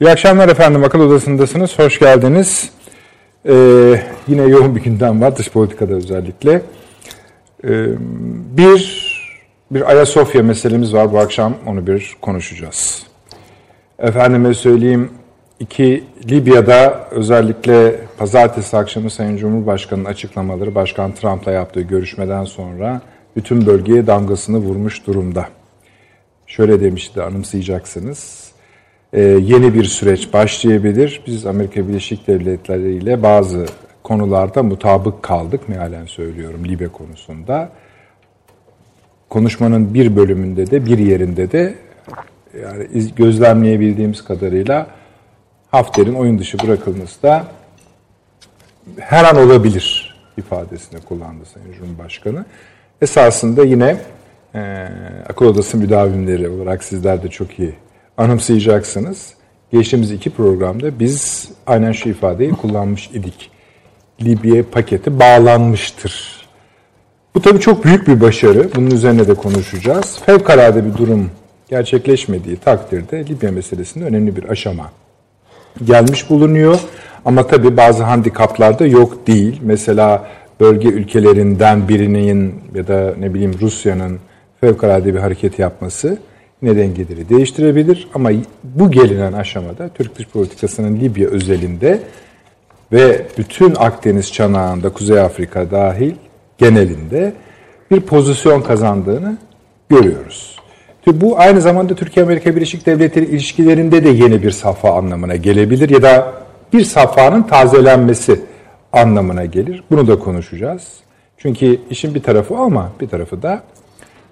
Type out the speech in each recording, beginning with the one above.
İyi akşamlar efendim, akıl odasındasınız. Hoş geldiniz. Yine yoğun bir gündem var, dış politikada özellikle. Bir Ayasofya meselemiz var bu akşam, onu bir konuşacağız. Efendime söyleyeyim, iki Libya'da özellikle pazartesi akşamı Sayın Cumhurbaşkanı'nın açıklamaları, Başkan Trump'la yaptığı görüşmeden sonra bütün bölgeye damgasını vurmuş durumda. Şöyle demişti, anımsayacaksınız. Yeni bir süreç başlayabilir. Biz Amerika Birleşik Devletleri ile bazı konularda mutabık kaldık. Mealen söylüyorum, Libya konusunda. Konuşmanın bir bölümünde de, bir yerinde de yani gözlemleyebildiğimiz kadarıyla Hafter'in oyun dışı bırakılması da her an olabilir ifadesini kullandı Sayın Cumhurbaşkanı. Esasında yine akıl odası müdavimleri olarak sizler de çok iyi anımsayacaksınız. Geçtiğimiz iki programda biz aynen şu ifadeyi kullanmış idik. Libya paketi bağlanmıştır. Bu tabii çok büyük bir başarı. Bunun üzerine de konuşacağız. Fevkalade bir durum gerçekleşmediği takdirde Libya meselesinde önemli bir aşama gelmiş bulunuyor. Ama tabii bazı handikaplar da yok değil. Mesela bölge ülkelerinden birinin ya da ne bileyim Rusya'nın fevkalade bir hareket yapması ne dengeleri değiştirebilir, ama bu gelinen aşamada Türk dış politikasının Libya özelinde ve bütün Akdeniz çanağında, Kuzey Afrika dahil genelinde bir pozisyon kazandığını görüyoruz. Bu aynı zamanda Türkiye-Amerika Birleşik Devletleri ilişkilerinde de yeni bir safha anlamına gelebilir ya da bir safhanın tazelenmesi anlamına gelir. Bunu da konuşacağız. Çünkü işin bir tarafı ama bir tarafı da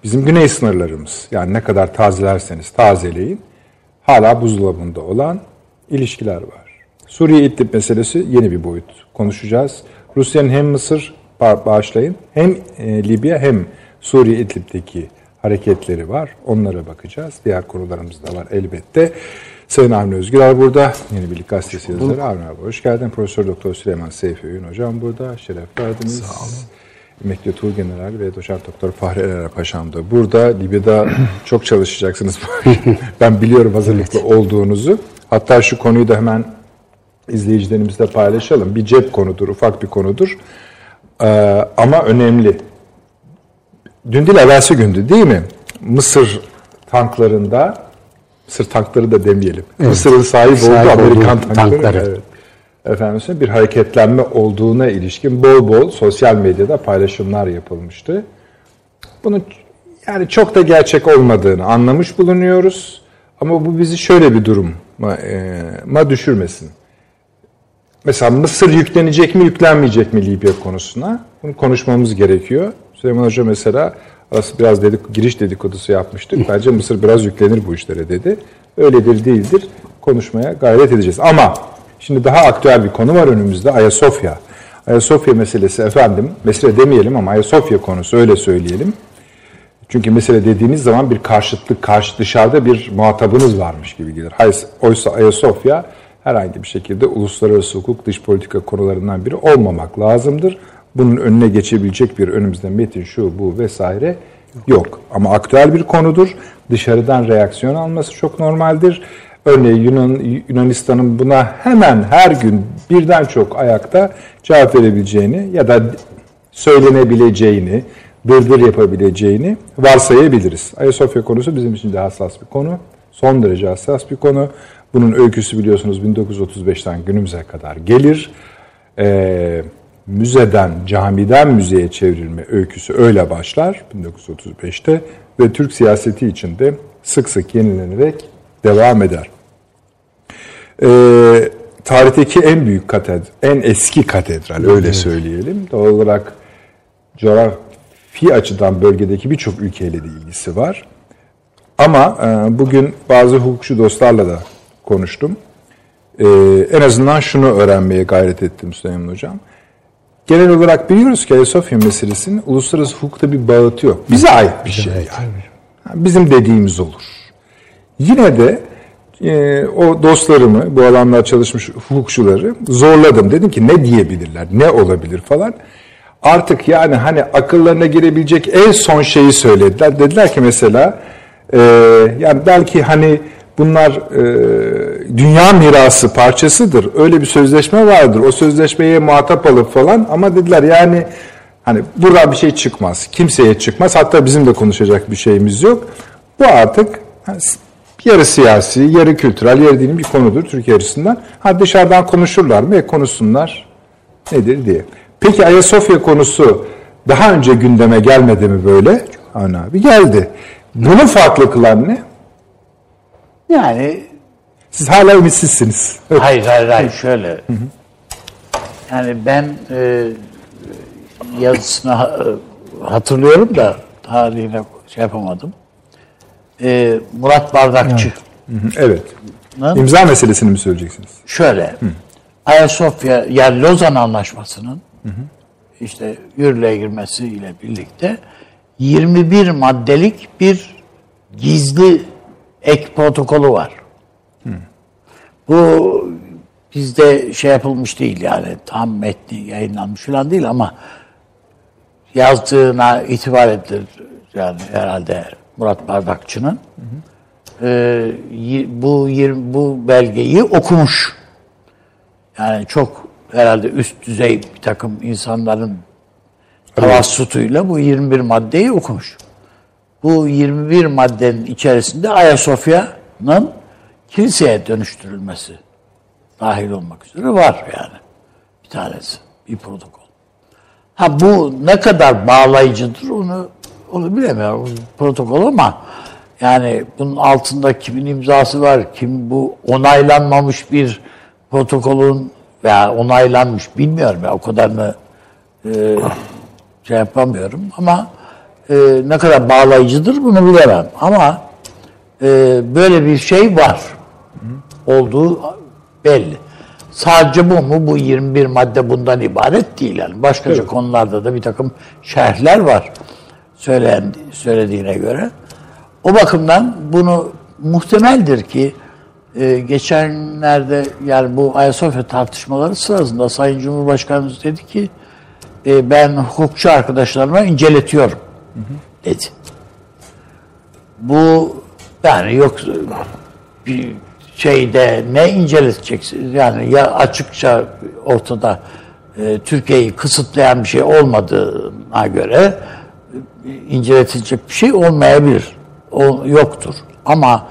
bizim güney sınırlarımız, yani ne kadar tazelerseniz tazeleyin, hala buzdolabında olan ilişkiler var. Suriye-İdlib meselesi yeni bir boyut. Konuşacağız. Rusya'nın hem Mısır, hem Libya hem Suriye-İdlib'deki hareketleri var. Onlara bakacağız. Diğer konularımız da var elbette. Sayın Avni Özgüler burada. Yeni Birlik Gazetesi yazarı Avni abi hoş geldin. Profesör Doktor Süleyman Seyfi Öğün hocam burada. Şeref verdiniz. Sağ olun. Emekli Tuğgeneral ve Doçent Doktor Fahri Erer Paşam da burada. Libya'da çok çalışacaksınız. Ben biliyorum hazırlıklı olduğunuzu. Hatta şu konuyu da hemen izleyicilerimizle paylaşalım. Bir cep konudur, ufak bir konudur. Ama önemli. Dün değil, evvelsi gündü değil mi? Mısır tanklarında, Mısır tankları da demeyelim. Evet. Mısır'ın sahibi olduğu Amerikan tankları. Evet. Efendim, bir hareketlenme olduğuna ilişkin bol bol sosyal medyada paylaşımlar yapılmıştı. Bunun yani çok da gerçek olmadığını anlamış bulunuyoruz. Ama bu bizi şöyle bir duruma düşürmesin. Mesela Mısır yüklenecek mi, yüklenmeyecek mi Libya konusuna? Bunu konuşmamız gerekiyor. Süleyman Hoca mesela biraz giriş dedikodusu yapmıştık. Bence Mısır biraz yüklenir bu işlere dedi. Öyledir değildir konuşmaya gayret edeceğiz. Ama şimdi daha aktüel bir konu var önümüzde, Ayasofya. Ayasofya meselesi efendim, mesele demeyelim ama Ayasofya konusu, öyle söyleyelim. Çünkü mesele dediğiniz zaman bir karşıtlık, dışarıda bir muhatabınız varmış gibi gelir. Oysa Ayasofya herhangi bir şekilde uluslararası hukuk, dış politika konularından biri olmamak lazımdır. Bunun önüne geçebilecek bir önümüzde metin şu, bu vesaire yok. Ama aktüel bir konudur. Dışarıdan reaksiyon alması çok normaldir. Örneğin Yunanistan'ın buna hemen her gün birden çok ayakta cevap verebileceğini ya da söylenebileceğini, dırdır yapabileceğini varsayabiliriz. Ayasofya konusu bizim için de hassas bir konu. Son derece hassas bir konu. Bunun öyküsü biliyorsunuz 1935'ten günümüze kadar gelir. Müzeden, camiden müzeye çevrilme öyküsü öyle başlar 1935'te ve Türk siyaseti içinde sık sık yenilenerek devam eder. Tarihteki en büyük katedral, en eski katedral öyle söyleyelim. Doğal olarak coğrafi açıdan bölgedeki birçok ülkeyle de ilgisi var. Ama bugün bazı hukukçu dostlarla da konuştum. En azından şunu öğrenmeye gayret ettim Süleyman Hocam. Genel olarak biliyoruz ki Ayasofya meselesinin uluslararası hukukta bir bağıtı yok. Bize ait bir şey. Yani. Bizim dediğimiz olur. Yine de o dostlarımı, bu alanlar çalışmış hukukçuları zorladım. Dedim ki ne diyebilirler, ne olabilir falan. Artık yani hani akıllarına girebilecek en son şeyi söylediler. Dediler ki mesela yani belki hani bunlar dünya mirası parçasıdır. Öyle bir sözleşme vardır. O sözleşmeye muhatap alıp falan, ama dediler yani hani burada bir şey çıkmaz. Kimseye çıkmaz. Hatta bizim de konuşacak bir şeyimiz yok. Bu artık yarı siyasi, yarı kültürel, yarı dini bir konudur Türkiye açısından. Ha dışarıdan konuşurlar mı? Konuşsunlar nedir diye. Peki Ayasofya konusu daha önce gündeme gelmedi mi böyle? Ana abi geldi. Bunu farklı kılan ne? Yani siz hala ümitsizsiniz. Hayır şöyle. Hı hı. Yani ben yazısını hatırlıyorum da tarihine şey yapamadım. Murat Bardakçı. Evet. İmza meselesini mi söyleyeceksiniz? Şöyle. Hı. Ayasofya, yani Lozan Antlaşması'nın işte yürürlüğe girmesiyle birlikte 21 maddelik bir gizli ek protokolü var. Hı. Bu bizde şey yapılmış değil, yani tam metni yayınlanmış falan değil, ama yazdığına itibar edilir yani herhalde Murat Bardakçı'nın. Bu belgeyi okumuş. Yani çok herhalde üst düzey bir takım insanların tavassutuyla bu 21 maddeyi okumuş. Bu 21 maddenin içerisinde Ayasofya'nın kiliseye dönüştürülmesi dahil olmak üzere var yani. Bir tanesi, bir protokol. Ha bu ne kadar bağlayıcıdır onu bilemiyorum protokol, ama yani bunun altında kimin imzası var, kim bu onaylanmamış bir protokolün veya onaylanmış bilmiyorum ya, o kadarını şey yapamıyorum, ama ne kadar bağlayıcıdır bunu bilemem, ama böyle bir şey var, olduğu belli. Sadece bu mu? Bu 21 madde bundan ibaret değil yani. Başkaca evet. Konularda da bir takım şerhler var söylediğine göre. O bakımdan bunu muhtemeldir ki geçenlerde yani bu Ayasofya tartışmaları sırasında Sayın Cumhurbaşkanımız dedi ki ben hukukçu arkadaşlarıma inceletiyorum dedi. Bu yani yok bir şeyde ne inceleteceksiniz? Yani ya açıkça ortada Türkiye'yi kısıtlayan bir şey olmadığına göre inceletilecek bir şey olmayabilir. Yoktur. Ama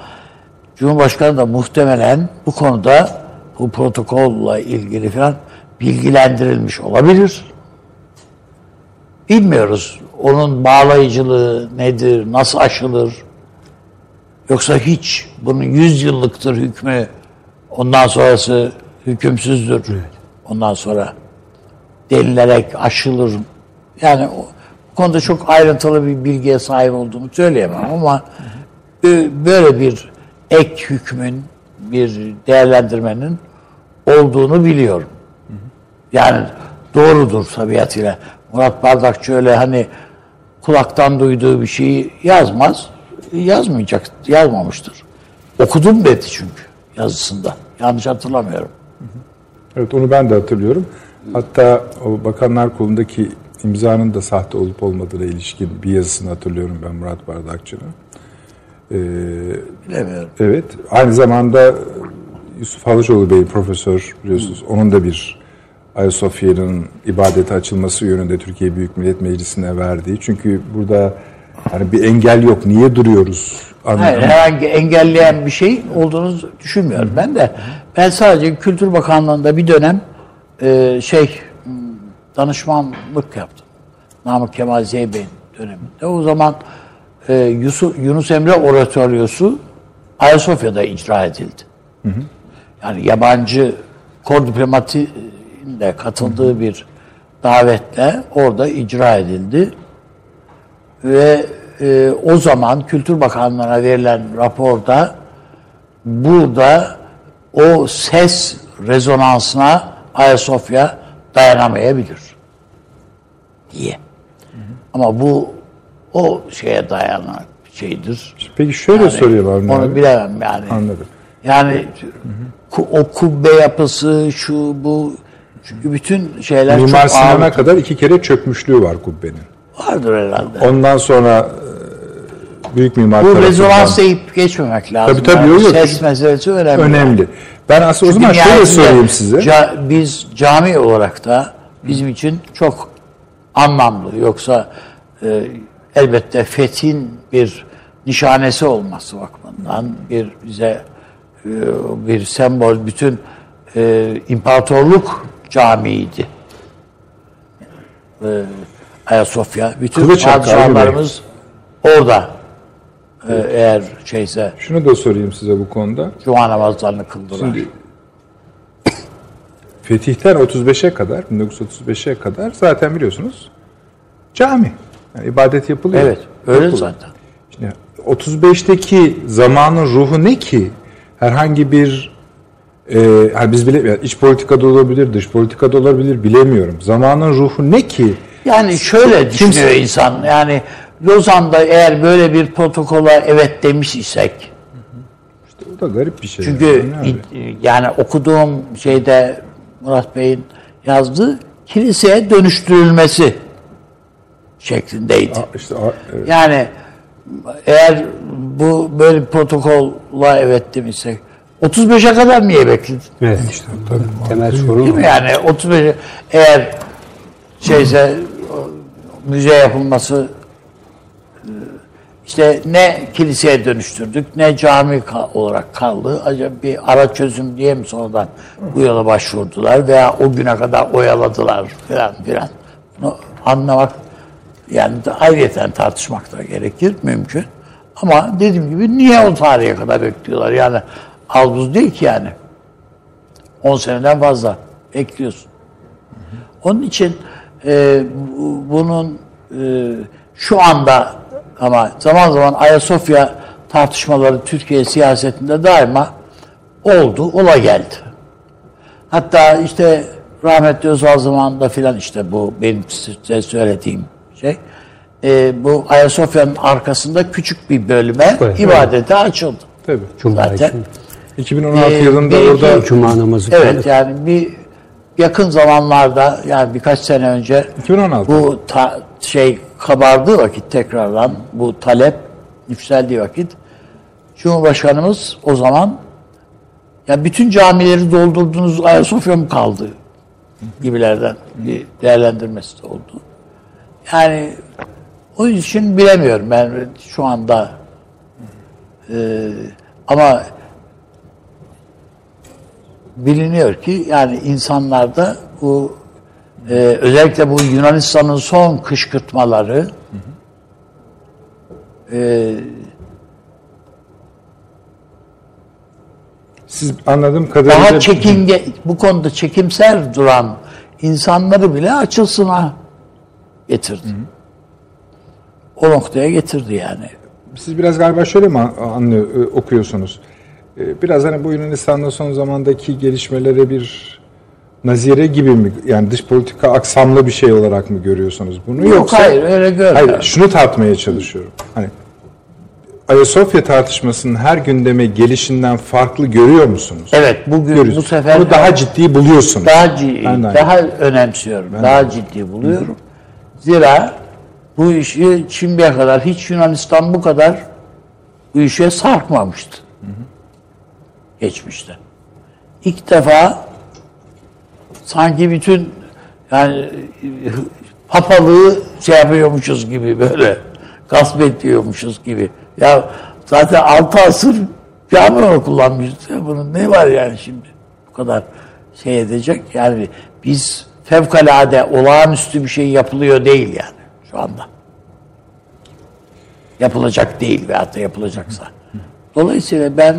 Cumhurbaşkanı da muhtemelen bu konuda bu protokolla ilgili falan bilgilendirilmiş olabilir. Bilmiyoruz. Onun bağlayıcılığı nedir? Nasıl aşılır? Yoksa hiç bunun 100 yıllıktır hükmü, ondan sonrası hükümsüzdür. Ondan sonra denilerek aşılır. Yani bu konuda çok ayrıntılı bir bilgiye sahip olduğumu söyleyemem, ama böyle bir ek hükmün, bir değerlendirmenin olduğunu biliyorum. Yani doğrudur tabiatıyla. Murat Bardakçı öyle hani kulaktan duyduğu bir şeyi yazmamıştır. Okudum dedi çünkü yazısında. Yanlış hatırlamıyorum. Evet, onu ben de hatırlıyorum. Hatta o Bakanlar Kurulu'ndaki imzanın da sahte olup olmadığına ilişkin bir yazısını hatırlıyorum ben Murat Bardakçı'nın. Bilemiyorum. Evet. Aynı zamanda Yusuf Halıcıoğlu Bey profesör biliyorsunuz. Onun da bir Ayasofya'nın ibadete açılması yönünde Türkiye Büyük Millet Meclisi'ne verdiği. Çünkü burada hani bir engel yok. Niye duruyoruz? Hayır, herhangi engelleyen bir şey olduğunu düşünmüyorum ben de. Ben sadece Kültür Bakanlığı'nda bir dönem danışmanlık yaptım. Namık Kemal Zeybey'in döneminde. O zaman Yunus Emre Oratoryosu Ayasofya'da icra edildi. Yani yabancı kor diplomatinin de katıldığı bir davetle orada icra edildi. Ve o zaman Kültür Bakanlığı'na verilen raporda burada o ses rezonansına Ayasofya dayanamayabilir diye. Ama bu o şeye dayanan bir şeydir. Peki şöyle yani, soruyorlar. Onu bilemem yani. Anladım. Yani o kubbe yapısı, şu bu, çünkü bütün şeyler Mimar çok ağır. Mimar Sinan'a kadar 2 kere çökmüşlüğü var kubbenin. Vardır herhalde. Ondan sonra büyük mimar bu rezonansa yiyip geçmemek lazım. Tabii tabii, yok. Ses meselesi önemli. Önemli. Ben aslında o zaman şöyle söyleyeyim size. Biz cami olarak da bizim için çok anlamlı. Yoksa elbette fethin bir nişanesi olması bakımından bir bize bir sembol, bütün imparatorluk camiydi. Ayasofya, bütün padişahlarımız orada. Eğer şeyse. Şunu da sorayım size bu konuda. Cuma namazlarını kıldılar. Şimdi, fetihten 35'e kadar, 1935'e kadar zaten biliyorsunuz cami. Yani ibadet yapılıyor. Evet, öyle yapılıyor zaten. Şimdi 35'teki zamanın ruhu ne ki? Herhangi bir hani biz bile, iç politikada olabilir, dış politikada olabilir, bilemiyorum. Zamanın ruhu ne ki? Yani şöyle düşünüyor insan. Yani Lozan'da eğer böyle bir protokola evet demiş isek. İşte o da garip bir şey. Çünkü yani okuduğum şeyde Murat Bey'in yazdığı kiliseye dönüştürülmesi şeklindeydi. İşte, evet. Yani eğer bu böyle bir protokolla evet demişsek 35'e kadar niye bekledin? Evet işte tabii. Temel sorun. Değil mi? Yani 35 eğer şeyse müze yapılması, işte ne kiliseye dönüştürdük ne cami olarak kaldı. Acaba bir ara çözüm diye mi sonradan bu yola başvurdular veya o güne kadar oyaladılar filan filan. Bunu anlamak yani ayrıyeten tartışmak da gerekir, mümkün. Ama dediğim gibi niye o tarihe kadar bekliyorlar? Yani az buz değil ki yani. 10 seneden fazla bekliyorsun. Onun için bunun şu anda ama zaman zaman Ayasofya tartışmaları Türkiye siyasetinde daima oldu, ola geldi. Hatta işte rahmetli Özal zamanında filan işte bu benim size söylediğim şey. Bu Ayasofya'nın arkasında küçük bir bölüme ibadete açıldı. Tabii. Cuma zaten. 2016 yılında orada Cuma namazı. Evet yani bir yakın zamanlarda yani birkaç sene önce 2016. Bu kabardığı vakit tekrardan bu talep yükseldiği vakit Cumhurbaşkanımız o zaman ya bütün camileri doldurdunuz, Ayasofya mı kaldı gibilerden bir değerlendirmesi de oldu. Yani o için bilemiyorum ben şu anda ama biliniyor ki yani insanlarda bu özellikle bu Yunanistan'ın son kışkırtmaları siz anladığım kadarıyla daha bu konuda çekimser duran insanları bile açılsına getirdi. O noktaya getirdi yani. Siz biraz galiba şöyle mi okuyorsunuz? Biraz hani bu Yunanistan'da son zamandaki gelişmelere bir nazire gibi mi? Yani dış politika aksamlı bir şey olarak mı görüyorsunuz bunu? Yok, yoksa, hayır öyle görmüyorum. Hayır, şunu tartmaya çalışıyorum. Hani Ayasofya tartışmasının her gündeme gelişinden farklı görüyor musunuz? Evet, bugün görüyoruz. Bu sefer bunu daha ciddi buluyorsunuz. Daha önemsiyorum. Ben daha ciddi buluyorum. Zira bu işi şimdiye kadar hiç Yunanistan bu kadar bu işe sarkmamıştı. Geçmişte. İlk defa sanki bütün yani papalığı şey yapıyormuşuz gibi böyle gasp ediyormuşuz gibi. Ya zaten 6 asır cami kullanmışız. Bunun ne var yani şimdi? Bu kadar şey edecek. Yani biz fevkalade olağanüstü bir şey yapılıyor değil yani şu anda. Yapılacak değil veyahut da yapılacaksa. Dolayısıyla ben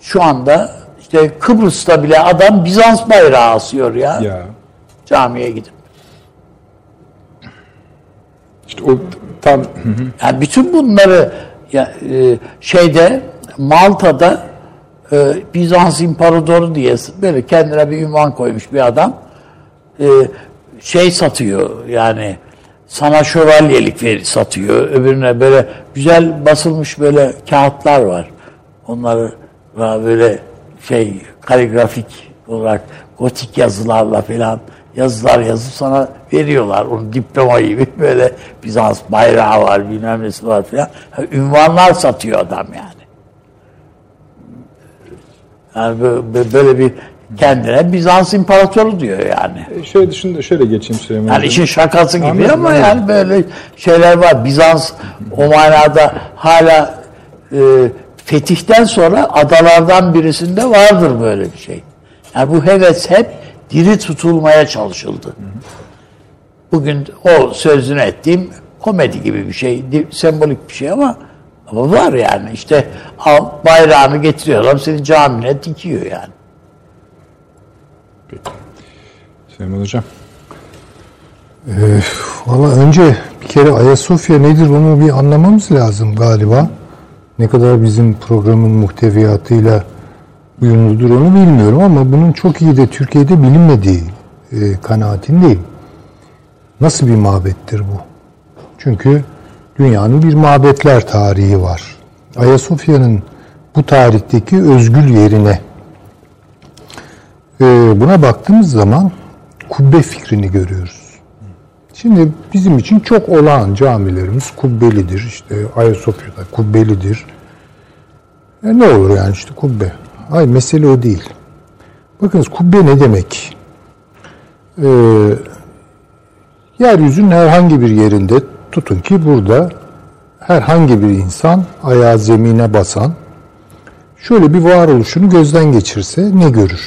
şu anda işte Kıbrıs'ta bile adam Bizans bayrağı asıyor ya. Camiye gidip. İşte o tam. Yani bütün bunları ya, Malta'da Bizans İmparatoru diye böyle kendine bir ünvan koymuş bir adam satıyor yani sana şövalyelik satıyor öbürüne böyle güzel basılmış böyle kağıtlar var. Onları böyle kaligrafik olarak gotik yazılarla falan yazılar yazıp sana veriyorlar. Onu diploma gibi böyle Bizans bayrağı var, bilmem nesi var falan. Yani ünvanlar satıyor adam yani. Yani böyle bir kendine Bizans imparatoru diyor yani. Şöyle düşünün, şöyle geçeyim Süleyman. Yani işin şakası gibi anladım, ama yani böyle şeyler var. Bizans o manada hala fetihten sonra adalardan birisinde vardır böyle bir şey. Yani bu heves hep diri tutulmaya çalışıldı. Bugün o sözünü ettiğim komedi gibi bir şey, sembolik bir şey ama var yani. İşte bayrağını getiriyor adam, senin camine dikiyor yani. Peki. Süleyman Hocam. Valla önce bir kere Ayasofya nedir onu bir anlamamız lazım galiba. Ne kadar bizim programın muhteviyatıyla uyumludur onu bilmiyorum ama bunun çok iyi de Türkiye'de bilinmediği kanaatindeyim. Nasıl bir mabettir bu? Çünkü dünyanın bir mabetler tarihi var. Ayasofya'nın bu tarihteki özgül yerine buna baktığımız zaman kubbe fikrini görüyoruz. Şimdi bizim için çok olağan camilerimiz kubbelidir. İşte Ayasofya'da kubbelidir. Ne olur yani işte kubbe. Hayır, mesele o değil. Bakınız kubbe ne demek? Yeryüzünün herhangi bir yerinde, tutun ki burada herhangi bir insan ayağı zemine basan, şöyle bir varoluşunu gözden geçirse ne görür?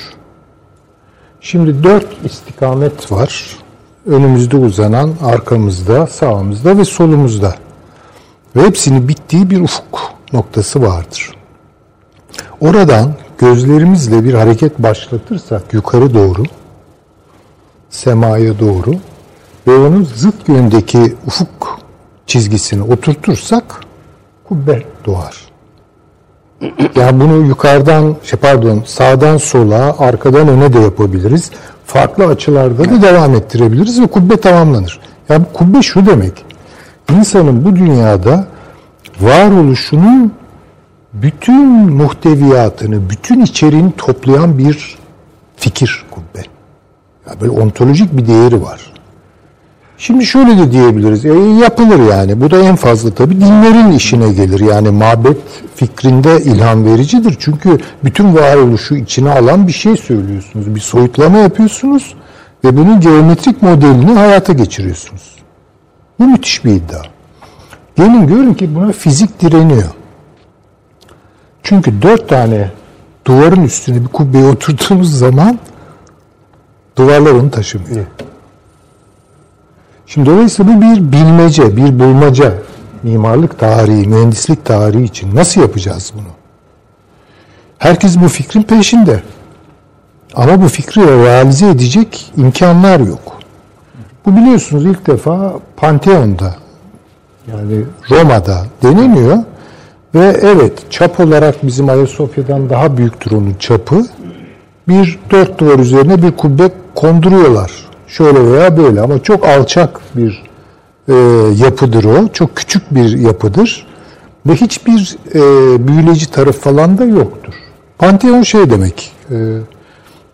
Şimdi 4 istikamet var. Önümüzde uzanan, arkamızda, sağımızda ve solumuzda. Ve hepsinin bittiği bir ufuk noktası vardır. Oradan gözlerimizle bir hareket başlatırsak yukarı doğru, semaya doğru ve onun zıt yöndeki ufuk çizgisini oturtursak kubbe doğar. Yani bunu yukarıdan, sağdan sola, arkadan öne de yapabiliriz. Farklı açılarda da devam ettirebiliriz ve kubbe tamamlanır. Yani kubbe şu demek, insanın bu dünyada varoluşunun bütün muhteviyatını, bütün içeriğini toplayan bir fikir kubbe. Yani böyle ontolojik bir değeri var. Şimdi şöyle de diyebiliriz, yapılır yani. Bu da en fazla tabii dinlerin işine gelir. Yani mabet fikrinde ilham vericidir. Çünkü bütün varoluşu içine alan bir şey söylüyorsunuz. Bir soyutlama yapıyorsunuz ve bunun geometrik modelini hayata geçiriyorsunuz. Bu müthiş bir iddia. Gelin görün ki buna fizik direniyor. Çünkü 4 tane duvarın üstüne bir kubbeye oturduğumuz zaman duvarlar onu taşımıyor. Evet. Şimdi dolayısıyla bu bir bilmece, bir bulmaca. Mimarlık tarihi, mühendislik tarihi için nasıl yapacağız bunu? Herkes bu fikrin peşinde. Ama bu fikri realize edecek imkanlar yok. Bu biliyorsunuz ilk defa Pantheon'da, yani Roma'da deneniyor. Ve evet, çap olarak bizim Ayasofya'dan daha büyüktür onun çapı. Bir 4 duvar üzerine bir kubbe konduruyorlar. Şöyle veya böyle ama çok alçak bir yapıdır o. Çok küçük bir yapıdır. Ve hiçbir büyüleyici taraf falan da yoktur. Pantheon şey demek,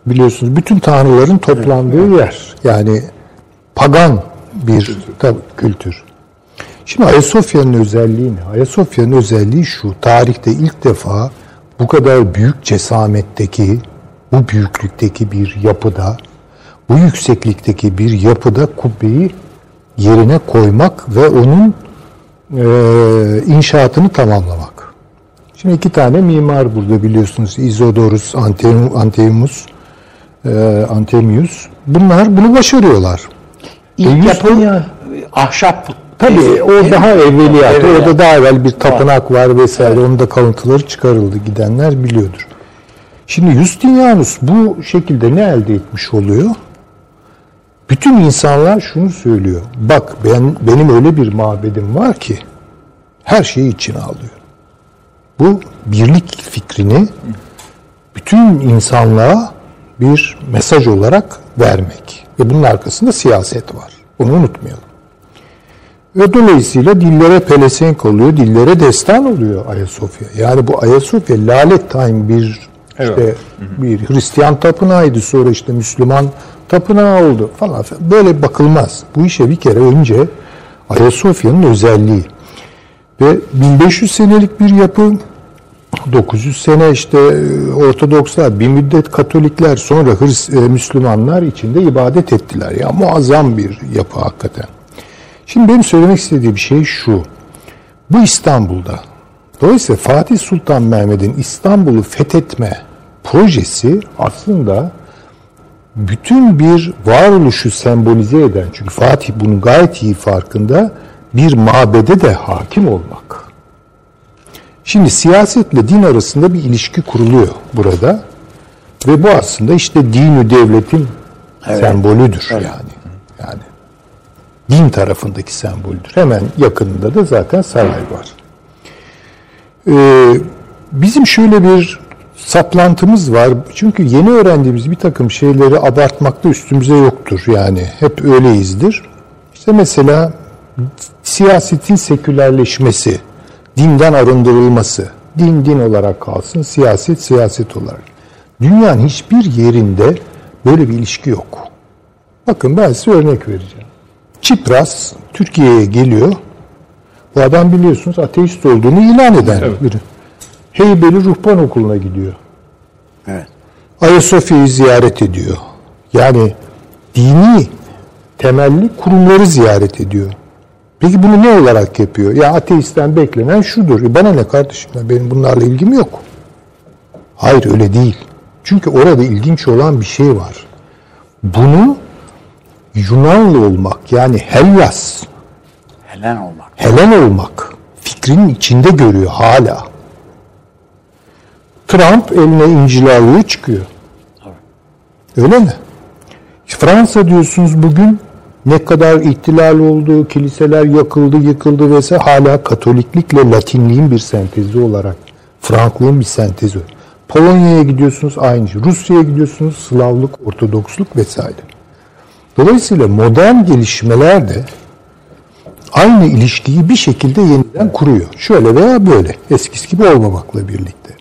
biliyorsunuz bütün tanrıların toplandığı yer. Yani pagan bir kültür. Şimdi Ayasofya'nın özelliği ne? Ayasofya'nın özelliği şu, tarihte ilk defa bu kadar büyük cesametteki, bu büyüklükteki bir yapıda, bu yükseklikteki bir yapıda kubbeyi yerine koymak ve onun inşaatını tamamlamak. Şimdi 2 tane mimar burada biliyorsunuz, İzodorus, Anthemius. Bunlar bunu başarıyorlar. İlk yapı ahşap. Tabii o daha evveliyat. Orada daha evvel bir tapınak var vesaire. Evet. Onun da kalıntıları çıkarıldı. Gidenler biliyordur. Şimdi Justinianus bu şekilde ne elde etmiş oluyor? Bütün insanlar şunu söylüyor. Bak benim öyle bir mabedim var ki her şeyi içine alıyor. Bu birlik fikrini bütün insanlığa bir mesaj olarak vermek. Ve bunun arkasında siyaset var. Bunu unutmayalım. Ve dolayısıyla dillere pelesenk oluyor, dillere destan oluyor Ayasofya. Yani bu Ayasofya lale time bir Evet. İşte bir Hristiyan tapınağıydı, sonra işte Müslüman tapınağı oldu falan. Böyle bakılmaz. Bu işe bir kere önce Ayasofya'nın özelliği ve 1500 senelik bir yapı, 900 sene işte Ortodokslar, bir müddet Katolikler, sonra Müslümanlar içinde ibadet ettiler. Ya muazzam bir yapı hakikaten. Şimdi benim söylemek istediğim şey şu. Bu İstanbul'da. Dolayısıyla Fatih Sultan Mehmet'in İstanbul'u fethetme projesi aslında bütün bir varoluşu sembolize eden, çünkü Fatih bunun gayet iyi farkında, bir mabede de hakim olmak. Şimdi siyasetle din arasında bir ilişki kuruluyor burada ve bu aslında işte dini devletin sembolüdür yani din tarafındaki sembolüdür. Hemen yakınında da zaten saray var. Bizim şöyle bir saplantımız var çünkü yeni öğrendiğimiz bir takım şeyleri abartmakta üstümüze yoktur yani hep öyleyizdir. İşte mesela siyasetin sekülerleşmesi. Dinden arındırılması, din olarak kalsın, siyaset olarak. Dünyanın hiçbir yerinde böyle bir ilişki yok. Bakın ben size örnek vereceğim. Çipras Türkiye'ye geliyor. Bu adam biliyorsunuz ateist olduğunu ilan eden biri. Heybeli Ruhban Okulu'na gidiyor. Evet. Ayasofya'yı ziyaret ediyor. Yani dini temelli kurumları ziyaret ediyor. Peki bunu ne olarak yapıyor? Ya ateistten beklenen şudur. Bana ne kardeşim? Benim bunlarla ilgim yok. Hayır öyle değil. Çünkü orada ilginç olan bir şey var. Bunu Yunanlı olmak yani Hellas. Helen olmak. Fikrinin içinde görüyor hala. Trump eline İncil'i alıyor çıkıyor. Öyle mi? Fransa diyorsunuz bugün. Ne kadar ihtilal oldu, kiliseler yıkıldı vs. hala Katoliklikle Latinliğin bir sentezi olarak, Franklığın bir sentezi. Polonya'ya gidiyorsunuz aynı şey, Rusya'ya gidiyorsunuz Slavlık, Ortodoksluk vs. Dolayısıyla modern gelişmeler de aynı ilişkiyi bir şekilde yeniden kuruyor. Şöyle veya böyle, eskisi gibi olmamakla birlikte.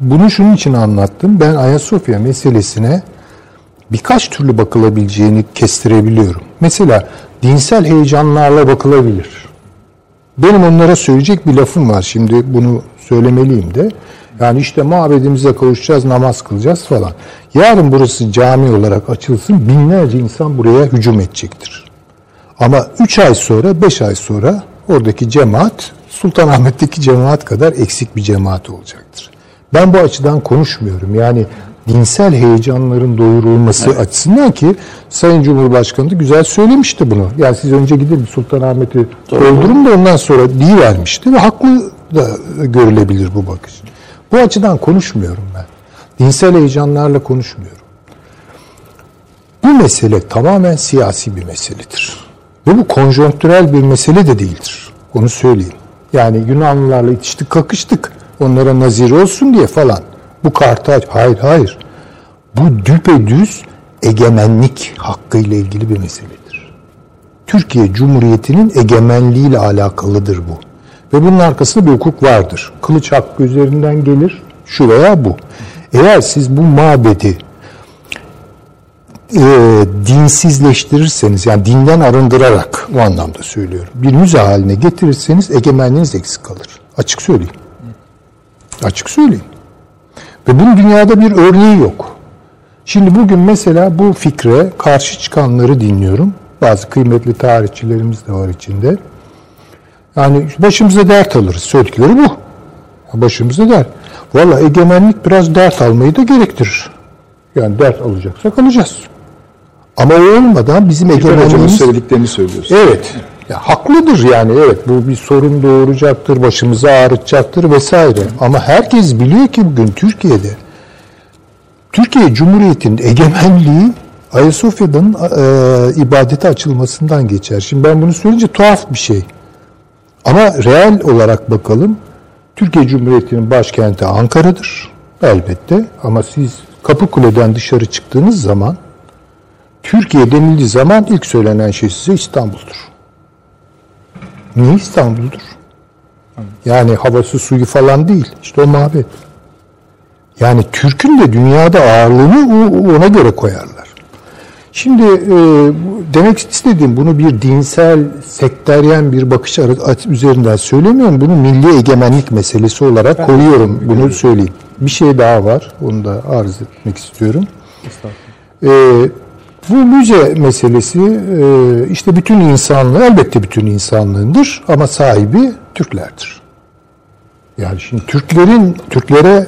Bunu şunun için anlattım, ben Ayasofya meselesine birkaç türlü bakılabileceğini kestirebiliyorum. Mesela dinsel heyecanlarla bakılabilir. Benim onlara söyleyecek bir lafım var. Şimdi bunu söylemeliyim de. Yani işte mabedimize kavuşacağız, namaz kılacağız falan. Yarın burası cami olarak açılsın, binlerce insan buraya hücum edecektir. Ama 3 ay sonra, 5 ay sonra oradaki cemaat, Sultanahmet'teki cemaat kadar eksik bir cemaat olacaktır. Ben bu açıdan konuşmuyorum. Yani dinsel heyecanların doyurulması açısından ki Sayın Cumhurbaşkanı da güzel söylemişti bunu. Yani siz önce gidin Sultanahmet'i öldürün de ondan sonra deyivermişti ve haklı da görülebilir bu bakış. Bu açıdan konuşmuyorum ben. Dinsel heyecanlarla konuşmuyorum. Bu mesele tamamen siyasi bir meseledir. Ve bu konjonktürel bir mesele de değildir. Onu söyleyeyim. Yani Yunanlılarla itiştik, kakıştık. Onlara nazir olsun diye falan. Bu Kartaç, hayır. Bu düpedüz egemenlik hakkıyla ilgili bir meseledir. Türkiye Cumhuriyeti'nin egemenliğiyle alakalıdır bu. Ve bunun arkasında bir hukuk vardır. Kılıç hakkı üzerinden gelir, şu veya bu. Eğer siz bu mabedi dinsizleştirirseniz, yani dinden arındırarak bu anlamda söylüyorum, bir müze haline getirirseniz egemenliğiniz eksik kalır. Açık söyleyeyim. Ve bunun dünyada bir örneği yok. Şimdi bugün mesela bu fikre karşı çıkanları dinliyorum. Bazı kıymetli tarihçilerimiz de var içinde. Yani başımıza dert alırız. Söyledikleri bu. Başımıza dert. Valla egemenlik biraz dert almayı da gerektirir. Yani dert alacaksak alacağız. Ama o olmadan bizim egemenliğimiz... Hocamın söylediklerini söylüyorsun. Evet. Ya, haklıdır yani. Evet bu bir sorun doğuracaktır, başımızı ağrıtacaktır vesaire. Ama herkes biliyor ki bugün Türkiye'de Türkiye Cumhuriyeti'nin egemenliği Ayasofya'nın ibadete açılmasından geçer. Şimdi ben bunu söyleyince tuhaf bir şey. Ama real olarak bakalım. Türkiye Cumhuriyeti'nin başkenti Ankara'dır. Elbette. Ama siz Kapıkule'den dışarı çıktığınız zaman Türkiye denildiği zaman ilk söylenen şey size İstanbul'dur. Niye İstanbul'dur? Yani havası, suyu falan değil. İşte o mabet. Yani Türk'ün de dünyada ağırlığını ona göre koyarlar. Şimdi demek istediğim, bunu bir dinsel, sekteryen bir bakış üzerinden söylemiyorum. Bunu milli egemenlik meselesi olarak koyuyorum. Bunu söyleyeyim. Bir şey daha var. Onu da arz etmek istiyorum. Bu müze meselesi işte bütün insanlığı, elbette bütün insanlığındır ama sahibi Türklerdir. Yani şimdi Türklere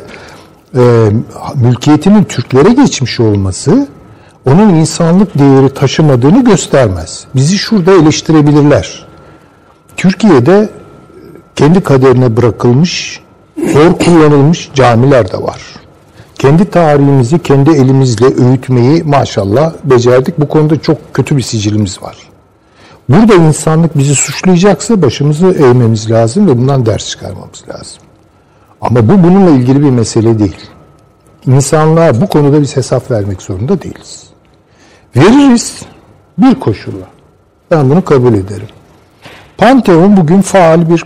mülkiyetinin Türklere geçmiş olması onun insanlık değeri taşımadığını göstermez. Bizi şurada eleştirebilirler. Türkiye'de kendi kaderine bırakılmış, zor kullanılmış camiler de var. Kendi tarihimizi kendi elimizle öğütmeyi maşallah becerdik. Bu konuda çok kötü bir sicilimiz var. Burada insanlık bizi suçlayacaksa başımızı eğmemiz lazım ve bundan ders çıkarmamız lazım. Ama bu bununla ilgili bir mesele değil. İnsanlığa bu konuda biz hesap vermek zorunda değiliz. Veririz bir koşulla. Ben bunu kabul ederim. Pantheon bugün faal bir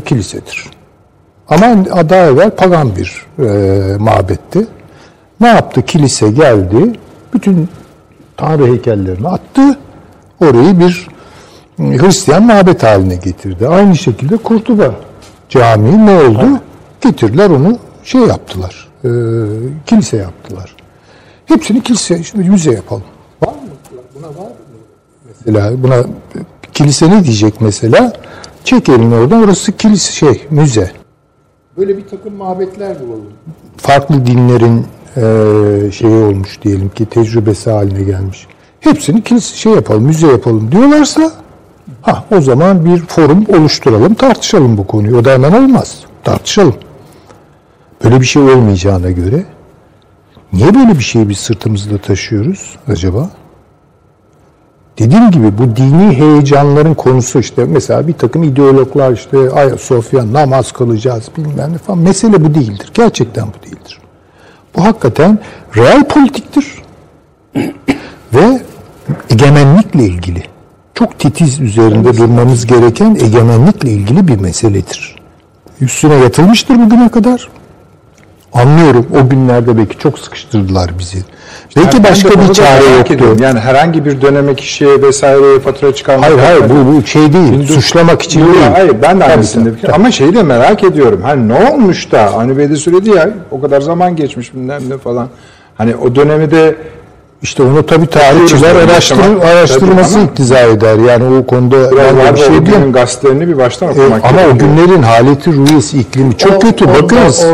kilisedir. Ama daha evvel pagan bir mabetti. Ne yaptı? Kilise geldi, bütün tanrı heykellerini attı, orayı bir Hristiyan mabet haline getirdi. Aynı şekilde Kurtuba Camii ne oldu? Ha. Getirdiler onu, şey yaptılar, kilise yaptılar. Hepsini kilise, şimdi müze yapalım. Var mı? Buna var mı? Mesela buna kilise ne diyecek mesela? Çek elini oradan, orası kilise, müze. Böyle bir takım mabetler bulalım. Farklı dinlerin şeyi olmuş diyelim ki, tecrübesi haline gelmiş. Hepsini kilise yapalım, müze yapalım diyorlarsa, ha o zaman bir forum oluşturalım, tartışalım bu konuyu. O da hemen olmaz. Tartışalım. Böyle bir şey olmayacağına göre niye böyle bir şeyi biz sırtımızda taşıyoruz acaba? Dediğim gibi bu dini heyecanların konusu işte mesela bir takım ideologlar işte Ayasofya, namaz kılacağız bilmem ne falan. Mesele bu değildir. Gerçekten bu değildir. Bu hakikaten real politiktir. Ve egemenlikle ilgili çok titiz üzerinde durmamız gereken egemenlikle ilgili bir meseledir. Üstüne yatılmıştır bugüne kadar. Anlıyorum. O günlerde belki çok sıkıştırdılar bizi. İşte belki başka bir çare yoktu. Yani herhangi bir döneme kişiye vesaireye fatura çıkarmak. Hayır bu şey değil. Suçlamak için değil. Hayır ben de aynısını. Ama şeyi de merak ediyorum. Hani ne olmuş da? Hani Bey de söyledi ya o kadar zaman geçmiş bilmem ne falan. Hani o dönemi de işte onu tabii tarihçiler araştırması iktiza eder. Yani o konuda bir şey diyeyim. Gazetelerini bir baştan okumak gerekiyor. Ama o günlerin haleti, ruhiyesi, iklimi çok kötü. Bakınız.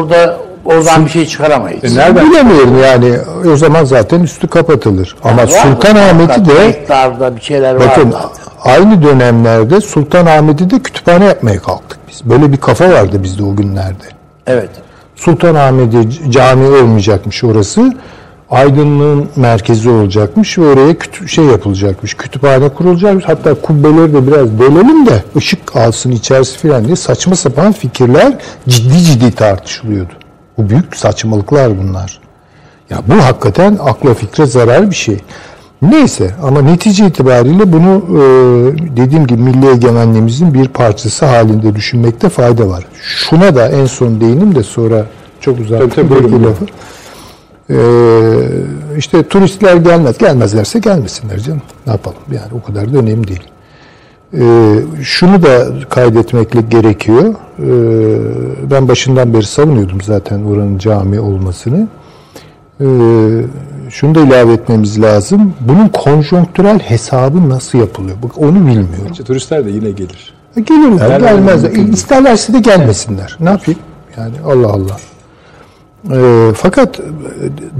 Oradan bir şey çıkaramayız. Bilemiyorum yani. O zaman zaten üstü kapatılır. Ama yani Sultanahmet'i de bir şeyler bakın, vardı. Aynı dönemlerde Sultanahmet'i de kütüphane yapmaya kalktık biz. Böyle bir kafa vardı bizde o günlerde. Evet. Sultanahmet'i cami olmayacakmış orası. Aydınlığın merkezi olacakmış ve oraya yapılacakmış. Kütüphane kurulacakmış. Hatta kubbeleri de biraz bölelim de ışık alsın içerisi filan diye saçma sapan fikirler ciddi tartışılıyordu. Bu büyük saçmalıklar bunlar. Ya bu hakikaten akla fikre zarar bir şey. Neyse ama netice itibariyle bunu dediğim gibi milli egemenliğimizin bir parçası halinde düşünmekte fayda var. Şuna da en son değinim de sonra çok uzattım bu lafı. İşte turistler gelmez. Gelmezlerse gelmesinler canım. Ne yapalım? Yani o kadar da önemli değil. Şunu da kaydetmekle gerekiyor. Ben başından beri savunuyordum zaten oranın cami olmasını. Şunu da ilave etmemiz lazım. Bunun konjonktürel hesabı nasıl yapılıyor? Bak onu bilmiyorum. İşte turistler de yine gelir. Gelirler, gelmezler. İsterlerse de gelmesinler. Evet. Ne yapayım? Yani Allah Allah. Fakat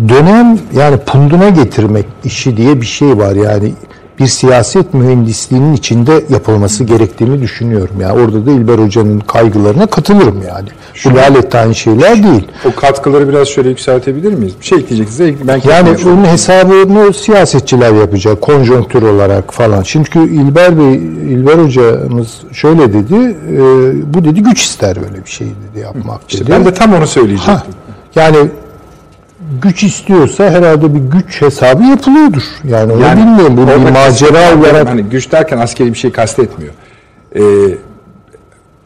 dönem yani punduna getirmek işi diye bir şey var yani. Bir siyaset mühendisliğinin içinde yapılması gerektiğini düşünüyorum. Yani orada da İlber Hoca'nın kaygılarına katılırım yani. Bu lanet şeyler değil. O katkıları biraz şöyle yükseltebilir miyiz? Bir şey ekleyeceksiniz. Yani onun hesabını siyasetçiler yapacak. Konjonktür olarak falan. Çünkü İlber Hoca'mız şöyle dedi. Bu dedi güç ister böyle bir şey dedi yapmak. İşte ben de tam onu söyleyecektim. Yani güç istiyorsa herhalde bir güç hesabı yapılıyordur. Yani onu bilmiyorum. Bu bir macera olarak. Hani güç derken askeri bir şey kastetmiyor.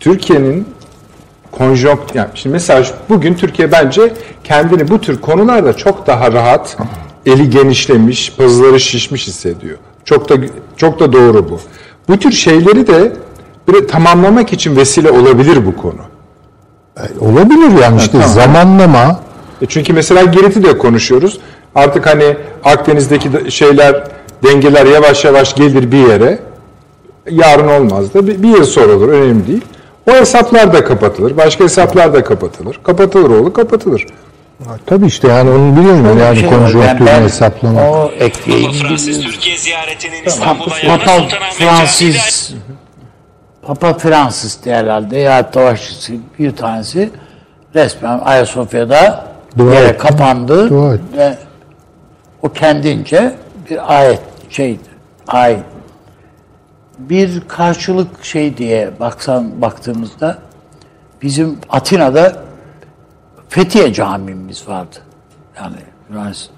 Türkiye'nin konjonkt, yani şimdi mesela bugün Türkiye bence kendini bu tür konularda çok daha rahat, eli genişlemiş, pazıları şişmiş hissediyor. Çok da doğru bu. Bu tür şeyleri de böyle tamamlamak için vesile olabilir bu konu. Olabilir yani işte tamam. Zamanlama. Çünkü mesela Girit'i de konuşuyoruz. Artık hani Akdeniz'deki şeyler, dengeler yavaş yavaş gelir bir yere. Yarın olmaz da bir yıl sonra olur, önemli değil. O hesaplar da kapatılır, başka hesaplar da kapatılır. Kapatılır. Tabii işte yani onu biliyorum yani konjonktürünü hesaplamak. O ekleyin. Papa Fransız herhalde ya savaşçısı bir tanesi resmen Ayasofya'da yere kapandı ve o kendince bir ayet bir karşılık diye baktığımızda bizim Atina'da Fethiye camimiz vardı. Yani Yunanistan.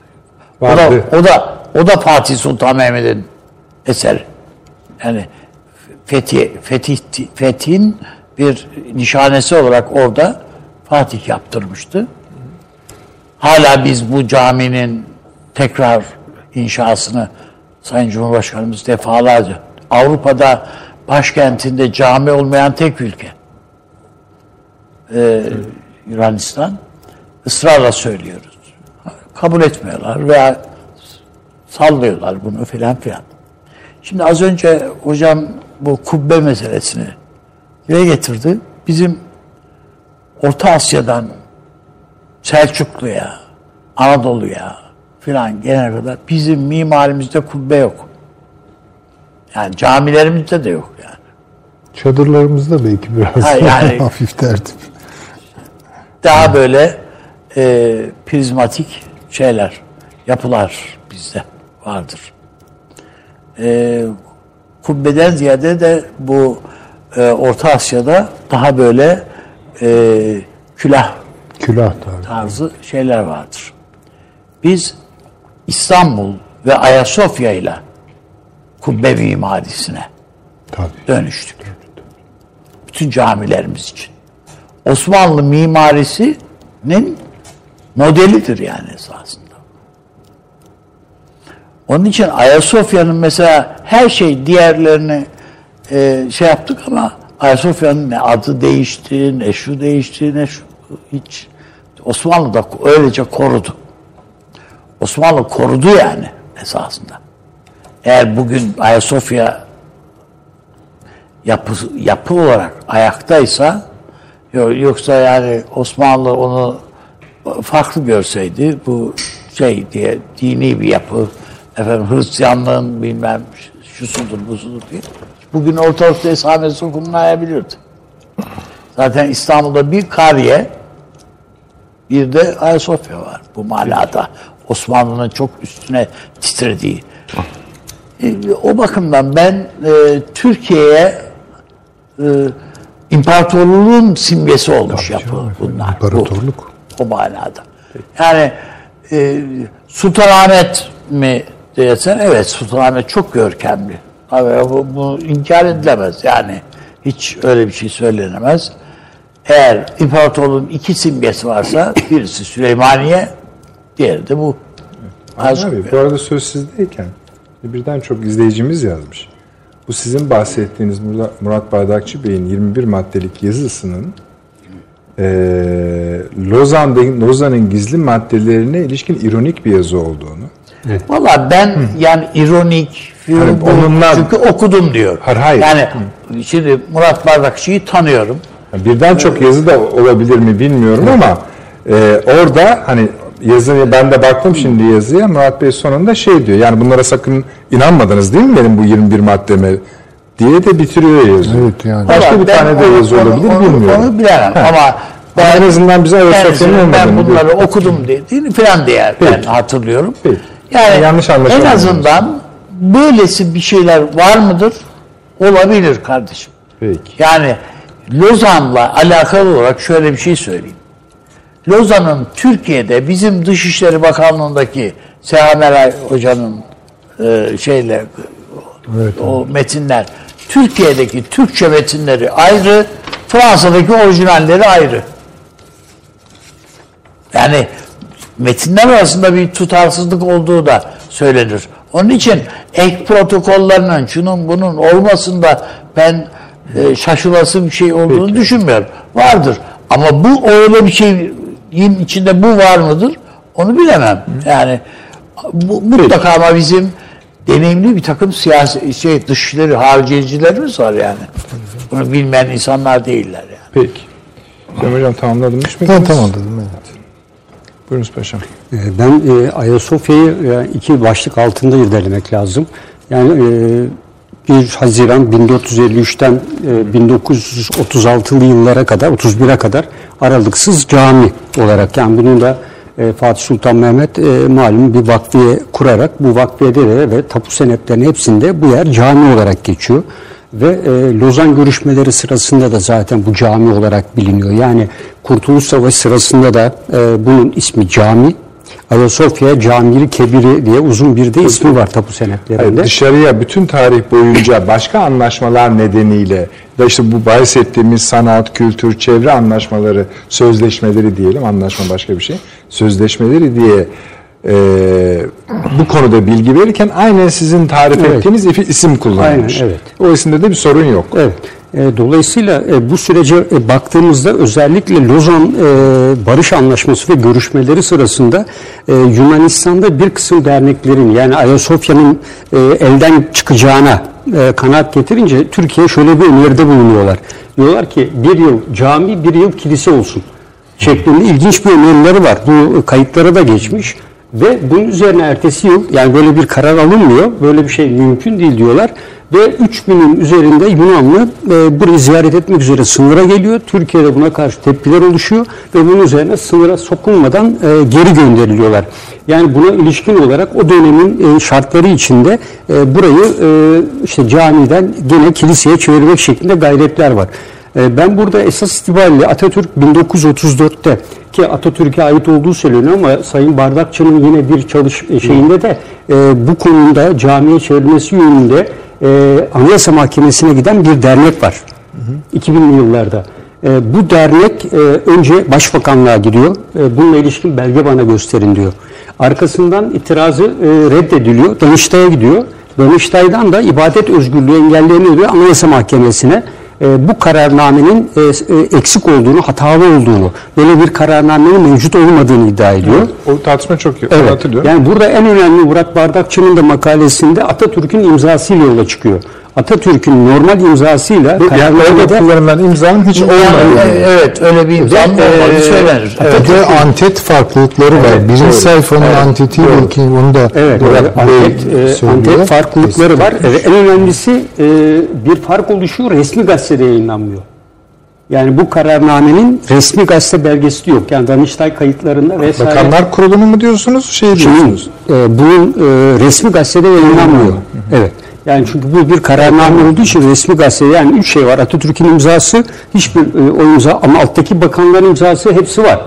O da Fatih Sultan Mehmet'in eseri. Yani Fetih'in bir nişanesi olarak orada Fatih yaptırmıştı. Hala biz bu caminin tekrar inşasını Sayın Cumhurbaşkanımız defalarca, Avrupa'da başkentinde cami olmayan tek ülke Yunanistan, ısrarla söylüyoruz. Kabul etmiyorlar veya sallıyorlar bunu filan. Şimdi az önce hocam bu kubbe meselesini dile getirdi. Bizim Orta Asya'dan Selçuklu'ya, Anadolu'ya filan gelene kadar bizim mimarimizde kubbe yok. Yani camilerimizde de yok yani. Çadırlarımızda belki biraz yani, hafif tertip. Daha böyle prizmatik yapılar bizde vardır. Kubbeden ziyade de bu Orta Asya'da daha böyle külah tarzı şeyler vardır. Biz İstanbul ve Ayasofya ile kubbe mimarisine dönüştük. Bütün camilerimiz için. Osmanlı mimarisinin modelidir yani esasında. Onun için Ayasofya'nın mesela her şey diğerlerini yaptık ama Ayasofya'nın ne adı değişti, ne şu değişti, ne şu hiç. Osmanlı'da öylece korudu. Osmanlı korudu yani esasında. Eğer bugün Ayasofya yapı olarak ayaktaysa, yoksa yani Osmanlı onu farklı görseydi, bu diye dini bir yapı, Hristiyanlığın bilmem şusudur busudur diye, bugün ortalıkta esamesi okunmayabilirdi. Zaten İstanbul'da bir kariye, bir de Ayasofya var bu manada. Osmanlı'nın çok üstüne titrediği. O bakımdan ben Türkiye'ye imparatorluğun simgesi olmuş yapı bunlar. İmparatorluk. O manada. Yani Sultanahmet mi diyesen, evet Sultanahmet çok görkemli. Bu inkar edilemez. Yani hiç öyle bir şey söylenemez. Eğer imparatorluğun iki simgesi varsa birisi Süleymaniye, diğeri de bu. Abi, bu arada söz sizdeyken birden çok izleyicimiz yazmış. Bu sizin bahsettiğiniz Murat Bardakçı Bey'in 21 maddelik yazısının Lozan'ın gizli maddelerine ilişkin ironik bir yazı olduğunu. Evet. Valla ben yani ironik çünkü okudum diyor. Hayır. Yani şimdi Murat Bardakçı'yı tanıyorum. Birden çok yazı da olabilir mi bilmiyorum ama orada hani yazı, ben de baktım şimdi yazıya, Murat Bey sonunda diyor, yani bunlara sakın inanmadınız değil mi benim bu 21 maddeme diye de bitiriyor yazı. Evet yani. Başka bir tane de yazı olabilir bilmiyorum. Onu bilemem ama en azından bize Ayasofya'nın olmadığını. Ben bunları okudum dediğini falan diye ben hatırlıyorum. Peki. Yani yanlış anlaşılmadı. En azından böylesi bir şeyler var mıdır? Olabilir kardeşim. Peki. Yani Lozan'la alakalı olarak şöyle bir şey söyleyeyim. Lozan'ın Türkiye'de bizim Dışişleri Bakanlığı'ndaki Seha Meray Hoca'nın o metinler, Türkiye'deki Türkçe metinleri ayrı, Fransa'daki orijinalleri ayrı. Yani metinler arasında bir tutarsızlık olduğu da söylenir. Onun için ek protokollarının, şunun bunun olmasında ben şaşılası bir şey olduğunu peki düşünmüyorum. Vardır. Ama bu öyle bir şeyin içinde bu var mıdır? Onu bilemem. Yani bu, mutlaka peki, ama bizim deneyimli bir takım siyasi dışişleri, haricicilerimiz var yani. Bunu bilmeyen insanlar değiller yani. Peki. Cem Hocam tamamladınmış mıydınız? Ben tamamladım, evet. Buyurunuz Paşam. Ben Ayasofya'yı iki başlık altında irdelemek lazım. Yani 1 Haziran 1453'ten 1936'lı yıllara kadar, 31'e kadar aralıksız cami olarak. Yani bunu da Fatih Sultan Mehmet malum bir vakfiye kurarak, bu vakfiyede ve tapu senetlerinin hepsinde bu yer cami olarak geçiyor. Ve Lozan görüşmeleri sırasında da zaten bu cami olarak biliniyor. Yani Kurtuluş Savaşı sırasında da bunun ismi cami. Ayasofya Camii Kebiri diye uzun bir de ismi var tapu senetlerinde. Hayır, dışarıya bütün tarih boyunca başka anlaşmalar nedeniyle da işte bu bahsettiğimiz sanat, kültür, çevre anlaşmaları, sözleşmeleri diyelim, anlaşma başka bir şey, sözleşmeleri diye bu konuda bilgi verirken aynen sizin tarif evet ettiğiniz isim kullanılmış. Aynen, evet. O isimde de bir sorun yok. Evet. Dolayısıyla bu sürece baktığımızda özellikle Lozan Barış Antlaşması ve görüşmeleri sırasında Yunanistan'da bir kısım derneklerin yani Ayasofya'nın elden çıkacağına kanaat getirince Türkiye şöyle bir öneride bulunuyorlar. Diyorlar ki bir yıl cami, bir yıl kilise olsun şeklinde ilginç bir önerileri var. Bu kayıtlara da geçmiş. Ve bunun üzerine ertesi yıl yani böyle bir karar alınmıyor. Böyle bir şey mümkün değil diyorlar. Ve 3000'in üzerinde Yunanlı burayı ziyaret etmek üzere sınıra geliyor. Türkiye'de buna karşı tepkiler oluşuyor. Ve bunun üzerine sınıra sokulmadan geri gönderiliyorlar. Yani buna ilişkin olarak o dönemin şartları içinde burayı işte camiden gene kiliseye çevirmek şeklinde gayretler var. Ben burada esas itibariyle Atatürk 1934'te ki Atatürk'e ait olduğu söyleniyor ama Sayın Bardakçı'nın yine bir şeyinde de bu konuda camiye çevrilmesi yönünde Anayasa Mahkemesi'ne giden bir dernek var. 2000'li yıllarda. Bu dernek önce Başbakanlığa gidiyor. Bununla ilişkin belge bana gösterin diyor. Arkasından itirazı reddediliyor. Danıştay'a gidiyor. Danıştay'dan da ibadet özgürlüğü engelleniyor Anayasa Mahkemesi'ne. Bu kararnamenin eksik olduğunu, hatalı olduğunu, böyle bir kararnamenin mevcut olmadığını iddia ediyor. Evet, o tartışma çok iyi. Evet. Yani burada en önemli Murat Bardakçı'nın da makalesinde Atatürk'ün imzasıyla yola çıkıyor. Atatürk'ün normal imzasıyla kararnamede kullanılan imzanın hiç olmadığı. Evet, öyle bir imza olmadığını söylenir. Evet, antet farklılıkları var. Evet, birinci sayfanın evet, anteti evet, belki onu da evet, antet farklılıkları var. Evet, en önemlisi bir fark oluşuyor. Resmi gazetede yayınlanmıyor. Yani bu kararnamenin resmi gazete belgesi yok. Yani Danıştay kayıtlarında vesaire. Bakanlar Kurulu'nu mu diyorsunuz? Şey diyorsunuz. Bunun resmi gazetede yayınlanmıyor. Evet. Yani çünkü bu bir kararname olduğu için resmi gazete yani 3 şey var. Atatürk'ün imzası, hiçbir o imza ama alttaki bakanların imzası hepsi var.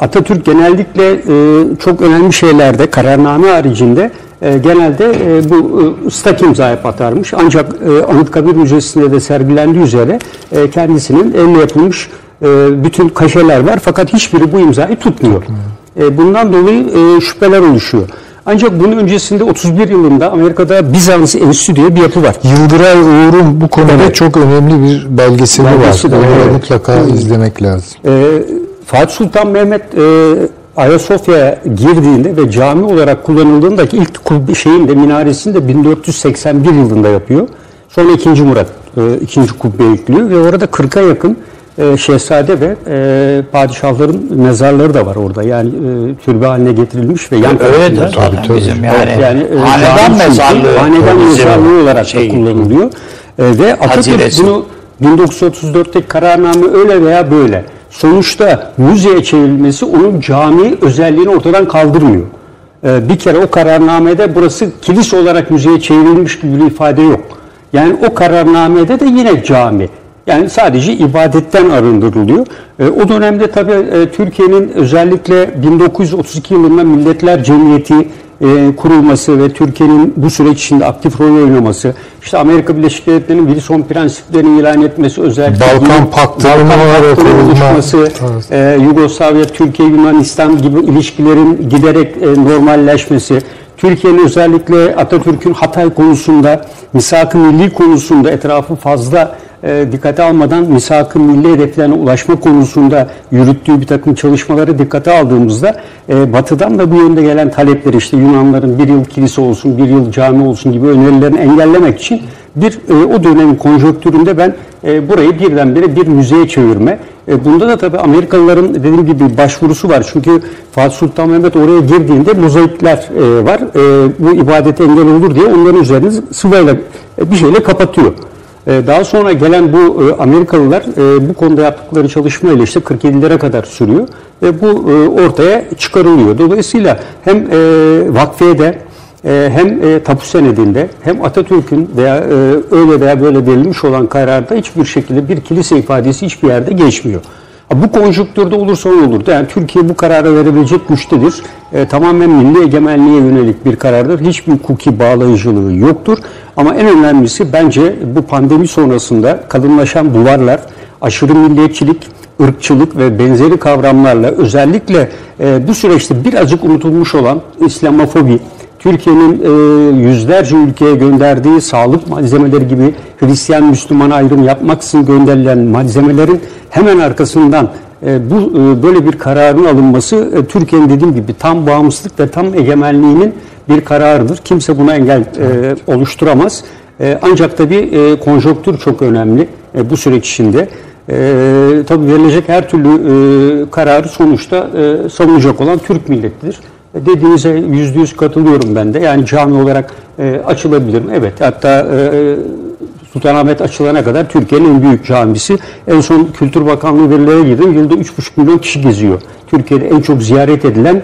Atatürk genellikle çok önemli şeylerde kararname haricinde genelde bu ıslak imzaya atarmış. Ancak Anıtkabir Müzesi'nde de sergilendiği üzere kendisinin elle yapılmış bütün kaşeler var. Fakat hiçbiri bu imzayı tutmuyor. Bundan dolayı şüpheler oluşuyor. Ancak bunun öncesinde 31 yılında Amerika'da Bizans Enstitüsü diye bir yapı var. Yıldıray Uğur'un bu konuda evet, çok önemli bir belgeseli var. Onu evet, mutlaka evet, izlemek lazım. Fatih Sultan Mehmet Ayasofya'ya girdiğinde ve cami olarak kullanıldığındaki ilk şeyin de minaresini de 1481 yılında yapıyor. Sonra 2. Murat 2. kubbe yüklüyor ve orada 40'a yakın şehzade ve padişahların mezarları da var orada. Yani türbe haline getirilmiş ve yan tarafında. Evet, tabii. Bizim yani hanedan mezarlığı. Hanedan mezarlığı olarak şey, kullanılıyor. Ve Atatürk bunu 1934'teki kararname öyle veya böyle. Sonuçta müzeye çevrilmesi onun cami özelliğini ortadan kaldırmıyor. Bir kere o kararnamede burası kilise olarak müzeye çevrilmiş gibi bir ifade yok. Yani o kararnamede de yine cami. Yani sadece ibadetten arındırılıyor. O dönemde tabii Türkiye'nin özellikle 1932 yılında Milletler Cemiyeti kurulması ve Türkiye'nin bu süreç içinde aktif rol oynaması, işte Amerika Birleşik Devletleri'nin Wilson prensiplerini ilan etmesi, özellikle Balkan Paktı'nın oluşması, Yugoslavya, Türkiye, Yunanistan gibi ilişkilerin giderek normalleşmesi, Türkiye'nin özellikle Atatürk'ün Hatay konusunda, misak-ı milli konusunda etrafı fazla dikkate almadan misak-ı milli hedeflerine ulaşma konusunda yürüttüğü bir takım çalışmaları dikkate aldığımızda batıdan da bu yönde gelen talepleri, işte Yunanların bir yıl kilise olsun, bir yıl cami olsun gibi önerilerini engellemek için bir o dönemin konjonktüründe ben burayı birdenbire bir müzeye çevirme. Bunda da tabii Amerikalıların dediğim gibi başvurusu var. Çünkü Fatih Sultan Mehmet oraya girdiğinde mozaikler var. Bu ibadet engel olur diye onların üzerine sıvayla bir şeyle kapatıyor. Daha sonra gelen bu Amerikalılar bu konuda yaptıkları çalışma ile işte 47'lere kadar sürüyor ve bu ortaya çıkarılıyor. Dolayısıyla hem vakfede hem tapu senedinde hem Atatürk'ün veya öyle veya böyle verilmiş olan kararda hiçbir şekilde bir kilise ifadesi hiçbir yerde geçmiyor. Bu konjüktürde olursa ne olurdu? Yani Türkiye bu kararı verebilecek güçtedir. Tamamen milli egemenliğe yönelik bir karardır. Hiçbir hukuki bağlayıcılığı yoktur. Ama en önemlisi bence bu pandemi sonrasında kalınlaşan duvarlar, aşırı milliyetçilik, ırkçılık ve benzeri kavramlarla özellikle bu süreçte birazcık unutulmuş olan İslamofobi, Türkiye'nin yüzlerce ülkeye gönderdiği sağlık malzemeleri gibi Hristiyan-Müslüman ayrım yapmaksızın gönderilen malzemelerin hemen arkasından böyle bir kararın alınması Türkiye'nin dediğim gibi tam bağımsızlık ve tam egemenliğinin bir kararıdır. Kimse buna engel oluşturamaz. Ancak tabii konjonktür çok önemli bu süreç içinde. Tabii verilecek her türlü kararı sonuçta savunacak olan Türk milletidir. Dediğinize %100 katılıyorum ben de. Yani cami olarak açılabilir mi? Evet. Hatta Sultanahmet açılana kadar Türkiye'nin en büyük camisi. En son Kültür Bakanlığı verilerine girdim. Yılda 3,5 milyon kişi geziyor. Türkiye'de en çok ziyaret edilen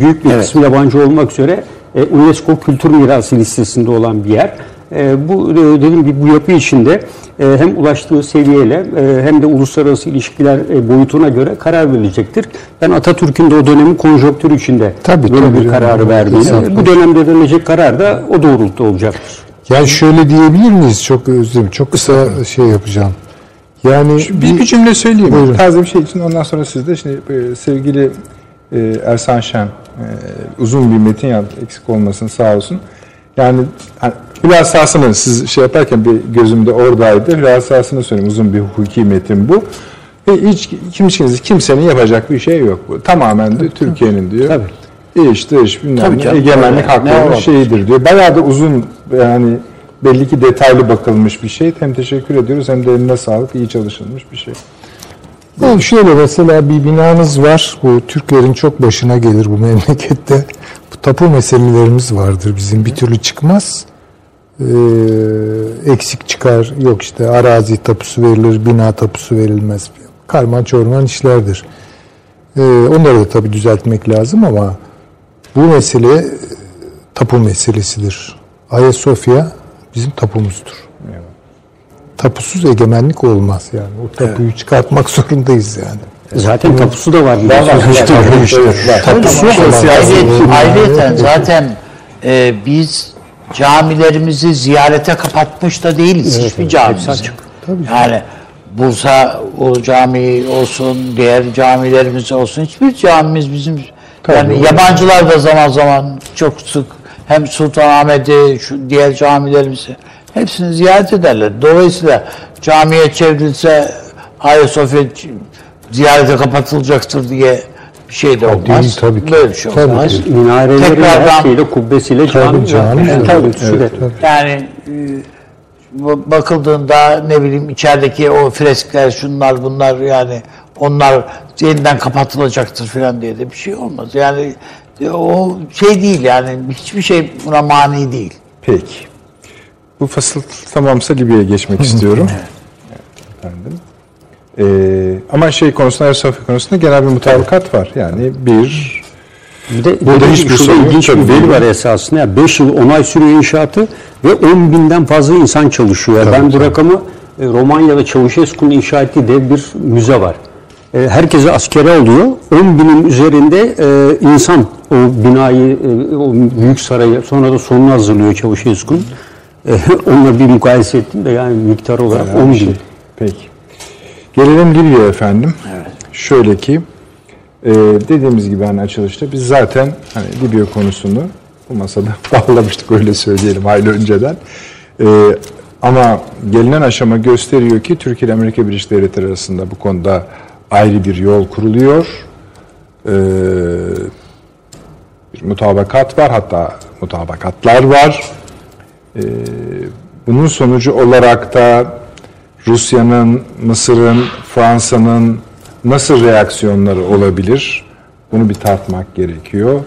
büyük bir kısmı yabancı olmak üzere UNESCO Kültür Mirası listesinde olan bir yer. Bu dediğim gibi bu yapı içinde hem ulaştığı seviyeyle hem de uluslararası ilişkiler boyutuna göre karar verilecektir. Ben Atatürk'ün de o dönemin konjonktürü içinde böyle bir kararı verdiğini, bu dönemde verilecek karar da o doğrultuda olacaktır. Yani şöyle diyebilir miyiz? Çok özledim. Çok kısa şey yapacağım. Yani bir cümle söyleyeyim. Buyurun. Taze bir şey için ondan sonra siz de şimdi sevgili Ersan Şen uzun bir metin yazdı. Eksik olmasın sağ olsun. Yani hülasasını siz şey yaparken bir gözümde oradaydı. Hülasasını söyleyeyim. Uzun bir hukuki metin bu. Ve hiç kimsenin yapacak bir şey yok bu. Tamamen de Türkiye'nin diyor. Tabii. İş bilmem ne. Egemenlik haklarının şeyidir diyor. Bayağı da uzun yani belli ki detaylı bakılmış bir şey. Hem teşekkür ediyoruz hem de eline sağlık. İyi çalışılmış bir şey. Yani şöyle mesela bir binanız var. Bu Türklerin çok başına gelir bu memlekette. Tapu meselelerimiz vardır bizim. Bir türlü çıkmaz. Eksik çıkar. Yok işte arazi tapusu verilir, bina tapusu verilmez. Karman çorman işlerdir. Onları da tabii düzeltmek lazım ama bu mesele tapu meselesidir. Ayasofya bizim tapumuzdur. Evet. Tapusuz egemenlik olmaz yani. O tapuyu çıkartmak zorundayız yani. Zaten tapusu da var. Tapusu ayrıca zaten biz camilerimizi ziyarete kapatmış da değiliz. Evet, hiçbir camimiz. Yani Bursa o cami olsun, diğer camilerimiz olsun. Hiçbir camimiz bizim. Tabii, yani öyle. Yabancılar da zaman zaman çok sık hem Sultanahmet'i, şu diğer camilerimizi hepsini ziyaret ederler. Dolayısıyla camiye çevrilse Ayasofya ziyarete kapatılacaktır diye bir şey de olmaz. Değil, tabii ki. Böyle bir şey olmaz. Minarelerin her şeyle, kubbesiyle cami. Yani bakıldığında ne bileyim içerideki o freskler, şunlar bunlar yani onlar yeniden kapatılacaktır falan diye de bir şey olmaz. Yani o şey değil yani hiçbir şey buna mani değil. Peki. Bu fasıl tamamsa Libya'ya geçmek istiyorum. Efendim. Ama şey konusunda, Ayasofya konusunda genel bir mutabakat var. Yani burada hiçbir sorun yok. Çok veri var esasında. Yani 5 yıl 10 ay sürüyor inşaatı ve 10 binden fazla insan çalışıyor. Tabii, ben bu rakamı Romanya'da Çavuşescu'nun inşa ettiği dev bir müze var. herkese askere alıyor. 10.000'in üzerinde insan o binayı, o büyük sarayı, sonra da sonunu hazırlıyor Çavuşesku'nun. Onunla bir mukayese ettim de yani miktar olarak 10.000. Şey. Peki. Gelelim Libya efendim. Evet. Şöyle ki dediğimiz gibi hani açılışta biz zaten hani Libya konusunu bu masada bağlamıştık, öyle söyleyelim, hayli önceden. Ama gelinen aşama gösteriyor ki Türkiye ile Amerika Birleşik Devletleri arasında bu konuda ayrı bir yol kuruluyor. Bir mutabakat var, hatta mutabakatlar var. Bunun sonucu olarak da Rusya'nın, Mısır'ın, Fransa'nın nasıl reaksiyonları olabilir? Bunu bir tartmak gerekiyor.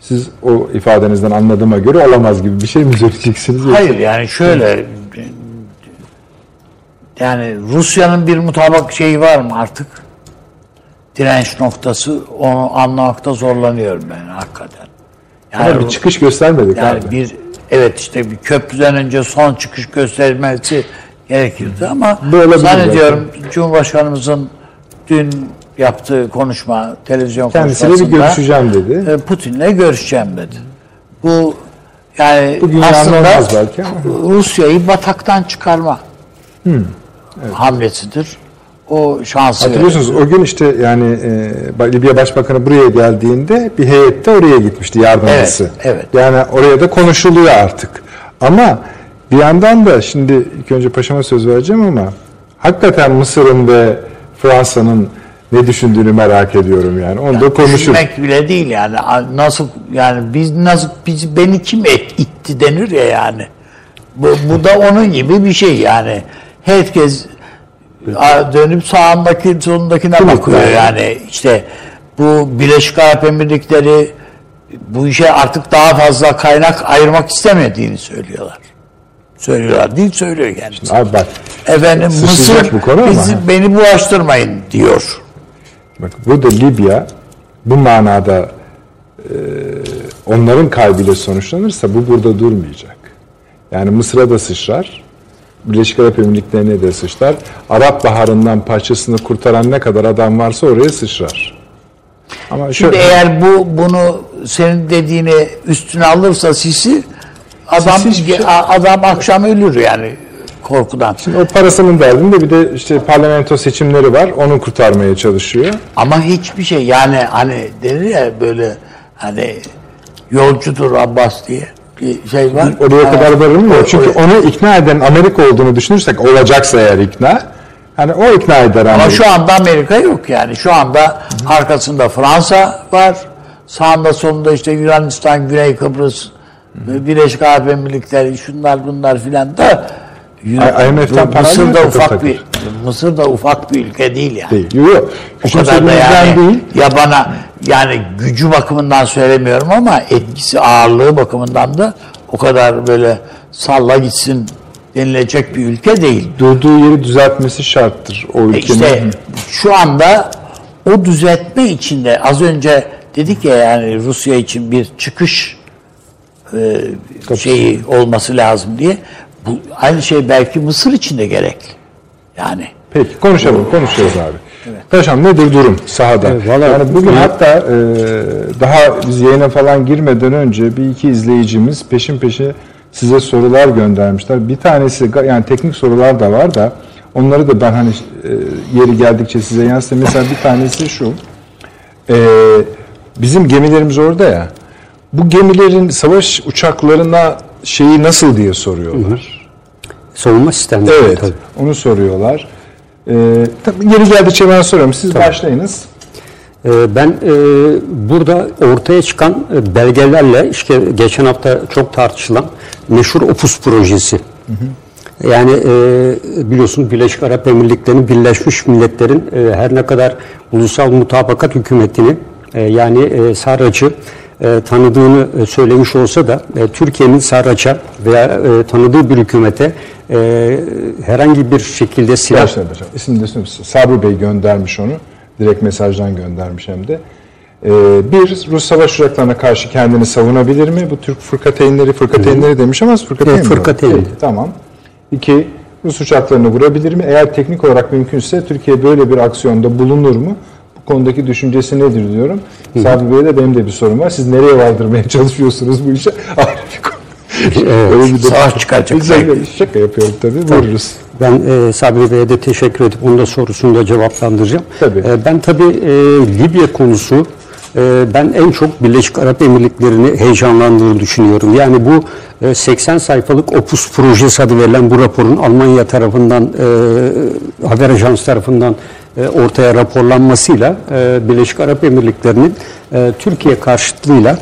Siz o ifadenizden anladığıma göre olamaz gibi bir şey mi söyleyeceksiniz? Hayır, yani şöyle, yani Rusya'nın bir mutabak şeyi var mı artık? Direnç noktası, onu anlamakta zorlanıyorum ben hakikaten. Yani ama bir çıkış göstermedik yani abi. Bir, evet işte bir köprüden önce son çıkış göstermesi gerekirdi ama böyle zannediyorum zaten. Cumhurbaşkanımızın dün yaptığı konuşma, televizyon kendisiyle konuşmasında kendisiyle bir görüşeceğim dedi. Putin'le görüşeceğim dedi. Bu yani bugün aslında Rusya'yı bataktan çıkarma evet. hamlesidir. O şansı. Hatırlıyorsunuz o gün işte yani Libya Başbakanı buraya geldiğinde bir heyette oraya gitmişti yardımcısı. Evet, evet. Yani oraya da konuşuluyor artık. Ama bir yandan da şimdi ilk önce paşama söz vereceğim ama hakikaten Mısır'ın ve Fransa'nın ne düşündüğünü merak ediyorum yani. Onu yani da konuşuruz. Bile değil yani. Nasıl yani biz beni kim itti denir ya yani. Bu da onun gibi bir şey yani. Herkes dönüp sağındaki solundakine bakıyor yani. İşte bu Birleşik Arap Emirlikleri bu işe artık daha fazla kaynak ayırmak istemediğini söylüyorlar. Söylüyorlar değil, söylüyor kendisi. Abi bak. Efendim Mısır beni bulaştırmayın diyor. Bak burada Libya bu manada onların kaybıyla sonuçlanırsa bu burada durmayacak. Yani Mısır'a da sıçrar. Birleşik Arap Emirlikleri'ne de sıçrar. Arap Baharı'ndan parçasını kurtaran ne kadar adam varsa oraya sıçrar. Ama şimdi eğer bunu senin dediğini üstüne alırsa Sisi, adam akşam ölür yani korkudan. Şimdi o parasının derdinde bir de işte parlamento seçimleri var. Onu kurtarmaya çalışıyor. Ama hiçbir şey yani hani denir ya böyle hani yolcudur Abbas diye. Bir şey var. Oraya kadar varılmıyor. Çünkü onu ikna eden Amerika olduğunu düşünürsek, olacaksa eğer ikna, hani o ikna eder Amerika. Ama şu anda Amerika yok yani. Şu anda arkasında Fransa var. Sağında solunda işte Yunanistan, Güney Kıbrıs, Birleşik Arap Emirlikleri, şunlar bunlar filan da Mısır da ufak bir ülke değil yani. Değil. Yok. O kadar da yani değil. Yabana yani gücü bakımından söylemiyorum ama etkisi, ağırlığı bakımından da o kadar böyle salla gitsin denilecek bir ülke değil. Durduğu yeri düzeltmesi şarttır o ülkenin. İşte şu anda o düzeltme içinde az önce dedik ya yani Rusya için bir çıkış şeyi olması lazım diye. Bu aynı şey belki Mısır için de gerekli. Yani. Peki konuşuyoruz abi. Evet. Paşam nedir durum sahada? Evet, yani bugün hatta daha biz yayına falan girmeden önce bir iki izleyicimiz peşin peşe size sorular göndermişler. Bir tanesi yani teknik sorular da var da onları da ben hani yeri geldikçe size yansıtayım. Mesela bir tanesi şu. Bizim gemilerimiz orada ya. Bu gemilerin savaş uçaklarına şeyi nasıl diye soruyorlar. Savunma sistemi. Evet. Tabii. Onu soruyorlar. Geri geldikçe ben soruyorum. Siz tabii. Başlayınız. Ben burada ortaya çıkan belgelerle işte geçen hafta çok tartışılan meşhur Opus projesi. Yani biliyorsunuz Birleşik Arap Emirlikleri'nin, Birleşmiş Milletler'in her ne kadar ulusal mutabakat hükümetini yani Sarrac'ı tanıdığını söylemiş olsa da Türkiye'nin Sarrac'a veya tanıdığı bir hükümete herhangi bir şekilde silah... Sabri Bey göndermiş onu. Direkt mesajdan göndermiş hem de. Bir, Rus savaş uçaklarına karşı kendini savunabilir mi? Bu Türk fırkateynleri demiş ama fırkateyn mi? Fırkateyn. Tamam. İki, Rus uçaklarını vurabilir mi? Eğer teknik olarak mümkünse Türkiye böyle bir aksiyonda bulunur mu? Bu konudaki düşüncesi nedir diyorum. Sabri Bey'e de benim de bir sorum var. Siz nereye vardırmaya çalışıyorsunuz bu işe? Ayrı bir konu. Evet, sağ çıkacak. Şaka yapıyorum tabii. Vururuz. Ben Sabri Bey'e de teşekkür edip onun da sorusunu da cevaplandıracağım. Tabii. Ben tabii Libya konusu ben en çok Birleşik Arap Emirlikleri'ni heyecanlandırır düşünüyorum. Yani bu 80 sayfalık Opus projesi adı verilen bu raporun Almanya tarafından, haber ajansı tarafından ortaya raporlanmasıyla Birleşik Arap Emirlikleri'nin Türkiye karşıtlığıyla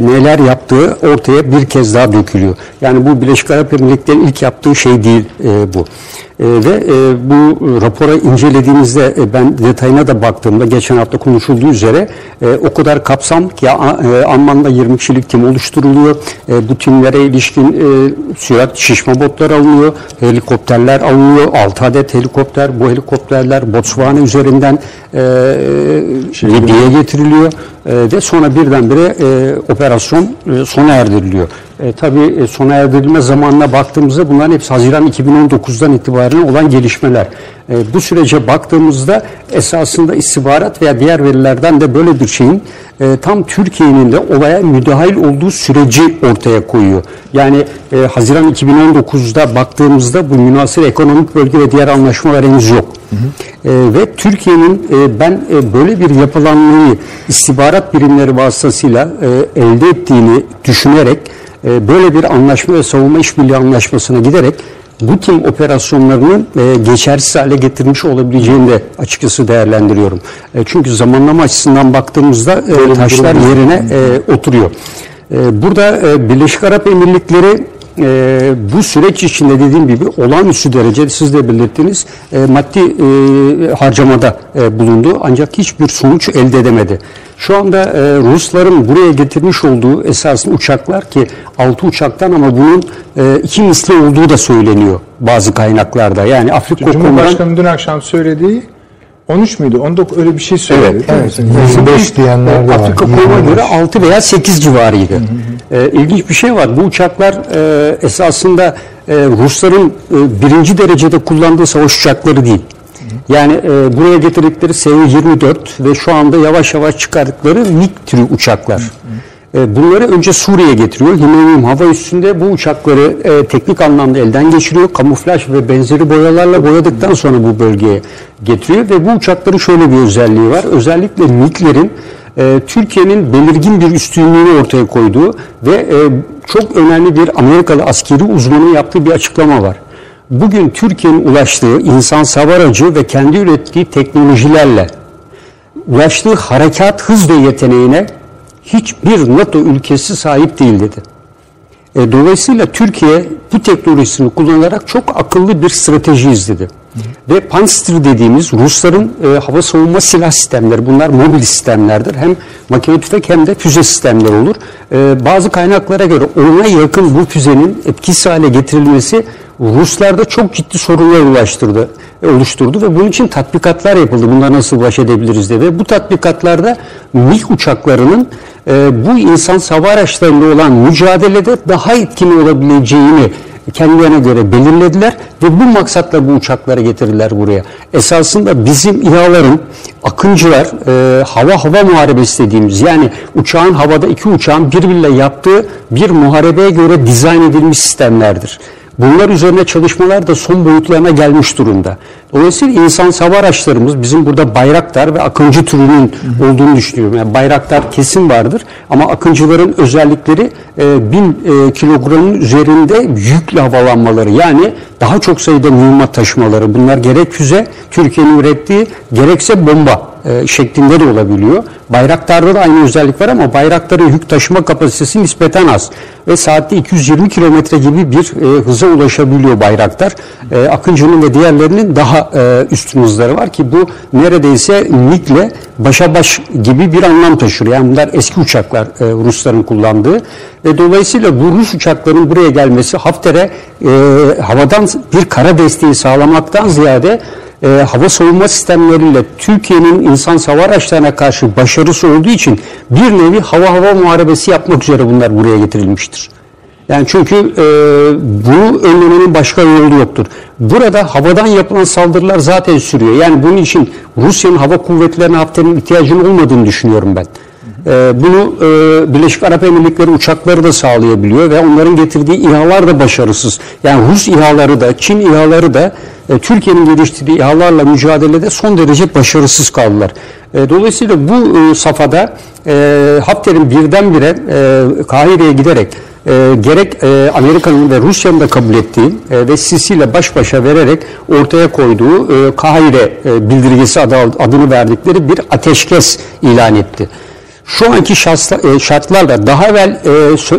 neler yaptığı ortaya bir kez daha dökülüyor. Yani bu Birleşik Arap Emirlikleri'nin ilk yaptığı şey değil bu. Ve bu rapora incelediğimizde ben detayına da baktığımda geçen hafta konuşulduğu üzere o kadar kapsam ki Amman'da 20 kişilik tim oluşturuluyor. Bu timlere ilişkin sürat şişme botlar alınıyor, helikopterler alınıyor, 6 adet helikopter, bu helikopterler Botswana üzerinden Libya'ya getiriliyor. Ve sonra birdenbire operasyon sona erdiriliyor. Tabii sona erdirilme zamanına baktığımızda bunların hepsi Haziran 2019'dan itibaren olan gelişmeler. Bu sürece baktığımızda esasında istihbarat veya diğer verilerden de böyle bir şeyin tam Türkiye'nin de olaya müdahil olduğu süreci ortaya koyuyor. Yani Haziran 2019'da baktığımızda bu münasır ekonomik bölge ve diğer anlaşmalar henüz yok. Hı hı. Ve Türkiye'nin ben böyle bir yapılanmayı istihbarat birimleri vasıtasıyla elde ettiğini düşünerek böyle bir anlaşma ve savunma işbirliği anlaşmasına giderek bu tüm operasyonlarının geçersiz hale getirmiş olabileceğini de açıkçası değerlendiriyorum. Çünkü zamanlama açısından baktığımızda taşlar yerine oturuyor. Burada Birleşik Arap Emirlikleri bu süreç içinde dediğim gibi olağanüstü derece siz de belirttiniz maddi harcamada bulundu ancak hiçbir sonuç elde edemedi. Şu anda Rusların buraya getirmiş olduğu esaslı uçaklar ki 6 uçaktan ama bunun 2 misli olduğu da söyleniyor bazı kaynaklarda. Yani Afrika Cumhurbaşkanı dün akşam söylediği 13 müydü? 19 öyle bir şey söyledi. Evet. 25 diyenler de var. Afrika Koruma göre 6 veya 8 civarıydı. Hı hı. İlginç bir şey var. Bu uçaklar esasında Rusların birinci derecede kullandığı savaş uçakları değil. Yani buraya getirdikleri S-24 ve şu anda yavaş yavaş çıkardıkları MiG türü uçaklar. Hı hı. Bunları önce Suriye'ye getiriyor. Himeyim hava üstünde bu uçakları teknik anlamda elden geçiriyor. Kamuflaj ve benzeri boyalarla boyadıktan sonra bu bölgeye getiriyor. Ve bu uçakların şöyle bir özelliği var. Özellikle MiG'lerin Türkiye'nin belirgin bir üstünlüğünü ortaya koyduğu ve çok önemli bir Amerikalı askeri uzmanın yaptığı bir açıklama var. Bugün Türkiye'nin ulaştığı insansal aracı ve kendi ürettiği teknolojilerle ulaştığı harekat hız ve yeteneğine hiçbir NATO ülkesi sahip değil dedi. Dolayısıyla Türkiye bu teknolojisini kullanarak çok akıllı bir strateji izledi. Ve Panster dediğimiz Rusların hava savunma silah sistemleri, bunlar mobil sistemlerdir. Hem makine tüfek hem de füze sistemleri olur. Bazı kaynaklara göre ona yakın bu füzenin etkisiz hale getirilmesi Ruslarda çok ciddi sorunlar oluşturdu ve bunun için tatbikatlar yapıldı. Bunlar nasıl baş edebiliriz diye. Ve bu tatbikatlarda MiG uçaklarının bu insansız hava araçlarıyla olan mücadelede daha etkin olabileceğini kendilerine göre belirlediler ve bu maksatla bu uçakları getirdiler buraya. Esasında bizim İHA'ların, Akıncılar, hava muharebesi dediğimiz yani uçağın havada iki uçağın birbiriyle yaptığı bir muharebeye göre dizayn edilmiş sistemlerdir. Bunlar üzerine çalışmalar da son boyutlarına gelmiş durumda. Dolayısıyla insansız hava araçlarımız bizim burada Bayraktar ve Akıncı türünün olduğunu düşünüyorum. Yani Bayraktar kesin vardır ama Akıncıların özellikleri 1000 kilogramın üzerinde yükle havalanmaları yani daha çok sayıda mühimmat taşımaları. Bunlar gerek füze Türkiye'nin ürettiği gerekse bomba şeklinde de olabiliyor. Bayraktar'da da aynı özellik var ama Bayraktar'ın yük taşıma kapasitesi nispeten az. Ve saatte 220 kilometre gibi bir hıza ulaşabiliyor Bayraktar. Akıncı'nın ve diğerlerinin daha üstün hızları var ki bu neredeyse MiG'le başa baş gibi bir anlam taşıyor. Yani bunlar eski uçaklar Rusların kullandığı. Ve dolayısıyla bu Rus uçakların buraya gelmesi Hafter'e havadan bir kara desteği sağlamaktan ziyade hava savunma sistemleriyle Türkiye'nin insansız hava araçlarına karşı başarısı olduğu için bir nevi hava muharebesi yapmak üzere bunlar buraya getirilmiştir. Yani çünkü bunu önlemenin başka yolu yoktur. Burada havadan yapılan saldırılar zaten sürüyor. Yani bunun için Rusya'nın hava kuvvetlerine Hafter'in ihtiyacının olmadığını düşünüyorum ben. Bunu Birleşik Arap Emirlikleri uçakları da sağlayabiliyor ve onların getirdiği İHA'lar da başarısız. Yani Rus İHA'ları da, Çin İHA'ları da Türkiye'nin geliştirdiği İHA'larla mücadelede son derece başarısız kaldılar. Dolayısıyla bu safhada Hafter'in birdenbire Kahire'ye giderek gerek Amerika'nın ve Rusya'nın da kabul ettiği ve Sisi ile baş başa vererek ortaya koyduğu Kahire bildirgesi adını verdikleri bir ateşkes ilan etti. Şu anki şartlarla daha evvel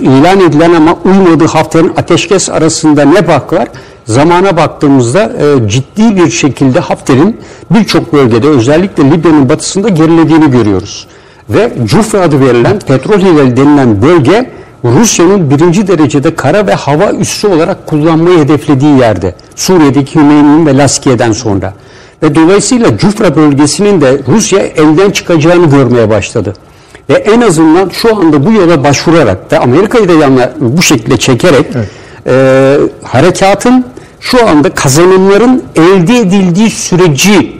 ilan edilen ama uymadığı Hafter'in ateşkes arasında ne fark var? Zamana baktığımızda ciddi bir şekilde Hafter'in birçok bölgede özellikle Libya'nın batısında gerilediğini görüyoruz. Ve Cufra adı verilen petrol hilali denilen bölge Rusya'nın birinci derecede kara ve hava üssü olarak kullanmayı hedeflediği yerde. Suriye'deki Hümeyni'nin ve Laskiye'den sonra. Ve dolayısıyla Cufra bölgesinin de Rusya elden çıkacağını görmeye başladı. Ve en azından şu anda bu yola başvurarak da Amerika'yı da yanına bu şekilde çekerek evet. Harekatın şu anda kazanımların elde edildiği süreci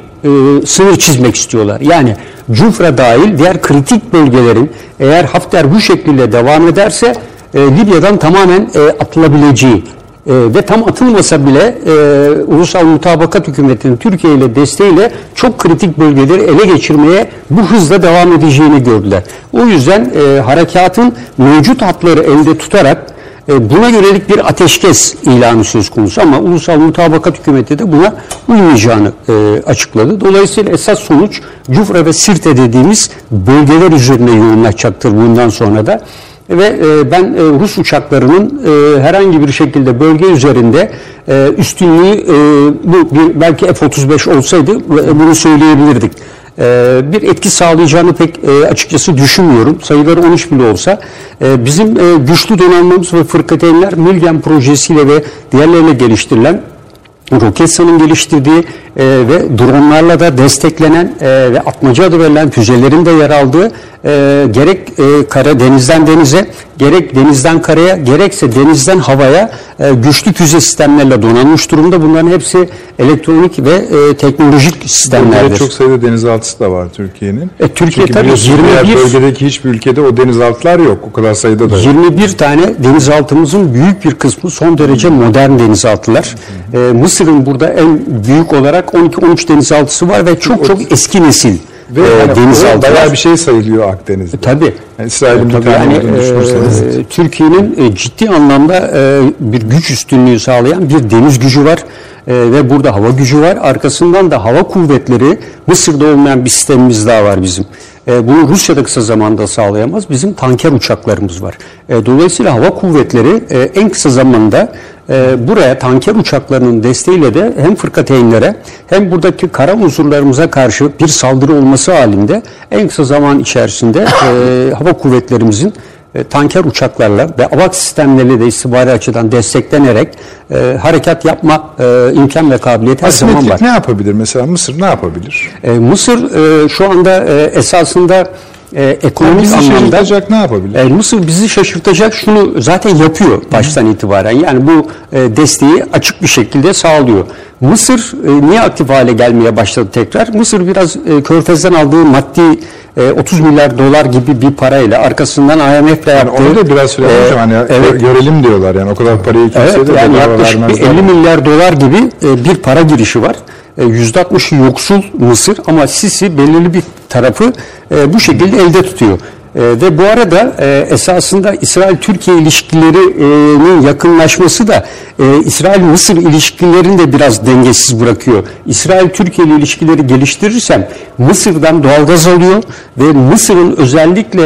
sınır çizmek istiyorlar. Yani Cufra dahil diğer kritik bölgelerin eğer Hafter bu şekilde devam ederse Libya'dan tamamen atılabileceği ve tam atılmasa bile Ulusal Mutabakat Hükümeti'nin Türkiye ile desteğiyle çok kritik bölgeleri ele geçirmeye bu hızla devam edeceğini gördüler. O yüzden harekatın mevcut hatları elde tutarak buna yönelik bir ateşkes ilanı söz konusu ama Ulusal Mutabakat Hükümeti de buna uymayacağını açıkladı. Dolayısıyla esas sonuç Cufra ve Sirte dediğimiz bölgeler üzerine yoğunlaşacaktır bundan sonra da. Ve ben Rus uçaklarının herhangi bir şekilde bölge üzerinde üstünlüğü belki F-35 olsaydı bunu söyleyebilirdik. Bir etki sağlayacağını pek açıkçası düşünmüyorum. Sayıları 13 bile olsa. Bizim güçlü donanmamız ve fırkateynler Milgen projesiyle ve diğerlerine geliştirilen Roketsan'ın geliştirdiği ve dronlarla da desteklenen ve atmaca adı verilen füzelerin de yer aldığı gerek kara denizden denize, gerek denizden karaya, gerekse denizden havaya güçlü füze sistemlerle donanmış durumda. Bunların hepsi elektronik ve teknolojik sistemlerdir. Burada çok sayıda denizaltısı da var Türkiye'nin. Türkiye tabii 21 bölgedeki hiçbir ülkede o denizaltılar yok. O kadar sayıda da. 21 tane denizaltımızın büyük bir kısmı son derece modern denizaltılar. Mısır'ın burada en büyük olarak 12-13 denizaltısı var ve çok eski nesil. Ve yani denizaltılar bayağı bir şey sayılıyor Akdeniz'de. Tabii. Yani İsrail'in tabii yani, düşünürseniz. Türkiye'nin ciddi anlamda bir güç üstünlüğü sağlayan bir deniz gücü var. Ve burada hava gücü var. Arkasından da hava kuvvetleri Mısır'da olmayan bir sistemimiz daha var bizim. Bunu Rusya da kısa zamanda sağlayamaz. Bizim tanker uçaklarımız var. Dolayısıyla hava kuvvetleri en kısa zamanda buraya tanker uçaklarının desteğiyle de hem fırkateynlere hem buradaki kara unsurlarımıza karşı bir saldırı olması halinde en kısa zaman içerisinde hava kuvvetlerimizin tanker uçaklarla ve AVAX sistemleriyle de istihbari açıdan desteklenerek harekat yapma imkan ve kabiliyeti her zaman var. Ne yapabilir mesela? Mısır ne yapabilir? Mısır şu anda esasında ekonomik anlamda ne yapabilir? Mısır bizi şaşırtacak şunu zaten yapıyor baştan itibaren. Yani bu desteği açık bir şekilde sağlıyor. Mısır niye aktif hale gelmeye başladı tekrar? Mısır biraz Körfez'den aldığı maddi 30 milyar dolar gibi bir parayla arkasından IMF'le yaptığı. Yani onu da biraz süre hani evet, görelim diyorlar yani o kadar parayı kimse evet, de yani yaklaşık 50 milyar dolar gibi bir para girişi var. %60'ı yoksul Mısır ama Sisi belirli bir tarafı bu şekilde elde tutuyor. Ve bu arada esasında İsrail-Türkiye ilişkilerinin yakınlaşması da İsrail-Mısır ilişkilerini de biraz dengesiz bırakıyor. İsrail-Türkiye ile ilişkileri geliştirirsem Mısır'dan doğalgaz alıyor ve Mısır'ın özellikle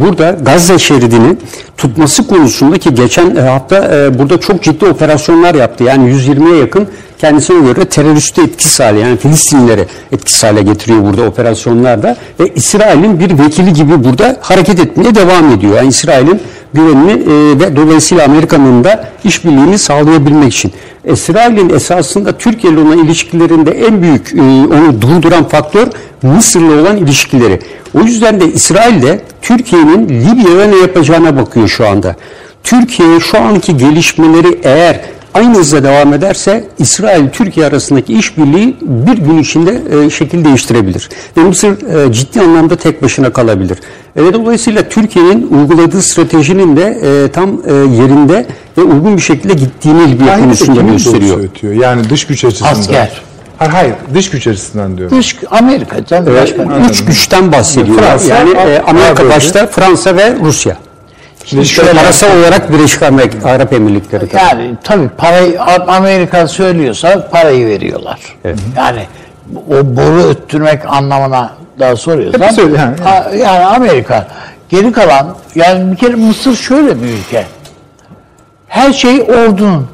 burada Gazze şeridini tutması konusundaki geçen hafta burada çok ciddi operasyonlar yaptı. Yani 120'ye yakın kendisine göre teröristi etkisiz hale yani Filistinlilere etkisiz hale getiriyor burada operasyonlarda ve İsrail'in bir vekili gibi burada hareket etmeye devam ediyor. Yani İsrail'in güvenini ve dolayısıyla Amerika'nın da işbirliğini sağlayabilmek için. İsrail'in esasında Türkiye ile olan ilişkilerinde en büyük onu durduran faktör Mısır'la olan ilişkileri. O yüzden de İsrail de Türkiye'nin Libya'ya ne yapacağına bakıyor şu anda. Türkiye şu anki gelişmeleri eğer aynı hızla devam ederse İsrail-Türkiye arasındaki işbirliği bir gün içinde şekil değiştirebilir. Ve Mısır ciddi anlamda tek başına kalabilir. Dolayısıyla Türkiye'nin uyguladığı stratejinin de tam yerinde ve uygun bir şekilde gittiğini bir konusunda gösteriyor. Yani dış güç açısından. Asker. Hayır, dış güç açısından diyorum. Amerika. Üç güçten bahsediyor. Fransa, yani Amerika başta, Fransa ve Rusya. Şimdi parasal olarak Birleşik Arap Emirlikleri. Yani tabii parayı Amerika söylüyorsa parayı veriyorlar. Evet. Yani o boru öttürmek anlamına daha soruyorsan. Yani Amerika. Geri kalan yani bir kere Mısır şöyle bir ülke. Her şey ordunun.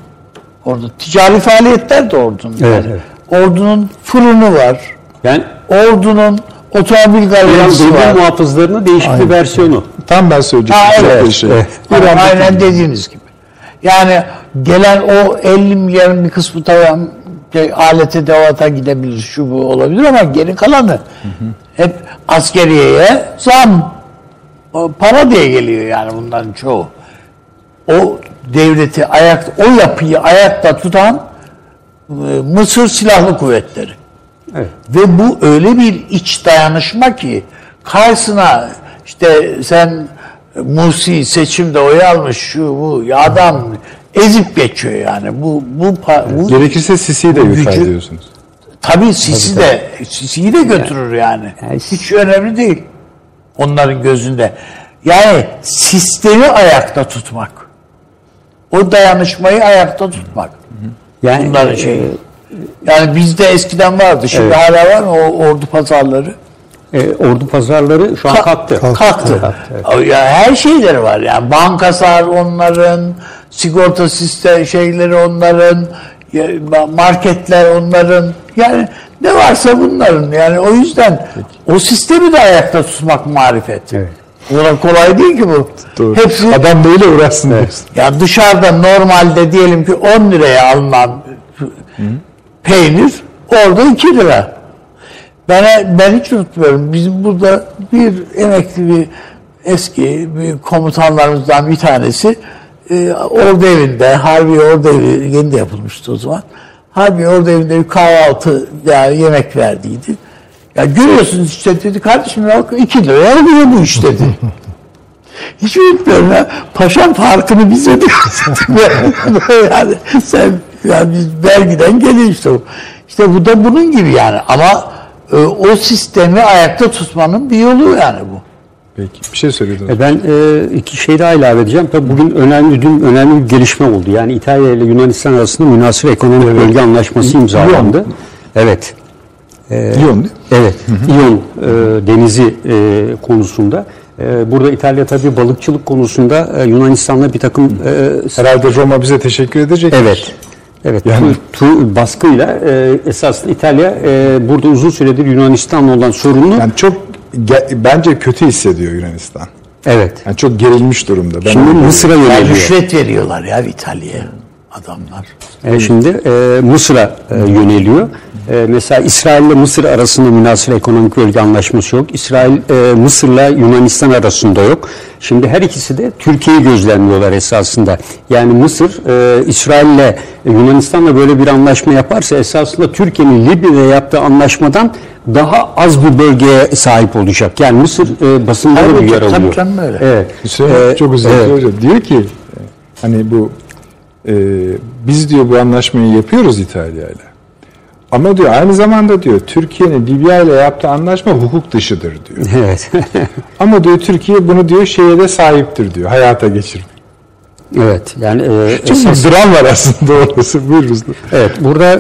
Orada ticari faaliyetler de ordunun. Evet, evet. Ordunun fırını var. Yani ordunun otomobil galerisi var. Devlet muhafızlarının değişik bir versiyonu. Tam ben söyleyeceğim. Aynen dediğiniz gibi. Yani gelen o 50 milyarın bir kısmı tabii alete devata gidebilir, şu bu olabilir ama geri kalanı hep askeriyeye zam, para diye geliyor yani bunların çoğu. O devleti o yapıyı ayakta tutan Mısır Silahlı Kuvvetleri. Evet. Ve bu öyle bir iç dayanışma ki karşısına işte sen Musi seçimde oy almış şu bu adam ezip geçiyor yani. Bu gerekirse Sisi'yi de yükseltiyorsunuz. Diyorsunuz. Tabii Sisi'yi de götürür yani. Hiç önemli değil onların gözünde. Yani sistemi ayakta tutmak. O dayanışmayı ayakta tutmak. Yani bunların şeyi. Yani bizde eskiden vardı. Şimdi hala var mı o ordu pazarları? Ordu pazarları şu an kalktı. Kalktı. Evet. Ya her şeyleri var yani bankalar onların, sigorta sistem şeyleri onların, marketler onların. Yani ne varsa bunların. Yani o yüzden o sistemi de ayakta tutmak marifet. Evet. Kolay değil ki bu. Doğru. Hepsi adam böyle uğraşsın. Evet. Ya dışarıda normalde diyelim ki 10 liraya alınan peynir orada 2 lira. Ben hiç unutmuyorum. Bizim burada bir emekli bir eski bir komutanlarımızdan bir tanesi ordu evinde, Harbi Ordu Evi yeni de yapılmıştı o zaman. Harbi Ordu Evi'nde bir kahvaltı yani yemek verdiydi. Ya görüyorsunuz işte dedi kardeşim 2 liraya alıyor bu iş dedi. Hiç unutmuyorum ya. Paşam farkını biz ödedik. Yani sen yani biz vergiden geliyor işte o. İşte bu da bunun gibi yani ama o sistemi ayakta tutmanın bir yolu yani bu. Peki. Bir şey söylüyordunuz. Ben iki şey daha ilave edeceğim. Tabii bugün önemli bir gelişme oldu. Yani İtalya ile Yunanistan arasında münasır ekonomik bölge anlaşması imzalandı. İyon. Evet. İyon değil mi? Evet. İyon denizi konusunda. Burada İtalya tabii balıkçılık konusunda Yunanistan'la bir takım... Herhalde Roma bize teşekkür edecek. Evet. Evet, yani. Baskıyla esasında İtalya burada uzun süredir Yunanistan'la olan sorununu... Yani çok bence kötü hissediyor Yunanistan. Evet. Yani çok gerilmiş durumda. Şimdi Mısır'a yöneliyor. Rüşvet veriyorlar ya İtalya'ya adamlar. Şimdi Mısır'a yöneliyor. Mesela İsrail ile Mısır arasında münasır ekonomik bölge anlaşması yok. İsrail, Mısır'la Yunanistan arasında yok. Şimdi her ikisi de Türkiye'yi gözlemliyorlar esasında. Yani Mısır, İsrail'le Yunanistan'la böyle bir anlaşma yaparsa esasında Türkiye'nin Libya'da yaptığı anlaşmadan daha az bir bölgeye sahip olacak. Yani Mısır basında da bir yer alıyor. Evet. Çok güzel. Evet. Diyor ki hani bu biz diyor bu anlaşmayı yapıyoruz İtalya'yla. Ama diyor aynı zamanda diyor Türkiye'nin Libya ile yaptığı anlaşma hukuk dışıdır diyor. Evet. Ama diyor Türkiye bunu diyor şeye de sahiptir diyor. Hayata geçirmek. Evet. Yani dram var aslında orası. Buyurunuz. Evet. Burada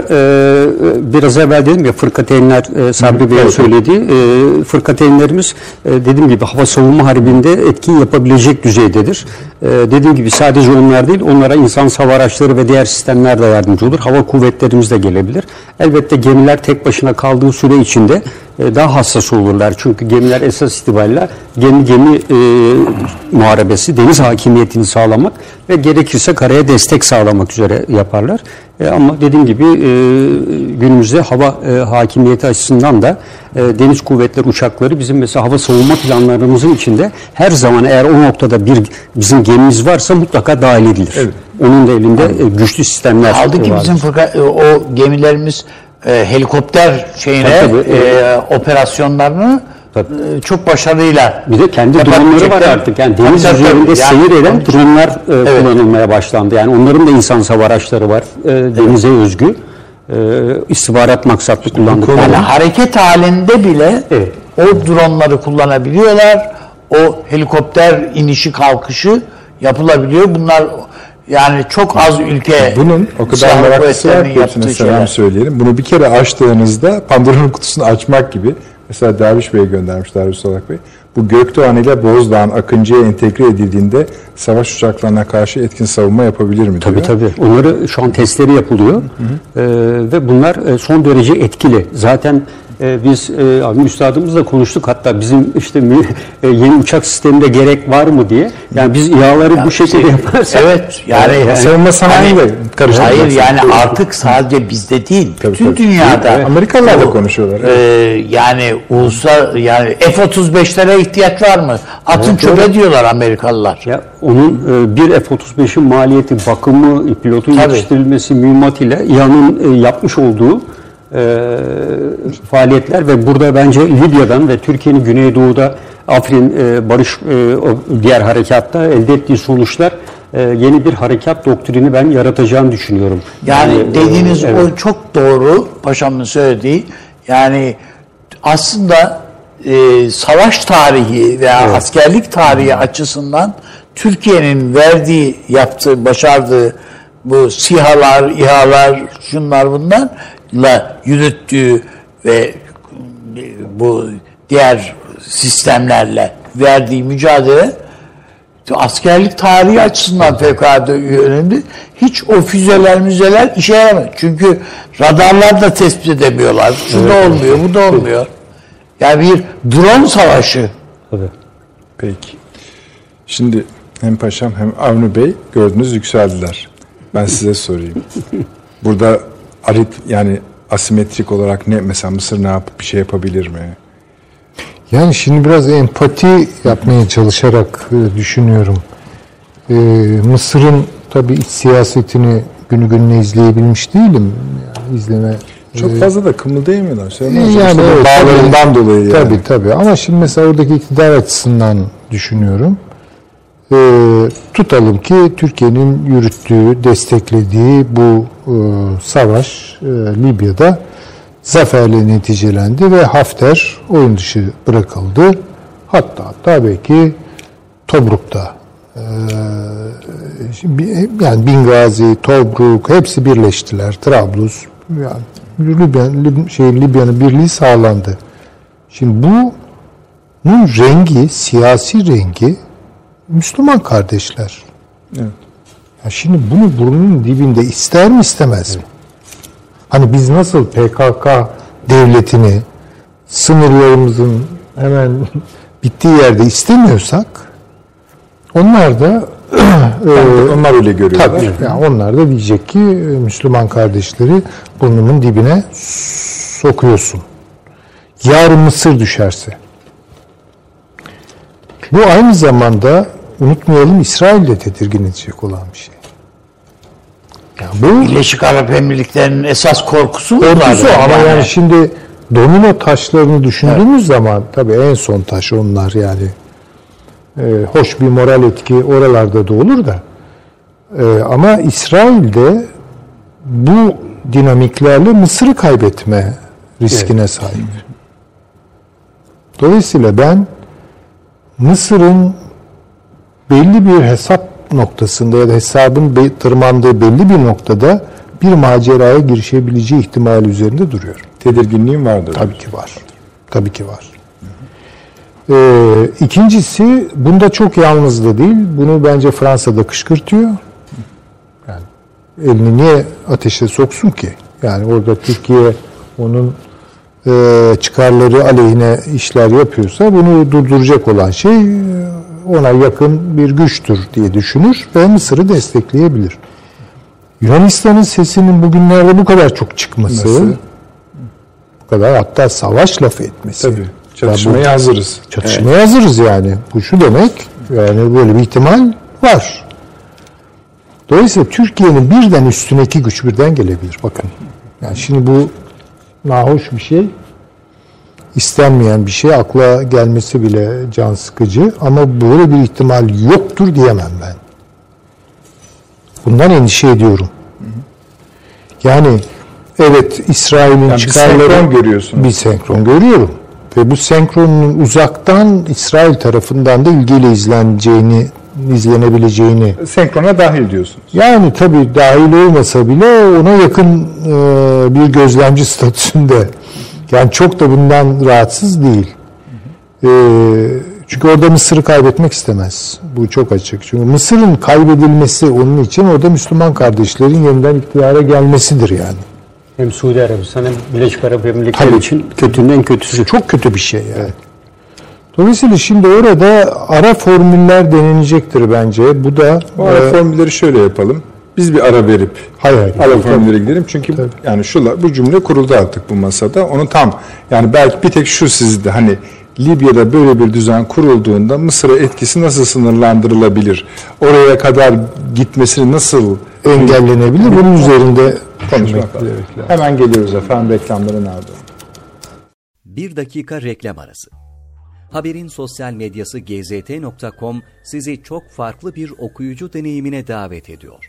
biraz evvel dedim ya fırkateynler Sabri Bey'e söyledi. Fırkateynlerimiz dediğim gibi hava savunma harbinde etkin yapabilecek düzeydedir. Dediğim gibi sadece onlar değil, onlara insansız hava araçları ve diğer sistemler de yardımcı olur. Hava kuvvetlerimiz de gelebilir. Elbette gemiler tek başına kaldığı süre içinde daha hassas olurlar. Çünkü gemiler esas itibariyle gemi muharebesi, deniz hakimiyetini sağlamak ve gerekirse karaya destek sağlamak üzere yaparlar. Ama dediğim gibi günümüzde hava hakimiyeti açısından da deniz kuvvetleri uçakları bizim mesela hava savunma planlarımızın içinde her zaman, eğer o noktada bir bizim gemimiz varsa mutlaka dahil edilir. Evet. Onun da elinde güçlü sistemler vardır. Aldı ki bizim o gemilerimiz helikopter operasyonlarını çok başarıyla. Bir de kendi dronları var artık. Yani deniz üzerinde seyir eden dronlar kullanılmaya başlandı. Yani onların da insansava araçları var. Denize özgü. İstihbarat maksatlı kullandıkları. Yani hareket halinde bile o dronları kullanabiliyorlar. O helikopter inişi kalkışı yapılabiliyor. Bunlar yani çok az ülke. Bunun o kadar meraklısı var ki selam söyleyelim. Bunu bir kere açtığınızda Pandora'nın kutusunu açmak gibi. Mesela Derviş Bey'e göndermiş, Derviş Salak Bey. Bu Gökdoğan ile Bozdağ'ın Akıncı'ya entegre edildiğinde savaş uçaklarına karşı etkin savunma yapabilir mi? Tabii tabii. Onları şu an testleri yapılıyor. Ve bunlar son derece etkili. Zaten biz üstadımızla konuştuk, hatta bizim işte yeni uçak sisteminde gerek var mı diye. Yani biz İHA'ları bu şekilde yaparsak. Evet. Yani savunma sanayi de karıştırıyor. Hayır yani artık sadece bizde değil. Bütün dünyada. Amerikalılar da konuşuyorlar. Yani ulusal F-35'lere ihtiyaç var mı? Atın çöpe diyorlar Amerikalılar. Ya onun bir F-35'in maliyeti, bakımı, pilotun yetiştirilmesi, mühimmat ile İHA'nın yapmış olduğu faaliyetler ve burada bence Libya'dan ve Türkiye'nin Güneydoğu'da Afrin barış diğer harekatta elde ettiği sonuçlar yeni bir harekat doktrini ben yaratacağını düşünüyorum. Yani dediğiniz o çok doğru paşamın söylediği. Yani aslında savaş tarihi veya askerlik tarihi açısından Türkiye'nin verdiği, yaptığı, başardığı bu SİHA'lar, İHA'lar, şunlar bunlar yürüttüğü ve bu diğer sistemlerle verdiği mücadele askerlik tarihi açısından fevkalade önemli. Hiç o füzeler işe yaramıyor. Çünkü radarlar da tespit edemiyorlar. Şu da olmuyor, bu da olmuyor. Yani bir drone savaşı. Tabii. Peki. Şimdi hem Paşam hem Avni Bey gördünüz yükseldiler. Ben size sorayım. Burada yani asimetrik olarak mesela Mısır ne yapıp bir şey yapabilir mi? Yani şimdi biraz empati yapmaya çalışarak düşünüyorum. Mısır'ın tabii iç siyasetini günü gününe izleyebilmiş değilim. Yani izleme çok fazla da kımıldayamıyorlar. Yani bağlarından dolayı. Yani. Tabii ama şimdi mesela oradaki iktidar açısından düşünüyorum. Tutalım ki Türkiye'nin yürüttüğü, desteklediği bu savaş Libya'da zaferle neticelendi ve Hafter oyun dışı bırakıldı. Hatta belki Tobruk'ta yani Bingazi, Tobruk hepsi birleştiler. Trablus yani Libya'nın birliği sağlandı. Şimdi bunun rengi, siyasi rengi Müslüman kardeşler. Evet. Ya şimdi bunu burnunun dibinde ister mi istemez mi? Hani biz nasıl PKK devletini sınırlarımızın hemen bittiği yerde istemiyorsak, onlar da onlar öyle görüyorlar. Tabii. Yani onlar da diyecek ki Müslüman kardeşleri burnumun dibine sokuyorsun. Yarın Mısır düşerse. Bu aynı zamanda unutmayalım İsrail'le tedirgin edecek olan bir şey. Yani bu Birleşik Arap Emirlikleri'nin esas korkusu ama yani şimdi domino taşlarını düşündüğümüz zaman tabii en son taş onlar yani. Hoş bir moral etki oralarda da olur da. Ama İsrail'de bu dinamiklerle Mısır'ı kaybetme riskine sahip. Dolayısıyla ben Mısır'ın belli bir hesap noktasında ya da hesabın tırmandığı belli bir noktada bir maceraya girişebileceği ihtimali üzerinde duruyorum. Tedirginliğim vardır. Tabii ki var. İkincisi, bunda çok yalnız da değil. Bunu bence Fransa da kışkırtıyor. Yani elini niye ateşe soksun ki? Yani orada Türkiye onun çıkarları aleyhine işler yapıyorsa bunu durduracak olan şey ona yakın bir güçtür diye düşünür ve Mısır'ı destekleyebilir. Yunanistan'ın sesinin bugünlerde bu kadar çok çıkması, nasıl? Bu kadar hatta savaş lafı etmesi. Tabii, çatışmaya hazırız. Çatışmaya hazırız yani. Bu şu demek, yani böyle bir ihtimal var. Dolayısıyla Türkiye'nin birden üstündeki güç birden gelebilir. Bakın, yani şimdi bu nahoş bir şey, istenmeyen bir şey, akla gelmesi bile can sıkıcı ama böyle bir ihtimal yoktur diyemem ben. Bundan endişe ediyorum. Yani evet, İsrail'in yani çıkarları... Bir senkron görüyorsunuz. Bir senkron görüyorum. Ve bu senkronun uzaktan İsrail tarafından da ilgiyle izlenebileceğini... Senkrona dahil diyorsunuz. Yani tabii dahil olmasa bile ona yakın bir gözlemci statüsünde. Yani çok da bundan rahatsız değil. Çünkü orada Mısır'ı kaybetmek istemez. Bu çok açık. Çünkü Mısır'ın kaybedilmesi onun için orada Müslüman kardeşlerin yeniden iktidara gelmesidir yani. Hem Suudi Arabistan hem Birleşik Arap Emirlikleri için kötünden kötüsü. Çok kötü bir şey yani. Evet. Dolayısıyla şimdi orada ara formüller denenecektir bence. Bu da ara formülleri şöyle yapalım. Biz bir ara verip ara formüllere gidelim. Çünkü tabii. Yani bu cümle kuruldu artık bu masada. Onu tam yani belki bir tek şu sizde hani Libya'da böyle bir düzen kurulduğunda Mısır'a etkisi nasıl sınırlandırılabilir? Oraya kadar gitmesini nasıl engellenebilir? Bunun üzerinde konuşmak lazım. Hemen geliyoruz efendim reklamların ardından. Bir dakika reklam arası. Haberin sosyal medyası gzt.com sizi çok farklı bir okuyucu deneyimine davet ediyor.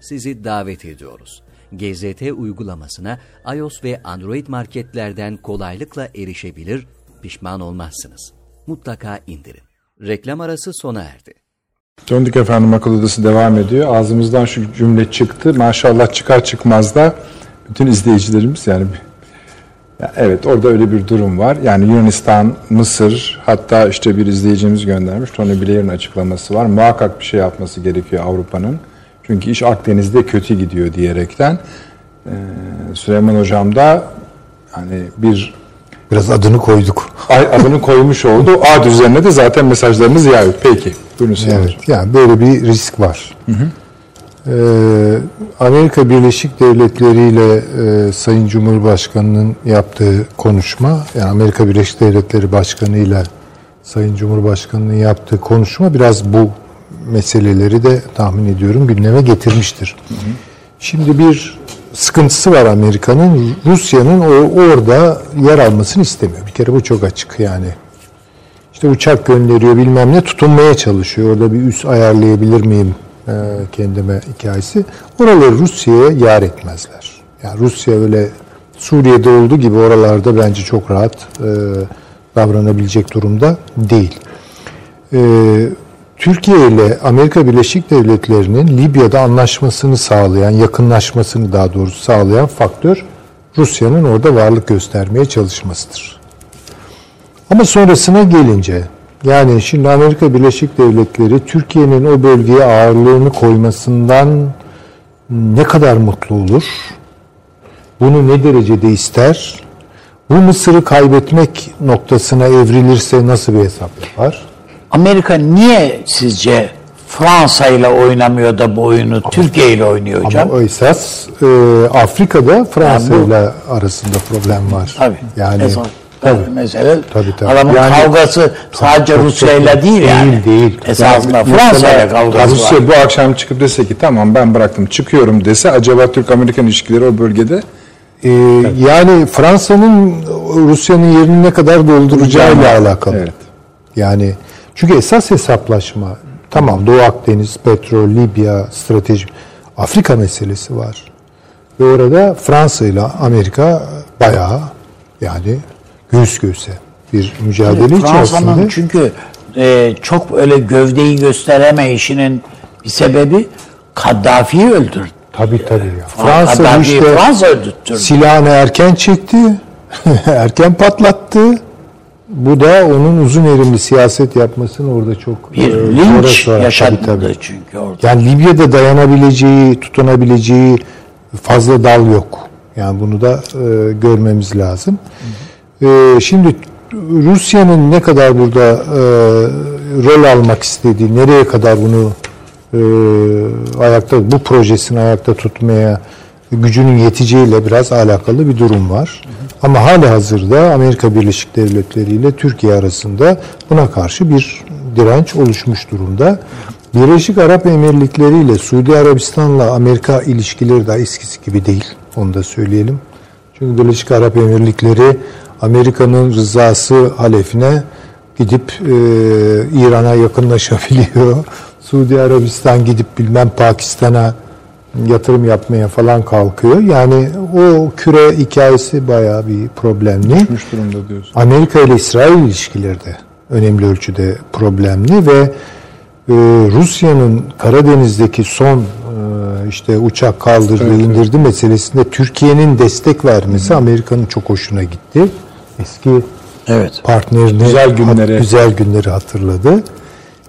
sizi davet ediyoruz. GZT uygulamasına iOS ve Android marketlerden kolaylıkla erişebilir, pişman olmazsınız. Mutlaka indirin. Reklam arası sona erdi. Döndük efendim, akıl odası devam ediyor. Ağzımızdan şu cümle çıktı. Maşallah çıkar çıkmaz da bütün izleyicilerimiz yani... Evet, orada öyle bir durum var. Yani Yunanistan, Mısır, hatta işte bir izleyicimiz göndermiş. Tony Blair'in açıklaması var. Muhakkak bir şey yapması gerekiyor Avrupa'nın. Çünkü iş Akdeniz'de kötü gidiyor diyerekten. Süleyman Hocam da hani biraz adını koyduk. Adını koymuş oldu. O ad üzerine de zaten mesajlarımız yağıyor. Peki. Buyurun Süleyman Hocam. Yani böyle bir risk var. Hı hı. Amerika Birleşik Devletleri ile Sayın Cumhurbaşkanı'nın yaptığı konuşma, yani Amerika Birleşik Devletleri Başkanı ile Sayın Cumhurbaşkanı'nın yaptığı konuşma biraz bu meseleleri de tahmin ediyorum gündeme getirmiştir. Hı hı. Şimdi bir sıkıntısı var Amerika'nın. Rusya'nın orada yer almasını istemiyor. Bir kere bu çok açık yani. İşte uçak gönderiyor bilmem ne, tutunmaya çalışıyor. Orada bir üs ayarlayabilir miyim kendime hikayesi. Oraları Rusya'ya yar etmezler. Yani Rusya öyle Suriye'de olduğu gibi oralarda bence çok rahat davranabilecek durumda değil. Türkiye ile Amerika Birleşik Devletleri'nin Libya'da anlaşmasını sağlayan, yakınlaşmasını daha doğrusu sağlayan faktör Rusya'nın orada varlık göstermeye çalışmasıdır. Ama sonrasına gelince yani şimdi Amerika Birleşik Devletleri Türkiye'nin o bölgeye ağırlığını koymasından ne kadar mutlu olur? Bunu ne derecede ister? Bu Mısır'ı kaybetmek noktasına evrilirse nasıl bir hesap yapar? Amerika niye sizce Fransa ile oynamıyor da bu oyunu Türkiye ile oynuyor hocam? Ama o esas Afrika'da Fransa ile arasında problem var. Tabii. Yani... Mesela adamın yani, kavgası sadece Rusya'yla değil. Esasında yani, Fransa'yla kavgası Rusya var. Rusya bu akşam çıkıp dese ki tamam ben bıraktım çıkıyorum dese acaba Türk-Amerikan ilişkileri o bölgede? Yani Fransa'nın Rusya'nın yerini ne kadar dolduracağıyla alakalı. Evet. Yani çünkü esas hesaplaşma tamam Doğu Akdeniz, petrol, Libya, strateji, Afrika meselesi var. Ve orada Fransa ile Amerika bayağı yani göğüs göğüse bir mücadele içerisinde. Fransa'nın çünkü çok öyle gövdeyi gösteremeyişinin bir sebebi Kaddafi'yi öldürdü. Tabii. Fransa işte silahını erken çekti, erken patlattı. Bu da onun uzun erimli siyaset yapmasını orada çok... Bir linç yaşattı çünkü orada. Yani Libya'da dayanabileceği, tutunabileceği fazla dal yok. Yani bunu da görmemiz lazım. Şimdi Rusya'nın ne kadar burada rol almak istediği, nereye kadar bunu ayakta, bu projesini ayakta tutmaya gücünün yeteceğiyle biraz alakalı bir durum var. Ama halihazırda Amerika Birleşik Devletleri ile Türkiye arasında buna karşı bir direnç oluşmuş durumda. Birleşik Arap Emirlikleri ile Suudi Arabistan'la Amerika ilişkileri daha eskisi gibi değil. Onu da söyleyelim. Çünkü Birleşik Arap Emirlikleri Amerika'nın rızası halefine gidip İran'a yakınlaşabiliyor. Suudi Arabistan gidip bilmem Pakistan'a yatırım yapmaya falan kalkıyor. Yani o küre hikayesi bayağı bir problemli. Düşmüş durumda diyorsun. Amerika ile İsrail ilişkileri de önemli ölçüde problemli ve Rusya'nın Karadeniz'deki son işte uçak kaldırdı, indirdi meselesinde Türkiye'nin destek vermesi Amerika'nın çok hoşuna gitti. Eski partnerini güzel günleri hatırladı.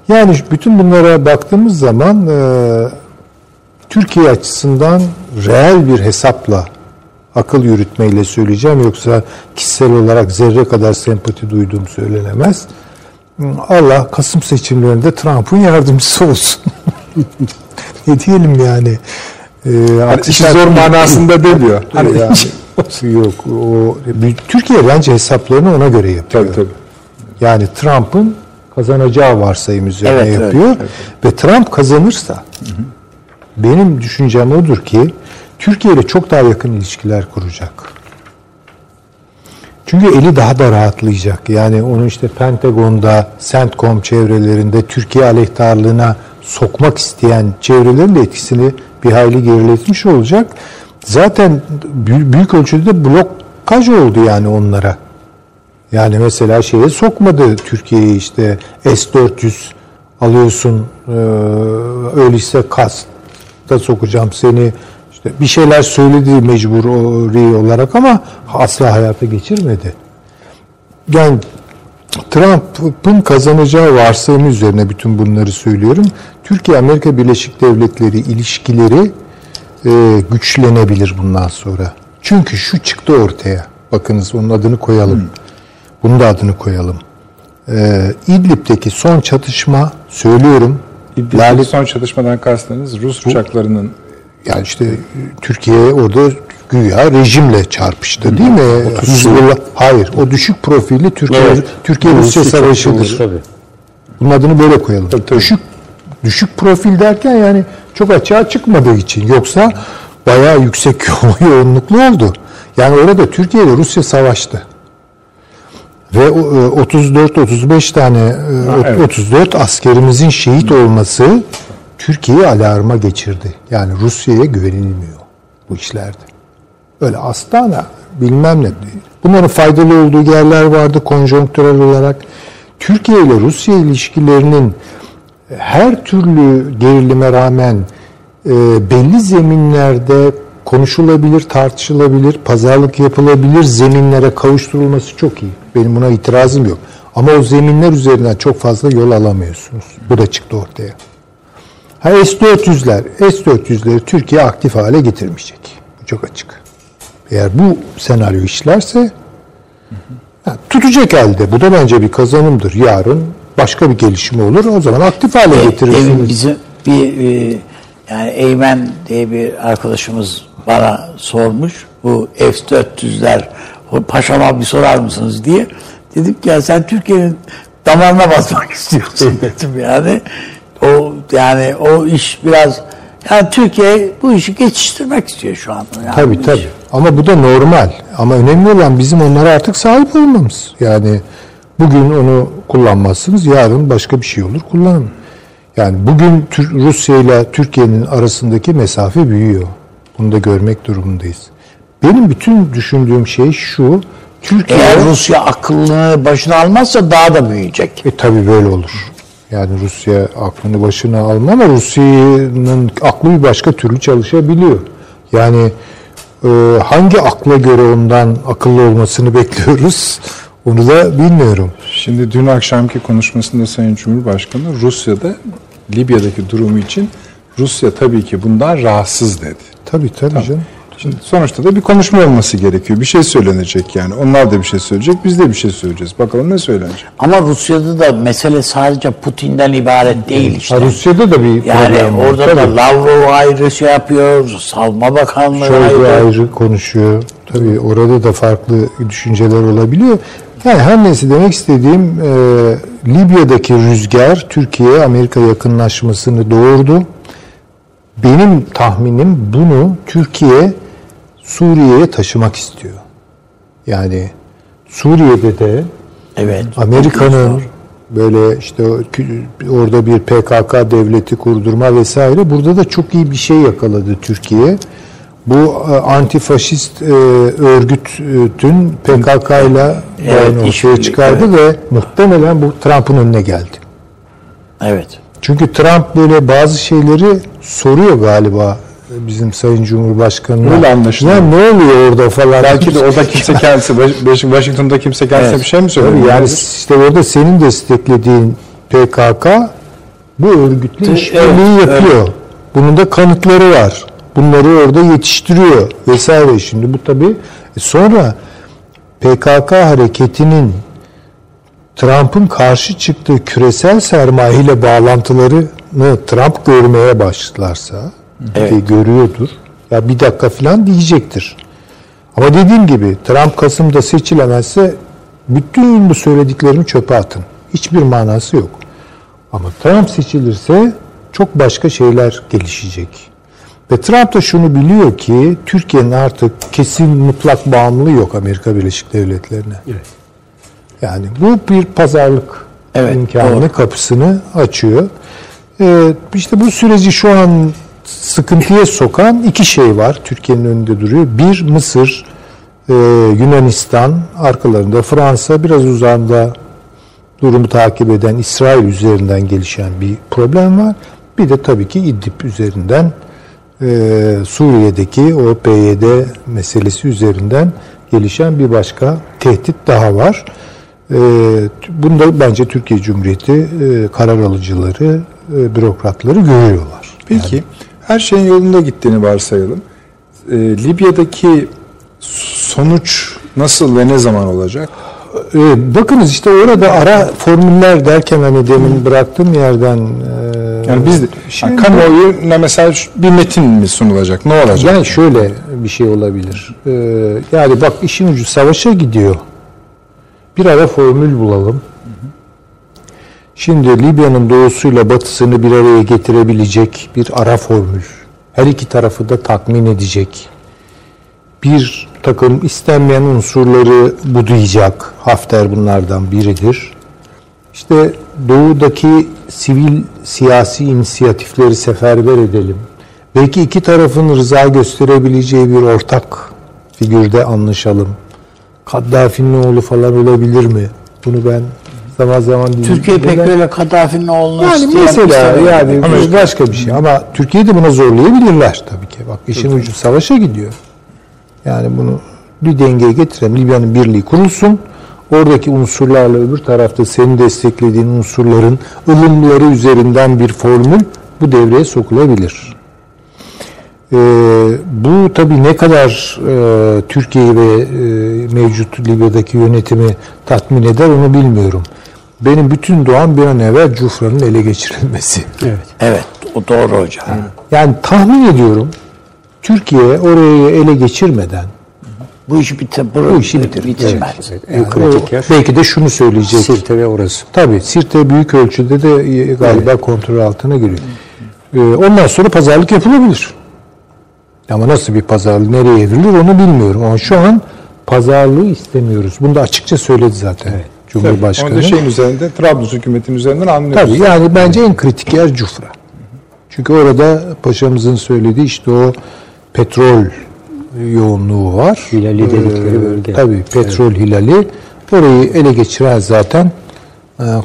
Yani bütün bunlara baktığımız zaman Türkiye açısından reel bir hesapla, akıl yürütmeyle söyleyeceğim. Yoksa kişisel olarak zerre kadar sempati duyduğum söylenemez. Allah Kasım seçimlerinde Trump'ın yardımcısı olsun. Ne diyelim yani? Hani işi zor manasında demiyor. Hani yani, yok. Türkiye bence hesaplarını ona göre yapıyor. Tabii. Yani Trump'ın kazanacağı varsayım üzerine yapıyor. Evet. Ve Trump kazanırsa... Benim düşüncem odur ki Türkiye ile çok daha yakın ilişkiler kuracak. Çünkü eli daha da rahatlayacak. Yani onu işte Pentagon'da, CENTCOM çevrelerinde Türkiye aleyhtarlığına sokmak isteyen çevrelerin de etkisini bir hayli geriletmiş olacak. Zaten büyük ölçüde de blokaj oldu yani onlara. Yani mesela şeye sokmadı Türkiye'yi, işte S-400 alıyorsun, öyleyse kast da sokacağım seni, işte bir şeyler söyledi mecburi olarak ama asla hayata geçirmedi. Yani Trump'ın kazanacağı varsayımı üzerine bütün bunları söylüyorum. Türkiye-Amerika Birleşik Devletleri ilişkileri güçlenebilir bundan sonra. Çünkü şu çıktı ortaya. Bakınız, onun adını koyalım. Bunun da adını koyalım. İdlib'deki son çatışma, söylüyorum, son çatışmadan kastınız Rus uçaklarının... Yani işte Türkiye orada güya rejimle çarpıştı değil mi? Hayır, o düşük profilli Türkiye-Rusya savaşıdır. Bunun adını böyle koyalım. Tabii. Düşük profil derken yani çok açığa çıkmadığı için. Yoksa bayağı yüksek yoğunluklu oldu. Yani orada Türkiye ile Rusya savaştı. Ve 34-35 tane 34 askerimizin şehit olması Türkiye'yi alarma geçirdi. Yani Rusya'ya güvenilmiyor bu işlerde. Öyle astana bilmem ne. Bunların faydalı olduğu yerler vardı konjonktürel olarak. Türkiye ile Rusya ilişkilerinin her türlü gerilime rağmen belli zeminlerde konuşulabilir, tartışılabilir, pazarlık yapılabilir zeminlere kavuşturulması çok iyi. Benim buna itirazım yok. Ama o zeminler üzerinden çok fazla yol alamıyorsunuz. Bu da çıktı ortaya. S-400'leri Türkiye aktif hale getirmeyecek. Bu çok açık. Eğer bu senaryo işlerse tutacak elde. Bu da bence bir kazanımdır. Yarın başka bir gelişme olur. O zaman aktif hale getirirsiniz. Bizim yani Eymen diye bir arkadaşımız bana sormuş. Bu F-400'ler paşama bir sorar mısınız diye. Dedim ki ya sen Türkiye'nin damarına basmak istiyorsun dedim yani. O iş biraz yani Türkiye bu işi geçiştirmek istiyor şu anda. Yani tabii. Ama bu da normal. Ama önemli olan bizim onlara artık sahip olmamız. Yani bugün onu kullanmazsınız, yarın başka bir şey olur kullanın. Yani bugün Rusya ile Türkiye'nin arasındaki mesafe büyüyor. Bunu da görmek durumundayız. Benim bütün düşündüğüm şey şu: Türkiye, eğer Rusya aklını başına almazsa daha da büyüyecek. Tabii böyle olur. Yani Rusya aklını başına alma, ama Rusya'nın aklı bir başka türlü çalışabiliyor. Yani hangi akla göre ondan akıllı olmasını bekliyoruz, onu da bilmiyorum. Şimdi dün akşamki konuşmasında Sayın Cumhurbaşkanı Rusya'da Libya'daki durumu için Rusya tabii ki bundan rahatsız dedi. Tabii tamam. Canım. Şimdi sonuçta da bir konuşma olması gerekiyor. Bir şey söylenecek yani. Onlar da bir şey söyleyecek, biz de bir şey söyleyeceğiz. Bakalım ne söylenecek. Ama Rusya'da da mesele sadece Putin'den ibaret değil işte. Rusya'da da bir problem yani var. Orada tabii. Da Lavrov ayrı şey yapıyor, Savunma Bakanlığı ayrı konuşuyor. Tabii orada da farklı düşünceler olabiliyor. Yani her neyse, demek istediğim Libya'daki rüzgar Türkiye'ye Amerika yakınlaşmasını doğurdu. Benim tahminim bunu Türkiye Suriye'ye taşımak istiyor. Yani Suriye'de de evet, Amerika'nın böyle işte orada bir PKK devleti kurdurma vesaire, burada da çok iyi bir şey yakaladı Türkiye. Bu antifaşist örgütün PKK ile işe çıkardı ve muhtemelen bu Trump'ın önüne geldi. Evet. Çünkü Trump böyle bazı şeyleri soruyor galiba bizim Sayın Cumhurbaşkanı'na. Öyle anlaşılıyor. Ne oluyor orada falan. Belki de orada kimse kendisi, Washington'da kimse kendisi evet. Bir şey mi söylüyor? Yani işte orada senin desteklediğin PKK bu örgütle işbirliği yapıyor. Evet. Bunun da kanıtları var. Bunları orada yetiştiriyor vesaire. Şimdi bu tabii sonra PKK hareketinin Trump'ın karşı çıktığı küresel sermaye ile bağlantılarını Trump görmeye başlarsa evet. Görüyordur. Ya bir dakika falan diyecektir. Ama dediğim gibi Trump Kasım'da seçilemezse bütün bu söylediklerimi çöpe atın. Hiçbir manası yok. Ama Trump seçilirse çok başka şeyler gelişecek. Ve Trump da şunu biliyor ki Türkiye'nin artık kesin mutlak bağımlılığı yok Amerika Birleşik Devletleri'ne. Evet. Yani bu bir pazarlık imkanı kapısını açıyor. İşte bu süreci şu an sıkıntıya sokan iki şey var. Türkiye'nin önünde duruyor. Bir Mısır, Yunanistan, arkalarında Fransa, biraz uzağında durumu takip eden İsrail üzerinden gelişen bir problem var. Bir de tabii ki İdlib üzerinden Suriye'deki o PYD meselesi üzerinden gelişen bir başka tehdit daha var. Bunda bence Türkiye Cumhuriyeti karar alıcıları, bürokratları görüyorlar. Peki, yani her şeyin yolunda gittiğini varsayalım. Libya'daki sonuç nasıl ve ne zaman olacak? Bakınız işte orada ara formüller derken hani demin bıraktığım yerden yani biz de, yani kamuoyuna mesela bir metin mi sunulacak? Ne olacak? Yani şöyle bir şey olabilir. Yani bak işin ucu savaşa gidiyor. Bir ara formül bulalım. Şimdi Libya'nın doğusuyla batısını bir araya getirebilecek bir ara formül. Her iki tarafı da tatmin edecek. Bir takım istenmeyen unsurları budayacak. Hafter bunlardan biridir. İşte doğudaki sivil siyasi inisiyatifleri seferber edelim. Belki iki tarafın rıza gösterebileceği bir ortak figürde anlaşalım. Kaddafi'nin oğlu falan olabilir mi? Bunu ben zaman zaman dinliyorum. Türkiye pek böyle Kaddafi'nin oğlunu yani mesela yani başka bir şey. Ama Türkiye'yi de buna zorlayabilirler tabii ki. Bak işin ucu savaşa gidiyor. Yani bunu bir dengeye getirelim. Libya'nın birliği kurulsun. Oradaki unsurlarla öbür tarafta senin desteklediğin unsurların ılımları üzerinden bir formül bu devreye sokulabilir. Bu tabii ne kadar Türkiye'yi ve mevcut Libya'daki yönetimi tatmin eder onu bilmiyorum. Benim bütün doğam bir an evvel Cufra'nın ele geçirilmesi. Evet, o doğru hocam. Yani tahmin ediyorum Türkiye orayı ele geçirmeden bu işi bitirmez. Evet. Belki de şunu söyleyecek. Sirte ve orası. Tabii Sirte büyük ölçüde de galiba kontrol altına giriyor. Ondan sonra pazarlık yapılabilir. Ama nasıl bir pazarlık, nereye evrilir onu bilmiyorum. Ama şu an pazarlığı istemiyoruz. Bunu da açıkça söyledi zaten Cumhurbaşkanı. Tabii, onu da şeyin üzerinde, Trablus hükümetinin üzerinden anlıyoruz. Tabii yani bence en kritik yer Cufra. Çünkü orada paşamızın söylediği işte o petrol yoğunluğu var. Hilali dedikleri bölge. Tabii petrol evet. Hilali. Orayı ele geçiren zaten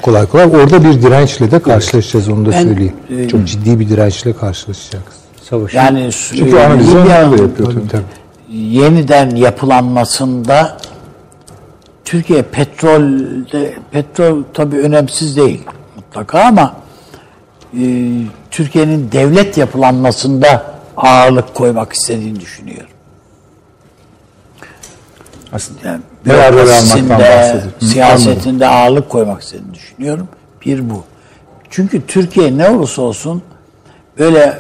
kolay kolay. Orada bir dirençle de karşılaşacağız onu da söyleyeyim. Çok ciddi bir dirençle karşılaşacağız. Savaşı. Yani Libya'nın yeniden yapılanmasında Türkiye petrol tabii önemsiz değil mutlaka ama Türkiye'nin devlet yapılanmasında ağırlık koymak istediğini düşünüyorum. Aslında yani bürokrasisinde, siyasetinde ağırlık koymak istediğini düşünüyorum. Bir bu. Çünkü Türkiye ne olursa olsun böyle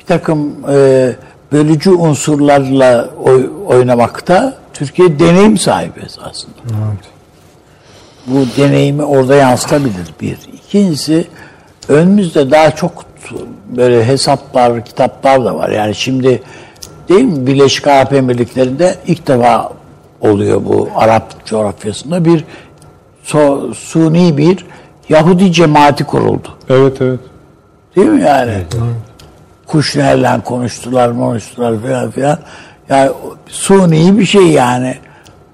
bir takım bölücü unsurlarla oynamakta Türkiye deneyim sahibi esasında. Evet. Bu deneyimi orada yansıtabilir bir. İkincisi önümüzde daha çok böyle hesaplar, kitaplar da var. Yani şimdi değil mi Birleşik Arap Emirlikleri'nde ilk defa oluyor bu Arap coğrafyasında bir suni bir Yahudi cemaati kuruldu. Evet evet. Değil mi yani? Evet, evet. Kuşner'le konuştular falan filan. Yani suni bir şey yani.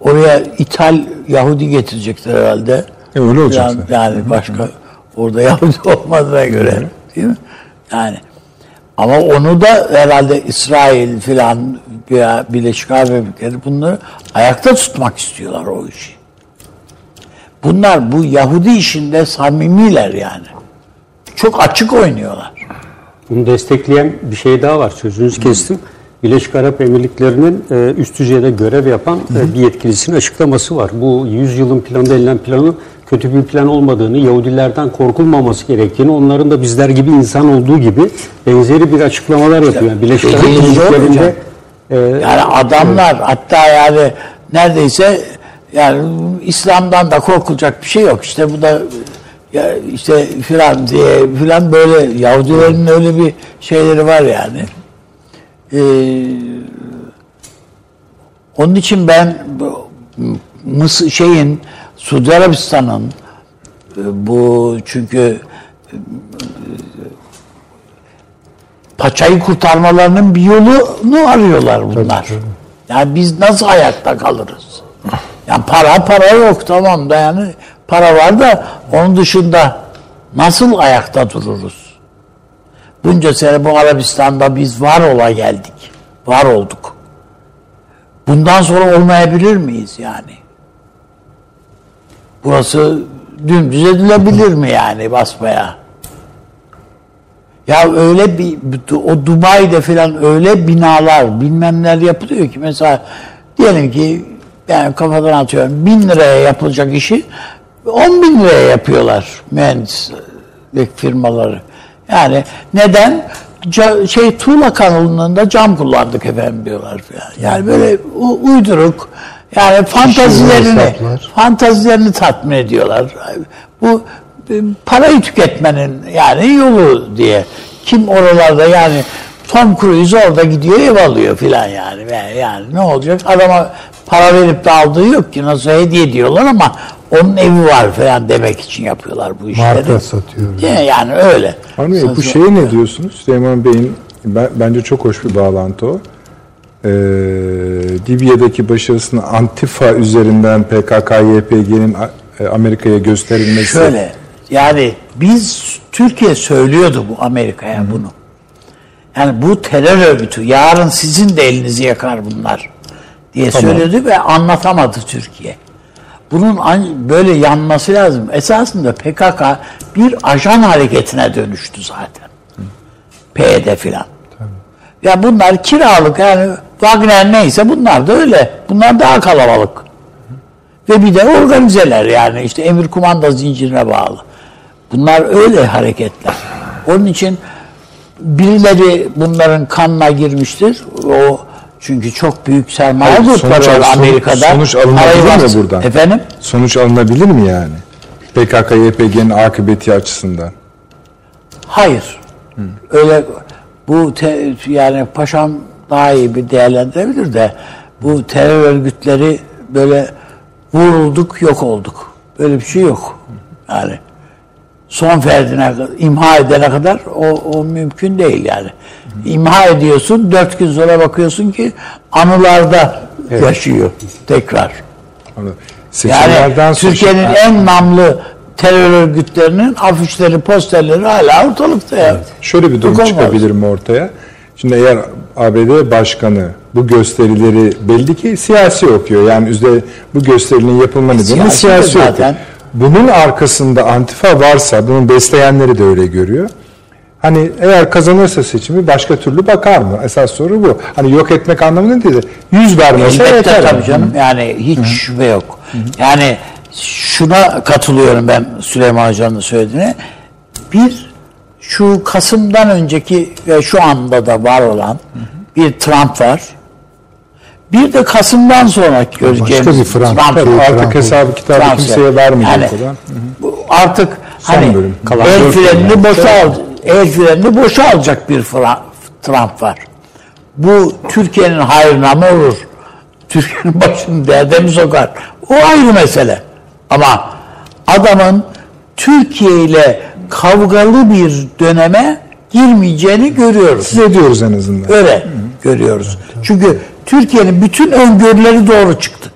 Oraya İtal Yahudi getirecekler herhalde. Öyle olacak. Yani başka orada Yahudi olmadığına göre. Değil mi? Yani ama onu da herhalde İsrail filan Birleşik Arap Emirlikleri bunları ayakta tutmak istiyorlar o işi. Bunlar bu Yahudi işinde samimiler yani. Çok açık oynuyorlar. Bunu destekleyen bir şey daha var. Sözünüzü kestim. Birleşik Arap Emirlikleri'nin üst düzeyde görev yapan bir yetkilisinin açıklaması var. Bu 100 yılın planı denilen planı kötü bir plan olmadığını, Yahudilerden korkulmaması gerektiğini, onların da bizler gibi insan olduğu gibi benzeri bir açıklamalar yapıyor. Yani Birleşik Arap Emirlikleri'nde yani adamlar hatta yani neredeyse yani İslam'dan da korkulacak bir şey yok. İşte bu da ya işte filan diye filan böyle Yahudilerin öyle bir şeyleri var yani. Onun için ben Suudi Arabistan'ın bu çünkü paçayı kurtarmalarının bir yolunu arıyorlar bunlar. Yani biz nasıl ayakta kalırız? Yani para yok tamam da yani para var da onun dışında nasıl ayakta dururuz? Bunca sene bu Arabistan'da biz var olduk. Bundan sonra olmayabilir miyiz yani? Burası dümdüz edilebilir mi yani basmaya? Ya öyle bir o Dubai'de falan öyle binalar bilmem neler yapılıyor ki mesela diyelim ki yani kafadan atıyorum 1.000 liraya yapılacak işi 10.000 liraya yapıyorlar mühendislik firmaları. Yani neden? Tuğla kanalında cam kullandık efendim diyorlar falan. Yani böyle uyduruk yani fantazilerini tatmin ediyorlar. Bu parayı tüketmenin yani yolu diye. Kim oralarda yani Tom Cruise orada gidiyor ev alıyor filan yani. Yani ne olacak? Adama para verip de aldığı yok ki nasıl hediye ediyorlar ama onun evi var falan demek için yapıyorlar bu işleri. Marka satıyor. Yani öyle. Anladım, bu şeye ne diyorsunuz? Süleyman Bey'in bence çok hoş bir bağlantı o. Libya'daki başarısını Antifa üzerinden PKK-YPG'nin Amerika'ya gösterilmesi. Şöyle yani Türkiye söylüyordu bu Amerika'ya bunu. Yani bu terör örgütü yarın sizin de elinizi yakar bunlar diye söylüyordu ve anlatamadı Türkiye. Bunun böyle yanması lazım. Esasında PKK bir ajan hareketine dönüştü zaten. PYD filan. Ya bunlar kiralık yani Wagner neyse bunlar da öyle. Bunlar daha kalabalık. Ve bir de organizeler yani işte emir kumanda zincirine bağlı. Bunlar öyle hareketler. Onun için birileri bunların kanına girmiştir. O çünkü çok büyük sermaye grupları var Amerika'da. Sonuç alınabilir mi buradan? Efendim? Sonuç alınabilir mi yani? PKK-YPG'nin akıbeti açısından. Hayır. Öyle bu yani paşam daha iyi bir değerlendirebilir de bu terör örgütleri böyle vurulduk yok olduk. Böyle bir şey yok. Yani son ferdine imha edene kadar o mümkün değil yani. İmha ediyorsun, 4 gün sonra bakıyorsun ki anılarda yaşıyor tekrar. Yani Türkiye'nin en namlı terör örgütlerinin afişleri, posterleri hala ortalıkta yani. Evet. Şöyle bir durum çıkabilir mi ortaya? Şimdi eğer ABD Başkanı bu gösterileri belli ki siyasi okuyor. Yani bu gösterinin yapılma nedeni siyasi okuyor. Bunun arkasında Antifa varsa, bunu besleyenleri de öyle görüyor. Hani eğer kazanırsa seçimi başka türlü bakar mı? Esas soru bu. Hani yok etmek anlamında değil de yüz vermesi yeter. Tabii canım. Yani hiç şüphe yok. Yani şuna katılıyorum ben Süleyman Hoca'nın söylediğine. Bir, şu Kasım'dan önceki ve şu anda da var olan bir Trump var. Bir de Kasım'dan sonraki göreceğimiz başka bir Trump artık hesabı kitabı Fransa kimseye vermeyecek yani, olan. Artık son hani el frenini boşa alacak bir Trump var. Bu Türkiye'nin hayrına mı olur? Türkiye'nin başını derde mi sokar? O ayrı mesele. Ama adamın Türkiye ile kavgalı bir döneme girmeyeceğini görüyoruz. Siz diyoruz en azından. Öyle görüyoruz. Evet, çünkü Türkiye'nin bütün öngörüleri doğru çıktı.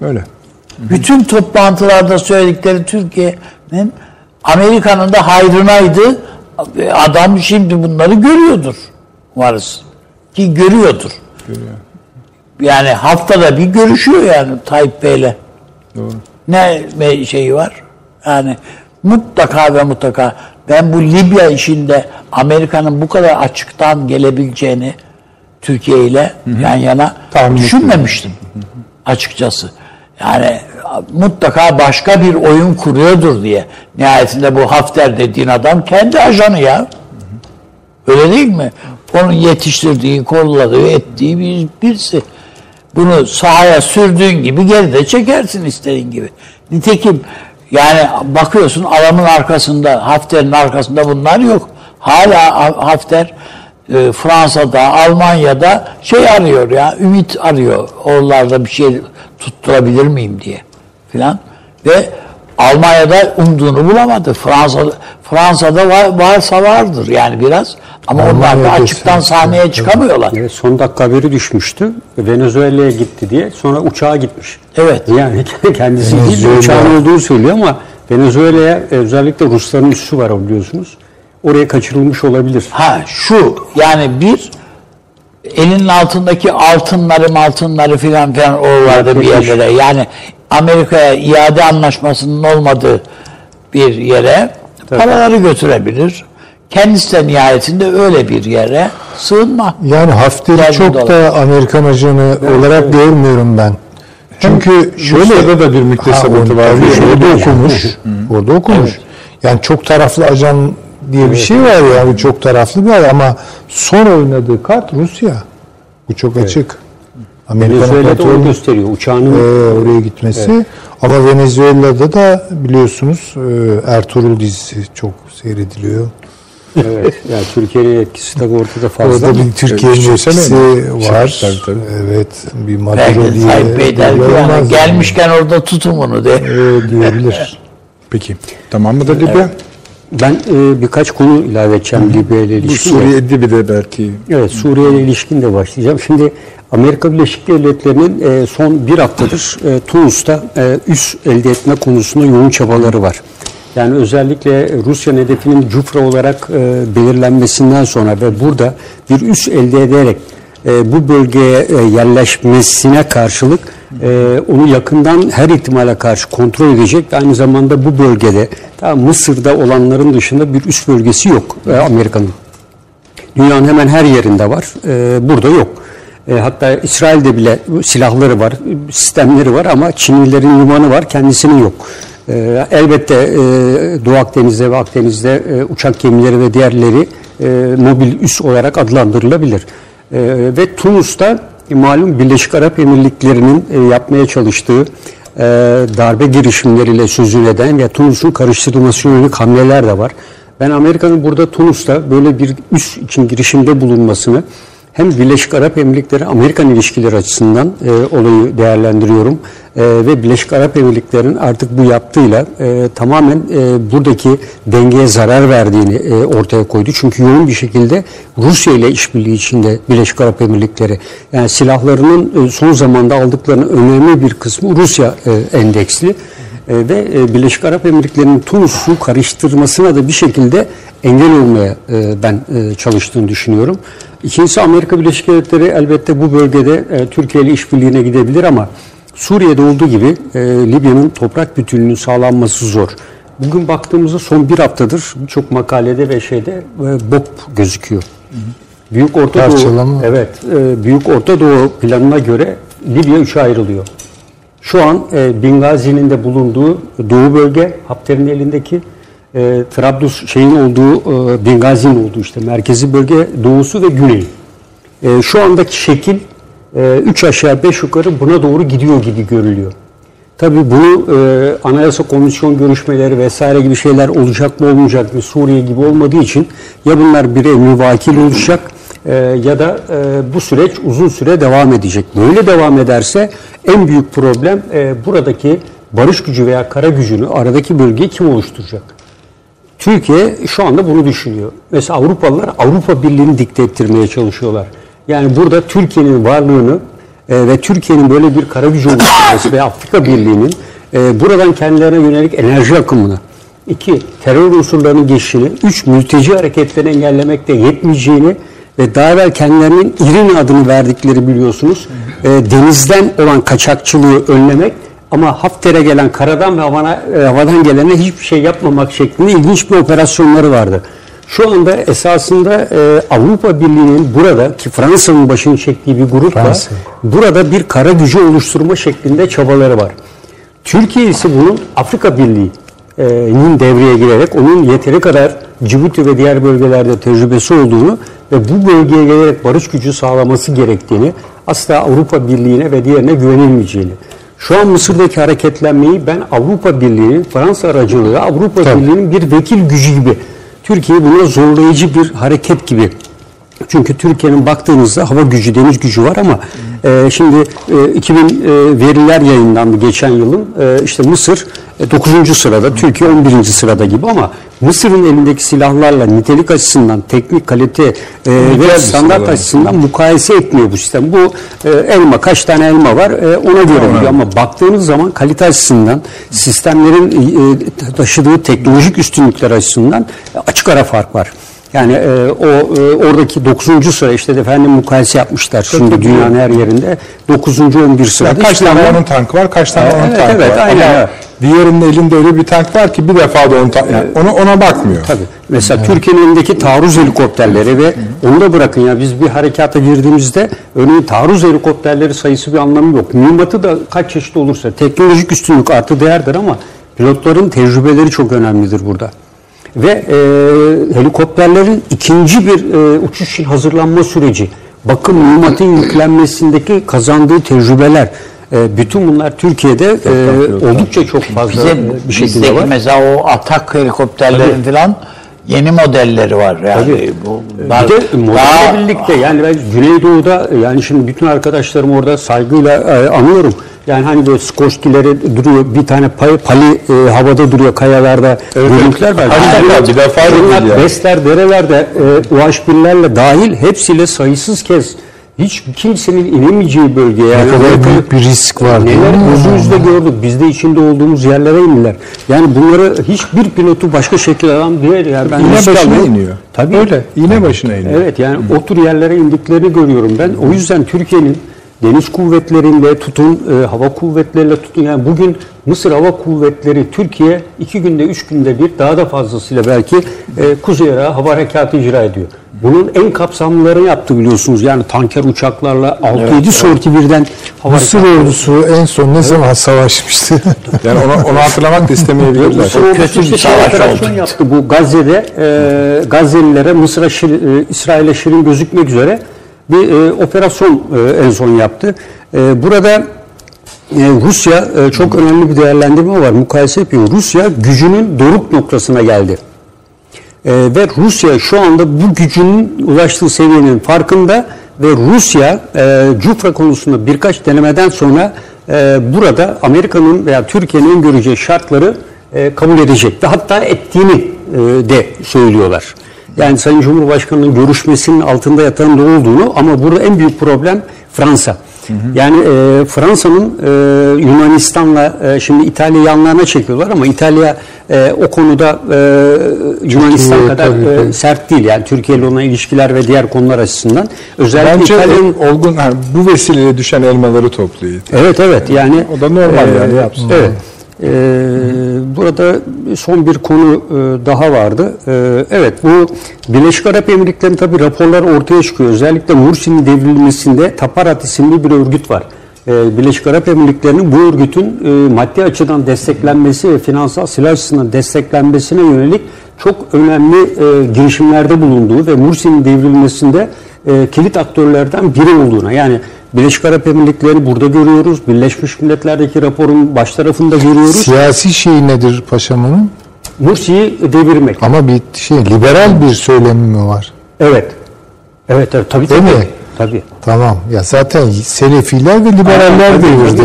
Öyle. Bütün toplantılarda söyledikleri Türkiye'nin Amerika'nın da hayrınaydı. Adam şimdi bunları görüyordur. Umarız. Ki görüyordur. Görüyor. Yani haftada bir görüşüyor yani Tayyip Bey'le. Doğru. Ne şeyi var? Yani mutlaka ve mutlaka ben bu Libya işinde Amerika'nın bu kadar açıktan gelebileceğini Türkiye ile yan yana düşünmemiştim açıkçası. Yani mutlaka başka bir oyun kuruyordur diye. Nihayetinde bu Hafter dediğin adam kendi ajanı ya. Öyle değil mi? Onun yetiştirdiği, kolladığı, ettiği birisi. Bunu sahaya sürdüğün gibi geride çekersin istediğin gibi. Nitekim yani bakıyorsun adamın arkasında, Hafter'in arkasında bunlar yok. Hala Hafter Fransa'da, Almanya'da arıyor ya, ümit arıyor. Oralarda bir şey tutturabilir miyim diye filan. Ve Almanya'da umduğunu bulamadı. Fransa'da varsa vardır yani biraz. Ama onlar da açıktan sahneye çıkamıyorlar. Evet, son dakika haberi düşmüştü. Venezuela'ya gitti diye. Sonra uçağa gitmiş. Evet. Yani kendisi uçağın olduğunu söylüyor ama Venezuela'ya özellikle Rusların üssü var biliyorsunuz. Oraya kaçırılmış olabilir. Yani bir elinin altındaki altınları filan oralarda bir yerlere. Yani Amerika'ya iade anlaşmasının olmadığı bir yere paraları götürebilir. Kendisi de nihayetinde öyle bir yere sığınma. Yani Hafter'i çok da Amerikan ajanı olarak görmüyorum ben. Çünkü şöyle da bir müktesebatı var. Orada okumuş. Yani çok taraflı ajan diye bir şey var yani çok taraflı bir ay ama son oynadığı kart Rusya. Bu çok açık. Venezuela'da onu gösteriyor. Uçağının oraya gitmesi. Evet. Ama Venezuela'da da biliyorsunuz Ertuğrul dizisi çok seyrediliyor. Evet. Yani Türkiye'nin etkisi de ortada fazla. Orada bir Türkiye'nin etkisi var. Tabii. Evet. Bir Maduro diye. Tayyip Bey yani gelmişken orada tutun onu de. Diyebilir. Peki. Tamam mı da Libya? Evet. Ben birkaç konu ilave edeceğim Libya ile ilişkin. Bu Suriye İdlib'i de belki. Evet, Suriye ile ilişkin de başlayacağım. Şimdi Amerika Birleşik Devletleri'nin son bir haftadır Tunus'ta üs elde etme konusunda yoğun çabaları var. Yani özellikle Rusya'nın hedefinin Cufra olarak belirlenmesinden sonra ve burada bir üs elde ederek bu bölgeye yerleşmesine karşılık onu yakından her ihtimale karşı kontrol edecek ve aynı zamanda bu bölgede daha Mısır'da olanların dışında bir üs bölgesi yok Amerika'nın. Dünyanın hemen her yerinde var. Burada yok. Hatta İsrail'de bile silahları var, sistemleri var ama Çinlilerin limanı var, kendisinin yok. Elbette Doğu Akdeniz'de ve Akdeniz'de uçak gemileri ve diğerleri mobil üs olarak adlandırılabilir. Ve Tunus'ta malum Birleşik Arap Emirlikleri'nin yapmaya çalıştığı darbe girişimleriyle sözünü eden ve Tunus'un karıştırılması yönelik hamleler de var. Ben Amerika'nın burada Tunus'ta böyle bir üs için girişimde bulunmasını hem Birleşik Arap Emirlikleri Amerikan ilişkileri açısından olayı değerlendiriyorum ve Birleşik Arap Emirlikleri'nin artık bu yaptığıyla tamamen buradaki dengeye zarar verdiğini ortaya koydu. Çünkü yoğun bir şekilde Rusya ile işbirliği içinde Birleşik Arap Emirlikleri, yani silahlarının son zamanda aldıklarının önemli bir kısmı Rusya endeksli. Ve Birleşik Arap Emirlikleri'nin Tunus'u karıştırmasına da bir şekilde engel olmaya ben çalıştığını düşünüyorum. İkincisi, Amerika Birleşik Devletleri elbette bu bölgede Türkiye ile işbirliğine gidebilir ama Suriye'de olduğu gibi Libya'nın toprak bütünlüğünün sağlanması zor. Bugün baktığımızda son bir haftadır birçok makalede ve şeyde BOP gözüküyor. Büyük Orta Doğu, evet, Büyük Orta Doğu planına göre Libya 3'e ayrılıyor. Şu an Bingazi'nin de bulunduğu Doğu bölge, Hafter'in elindeki Trablus şeyin olduğu, Bingazi'nin olduğu işte merkezi bölge, doğusu ve güneyi. Şu andaki şekil 3 aşağı 5 yukarı buna doğru gidiyor gibi görülüyor. Tabii bunu anayasa komisyon görüşmeleri vesaire gibi şeyler olacak mı olmayacak mı, Suriye gibi olmadığı için ya bunlar bire müvakil olacak ya da bu süreç uzun süre devam edecek. Böyle devam ederse en büyük problem buradaki barış gücü veya kara gücünü, aradaki bölgeyi kim oluşturacak? Türkiye şu anda bunu düşünüyor. Mesela Avrupalılar Avrupa Birliği'ni dikte ettirmeye çalışıyorlar. Yani burada Türkiye'nin varlığını ve Türkiye'nin böyle bir kara gücü oluşturması ve Afrika Birliği'nin buradan kendilerine yönelik enerji akımını, 2. terör unsurlarının geçişini, 3. mülteci hareketlerini engellemekte yetmeyeceğini ve daha evvel kendilerinin İrin adını verdikleri, biliyorsunuz, denizden olan kaçakçılığı önlemek ama Hafter'e gelen karadan ve havadan gelene hiçbir şey yapmamak şeklinde ilginç bir operasyonları vardı. Şu anda esasında Avrupa Birliği'nin burada, ki Fransa'nın başını çektiği bir grupla burada bir kara gücü oluşturma şeklinde çabaları var. Türkiye ise bunun Afrika Birliği'nin devreye girerek onun yeteri kadar Cibuti ve diğer bölgelerde tecrübesi olduğunu ve bu bölgeye gelerek barış gücü sağlaması gerektiğini, asla Avrupa Birliği'ne ve diğerine güvenilmeyeceğini. Şu an Mısır'daki hareketlenmeyi ben Avrupa Birliği'nin, Fransa aracılığı Avrupa Birliği'nin bir vekil gücü gibi, Türkiye'yi buna zorlayıcı bir hareket gibi. Çünkü Türkiye'nin baktığınızda hava gücü, deniz gücü var ama şimdi 2000 veriler yayınlandı geçen yılın. İşte Mısır 9. sırada, Türkiye 11. sırada gibi ama Mısır'ın elindeki silahlarla nitelik açısından, teknik kalite ve standart açısından mukayese etmiyor bu sistem. Bu elma, kaç tane elma var ona göre gidiyor ama baktığınız zaman kalite açısından, sistemlerin taşıdığı teknolojik üstünlükler açısından açık ara fark var. Yani oradaki 9. sıra, işte efendim mukayese yapmışlar şimdi dünyanın her yerinde 9. 11. sırada. Kaç tane onun tankı var, kaç tane onun tankı var. Evet, aynen. Diğerinin elinde öyle bir tank var ki bir defa da ona bakmıyor. Tabii. Mesela Türkiye'nin elindeki taarruz helikopterleri ve onu da bırakın ya, biz bir harekata girdiğimizde örneğin taarruz helikopterleri sayısı bir anlamı yok. Mühimmatı da kaç çeşit olursa, teknolojik üstünlük artı değerdir ama pilotların tecrübeleri çok önemlidir burada. Ve helikopterlerin ikinci bir uçuş için hazırlanma süreci, bakım, mühimmatın yüklenmesindeki kazandığı tecrübeler, bütün bunlar Türkiye'de oldukça çok fazla bir şekilde var. Mesela o atak helikopterlerin falan yeni modelleri var. Yani bu, bir de modelle birlikte, yani ben Güneydoğu'da, yani şimdi bütün arkadaşlarım orada saygıyla anıyorum. Yani hani böyle skoçkileri duruyor, bir tane pali havada duruyor, kayalarda görüntüler var. Besler, derelerde UHP'lilerle dahil hepsiyle sayısız kez hiç kimsenin inemeyeceği bölgeye. Ne kadar büyük bir risk var. Neler gözümüzde gördük. Biz de içinde olduğumuz yerlere inirler. Yani bunları hiçbir pilotu başka şekilde adam diğer yerden iniyor. Tabii öyle. İğne başına iniyor. Evet, yani o tür yerlere indiklerini görüyorum ben. O yüzden Türkiye'nin deniz kuvvetleriyle tutun, hava kuvvetleriyle tutun. Yani bugün Mısır Hava Kuvvetleri, Türkiye 2 günde 3 günde bir, daha da fazlasıyla belki Kuzey Irak'a hava harekatı icra ediyor. Bunun en kapsamlıları yaptı, biliyorsunuz. Yani tanker uçaklarla 6-7 sorti birden hava harekatı. Mısır ordusu en son ne zaman savaşmıştı? Yani onu hatırlamak da istemeyebilirler. Mısır ordusu bir operasyon yaptı. Bu Gazze'de Gazze'lilere, Mısır'a, İsrail'e şirin gözükmek üzere bir operasyon en son yaptı. Burada Rusya çok önemli bir değerlendirme var. Mukayese yapıyor. Rusya gücünün doruk noktasına geldi. Ve Rusya şu anda bu gücünün ulaştığı seviyenin farkında ve Rusya Cufra konusunda birkaç denemeden sonra burada Amerika'nın veya Türkiye'nin göreceği şartları kabul edecekti. Hatta ettiğini de söylüyorlar. Yani Sayın Cumhurbaşkanı'nın görüşmesinin altında yatan ne olduğunu, ama burada en büyük problem Fransa. Hı hı. Yani Fransa'nın Yunanistan'la şimdi İtalya'yı yanlarına çekiyorlar ama İtalya o konuda Yunanistan Türkiye kadar sert değil. Yani Türkiye ile olan ilişkiler ve diğer konular açısından. Özellikle İtalya'nın olgun, yani bu vesileyle düşen elmaları topluyor. Evet evet, yani o da normal yani yapsın. Evet. Burada son bir konu daha vardı. Evet, bu Birleşik Arap Emirlikleri'nin tabi raporlar ortaya çıkıyor. Özellikle Mursi'nin devrilmesinde Taparat isimli bir örgüt var. Birleşik Arap Emirlikleri'nin bu örgütün maddi açıdan desteklenmesi ve finansal silah açısından desteklenmesine yönelik çok önemli girişimlerde bulunduğu ve Mursi'nin devrilmesinde kilit aktörlerden biri olduğuna, yani Birleşik Arap Emirlikleri'ni burada görüyoruz. Birleşmiş Milletler'deki raporun baş tarafında görüyoruz. Siyasi şey nedir paşamın? Mursi'yi devirmek. Ama bir şey, liberal bir söylemi mi var? Evet. Evet, evet tabii. Değil mi? Tabii. Tamam. Ya zaten Selefiler ve liberaller devirdi.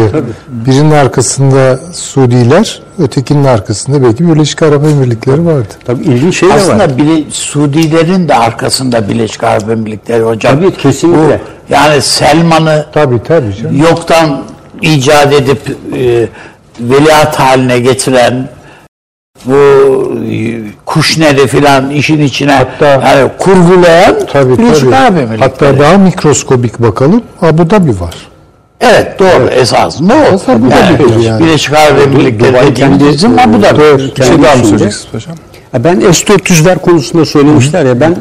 Birinin arkasında Suudiler, ötekinin arkasında belki Birleşik Arap Emirlikleri vardı. Tabii ilginç şey de var. Aslında Suudilerin de arkasında Birleşik Arap Emirlikleri hocam. Tabii kesinlikle. Bu, yani Selman'ı tabii canım, yoktan icat edip veliaht haline getiren bu Kuşner'i filan işin içine, hatta, yani kurgulayan Birleşik Arap Emirlikleri. Hatta daha mikroskobik bakalım, Abu Dhabi var. Evet doğru, evet. Esas ne oldu? Abu Dhabi yani. Birleşik Arap Emirlikleri dediğimizin Abu Dhabi. Ben S-400'ler konusunda söylemişler ya, ben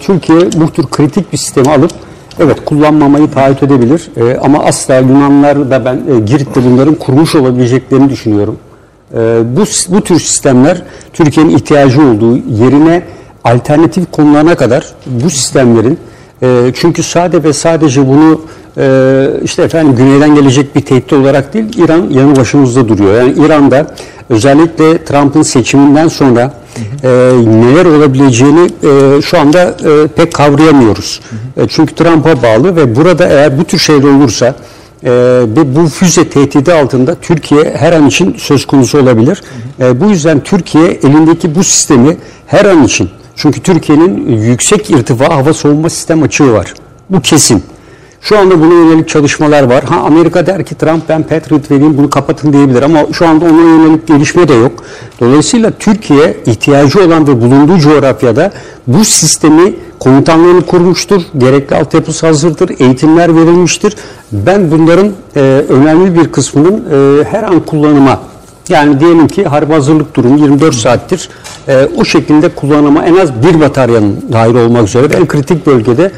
Türkiye bu tür kritik bir sistemi alıp evet kullanmamayı taahhüt edebilir ama asla Yunanlar da ben Girit'te bunların kurmuş olabileceklerini düşünüyorum. Bu tür sistemler Türkiye'nin ihtiyacı olduğu yerine alternatif konularına kadar bu sistemlerin, çünkü sadece bunu işte efendim güneyden gelecek bir tehdit olarak değil, İran yanı başımızda duruyor. Yani İran'da özellikle Trump'ın seçiminden sonra neler olabileceğini şu anda pek kavrayamıyoruz. Çünkü Trump'a bağlı ve burada eğer bu tür şeyler olursa bu füze tehdidi altında Türkiye her an için söz konusu olabilir. Bu yüzden Türkiye elindeki bu sistemi her an için, çünkü Türkiye'nin yüksek irtifa hava savunma sistem açığı var. Bu kesin. Şu anda buna yönelik çalışmalar var. Amerika der ki Trump ben Patriot vereyim bunu kapatın diyebilir ama şu anda ona yönelik gelişme de yok. Dolayısıyla Türkiye ihtiyacı olan ve bulunduğu coğrafyada bu sistemi komutanlığını kurmuştur. Gerekli altyapısı hazırdır. Eğitimler verilmiştir. Ben bunların önemli bir kısmının her an kullanıma, yani diyelim ki harp hazırlık durumu 24 saattir. O şekilde kullanıma en az bir bataryanın dahil olmak üzere en kritik bölgede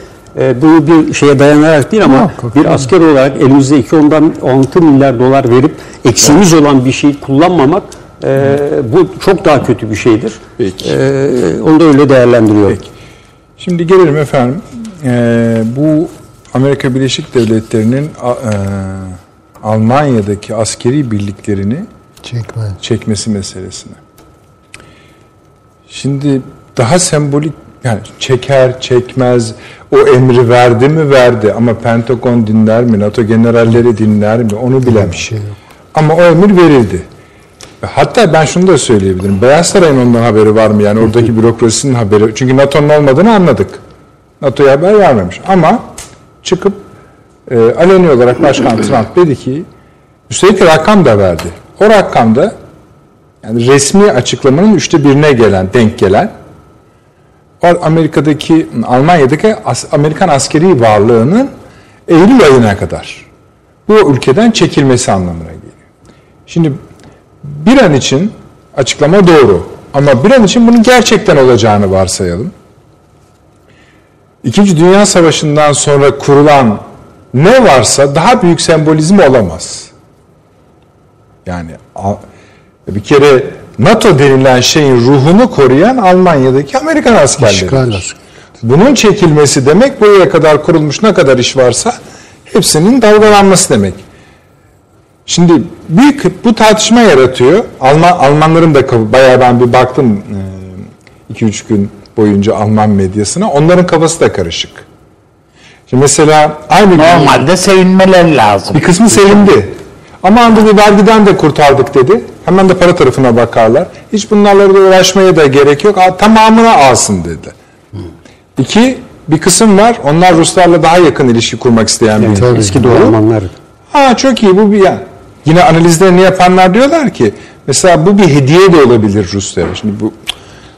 bunu bir şeye dayanarak değil ama bir asker olarak elimizde $2.6 milyar verip eksiğimiz olan bir şey kullanmamak bu çok daha kötü bir şeydir. Peki. Onu da öyle değerlendiriyorum. Peki. Şimdi gelelim efendim. Bu Amerika Birleşik Devletleri'nin Almanya'daki askeri birliklerini çekmesi meselesine. Şimdi daha sembolik, yani çeker çekmez o emri verdi mi verdi ama Pentagon dinler mi, NATO generalleri dinler mi onu bilemem. Şey ama o emir verildi. Hatta ben şunu da söyleyebilirim. Beyaz Saray'ın ondan haberi var mı? Yani oradaki bürokrasinin haberi. Çünkü NATO'nun olmadığını anladık. NATO'ya haber vermemiş. Ama çıkıp aleni olarak Başkan Trump dedi ki, üstelik rakam da verdi. O rakamda yani resmi açıklamanın 1/3'üne gelen, denk gelen Almanya'daki Amerikan askeri varlığının Eylül ayına kadar bu ülkeden çekilmesi anlamına geliyor. Şimdi bir an için açıklama doğru ama bir an için bunun gerçekten olacağını varsayalım. İkinci Dünya Savaşı'ndan sonra kurulan ne varsa daha büyük sembolizm olamaz. Yani bir kere NATO denilen şeyin ruhunu koruyan Almanya'daki Amerikan askerleri. Bunun çekilmesi demek buraya kadar kurulmuş ne kadar iş varsa hepsinin dalgalanması demek. Şimdi büyük bu tartışma yaratıyor. Almanların da bayağı, ben bir baktım 2-3 gün boyunca Alman medyasına, onların kafası da karışık. Şimdi mesela aynı normalde sevinmeler lazım. Bir kısmı sevindi. Ama bir vergiden de kurtardık dedi. Hemen de para tarafına bakarlar. Hiç bunlarla da uğraşmaya da gerek yok. Tamamına alsın dedi. İki, bir kısım var. Onlar Ruslarla daha yakın ilişki kurmak isteyen bir tabii, eski doğru. Almanlar. Ha çok iyi bu bir ya. Yine analizlerini yapanlar diyorlar ki mesela bu bir hediye de olabilir Ruslara. Şimdi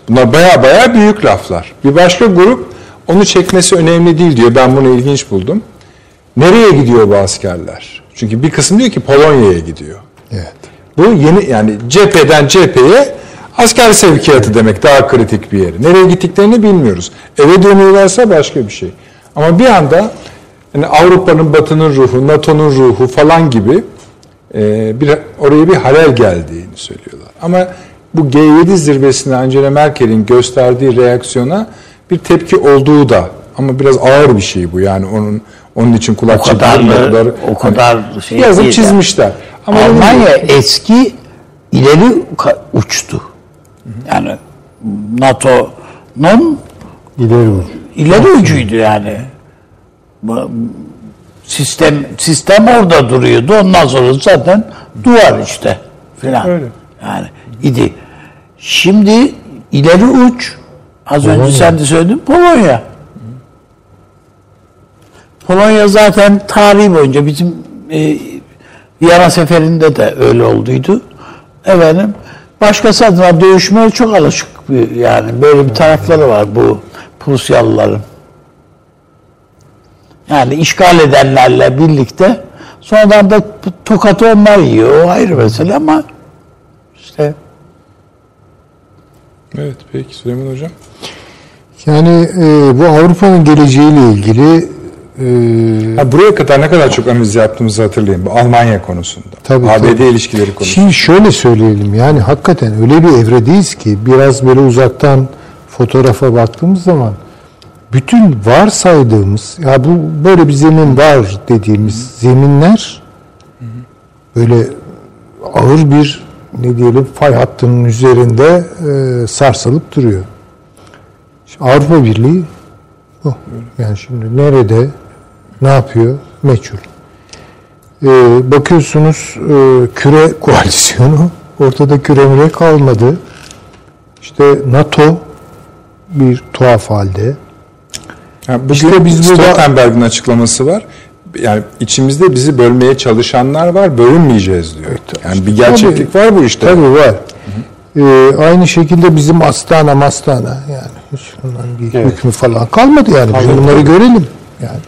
bunlar baya büyük laflar. Bir başka grup onu çekmesi önemli değil diyor. Ben bunu ilginç buldum. Nereye gidiyor bu askerler? Çünkü bir kısım diyor ki Polonya'ya gidiyor. Evet. Bu yeni yani cepheden cepheye asker sevkiyatı demek daha kritik bir yeri. Nereye gittiklerini bilmiyoruz. Eve dönüyorlarsa başka bir şey. Ama bir anda yani Avrupa'nın batının ruhu, NATO'nun ruhu falan gibi oraya bir halel geldiğini söylüyorlar. Ama bu G7 zirvesinde Angela Merkel'in gösterdiği reaksiyona bir tepki olduğu da ama biraz ağır bir şey bu yani onun için kulak çekilmiyor. O kadar şey yazıp çizmişler. Yani. Ama Almanya eski ileri uçtu. Yani NATO'nun ileri ucuydu yani. Sistem orada duruyordu. Ondan sonra zaten duvar işte filan. Yani idi. Şimdi ileri uç az Polonya. Önce sen de söyledin Polonya. Polonya zaten tarih boyunca bizim Viyana seferinde de öyle olduydu. Efendim başkası adına dövüşmeye çok alışık bir, yani böyle bir tarafları var bu Prusyalıların. Yani işgal edenlerle birlikte sonradan da tokatı onlar yiyor. O ayrı mesele ama işte. Evet peki Süleyman Hocam. Yani bu Avrupa'nın geleceğiyle ilgili buraya kadar ne kadar çok analiz yaptığımızı hatırlayın. Bu Almanya konusunda. Tabii, ABD ilişkileri konusunda. Şimdi şöyle söyleyelim yani hakikaten öyle bir evredeyiz ki biraz böyle uzaktan fotoğrafa baktığımız zaman bütün varsaydığımız, ya bu böyle bir zemin var dediğimiz zeminler böyle ağır bir ne diyelim fay hattının üzerinde sarsılıp duruyor. Şimdi Avrupa Birliği bu. Yani şimdi nerede, ne yapıyor? Meçhul. Bakıyorsunuz küre koalisyonu ortada küremire kalmadı. İşte NATO bir tuhaf halde. Yani işte biz Stoltenberg'in açıklaması var. Yani içimizde bizi bölmeye çalışanlar var, bölünmeyeceğiz diyor. Evet, yani bir gerçeklik tabii, var bu işte. Tabii var. Aynı şekilde bizim Astana yani hiç bundan bir hükmü falan kalmadı yani. Bunları görelim yani.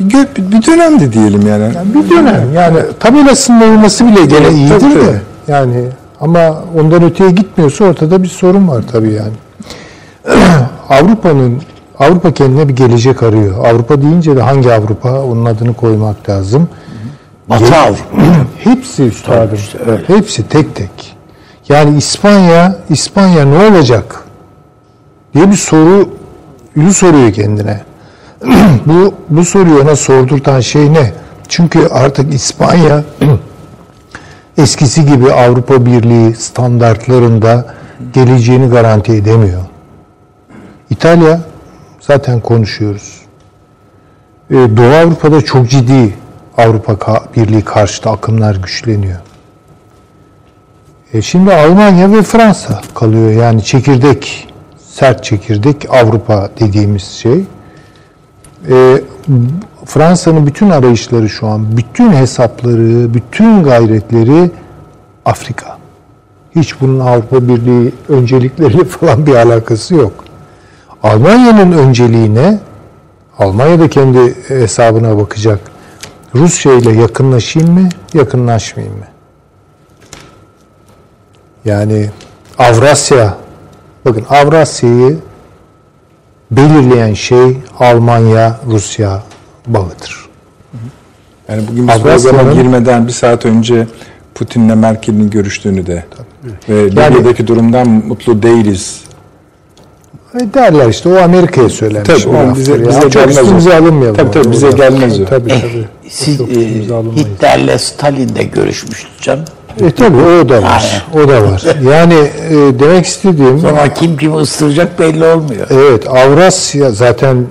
Bir dönemdi diyelim yani. Bir dönem yani tabelasının olması bile gene iyidir de. Yani ama ondan öteye gitmiyorsa ortada bir sorun var tabii yani. Avrupa kendine bir gelecek arıyor. Avrupa deyince de hangi Avrupa? Onun adını koymak lazım. Batı Avrupa. Hepsi üstadım. Hepsi tek tek. Yani İspanya ne olacak? Diye bir soruyor kendine. Bu soruyu ona sordurtan şey ne? Çünkü artık İspanya eskisi gibi Avrupa Birliği standartlarında geleceğini garanti edemiyor. İtalya zaten konuşuyoruz. Doğu Avrupa'da çok ciddi Avrupa Birliği karşıtı akımlar güçleniyor. Şimdi Almanya ve Fransa kalıyor. Yani çekirdek, sert çekirdek Avrupa dediğimiz şey. Fransa'nın bütün arayışları şu an, bütün hesapları, bütün gayretleri Afrika. Hiç bunun Avrupa Birliği öncelikleriyle falan bir alakası yok. Almanya'nın önceliğine, Almanya da kendi hesabına bakacak. Rusya ile yakınlaşayım mı, yakınlaşmayayım mı? Yani Avrasya, bakın Avrasya'yı belirleyen şey Almanya-Rusya bağıdır. Yani bugün programa girmeden bir saat önce Putin'le Merkel'in görüştüğünü de ve Libya'daki durumdan mutlu değiliz. Derler işte o Amerika'ya söylenmiş. Tabii o bize çok üstümüze alınmayalım. Tabii bize gelmez o. Tabii. Siz Hitler'le Stalin'de görüşmüştü canım. Tabii o da var. O da var. Yani demek istediğim... Sonra kim kimi ısıracak belli olmuyor. Evet. Avrasya zaten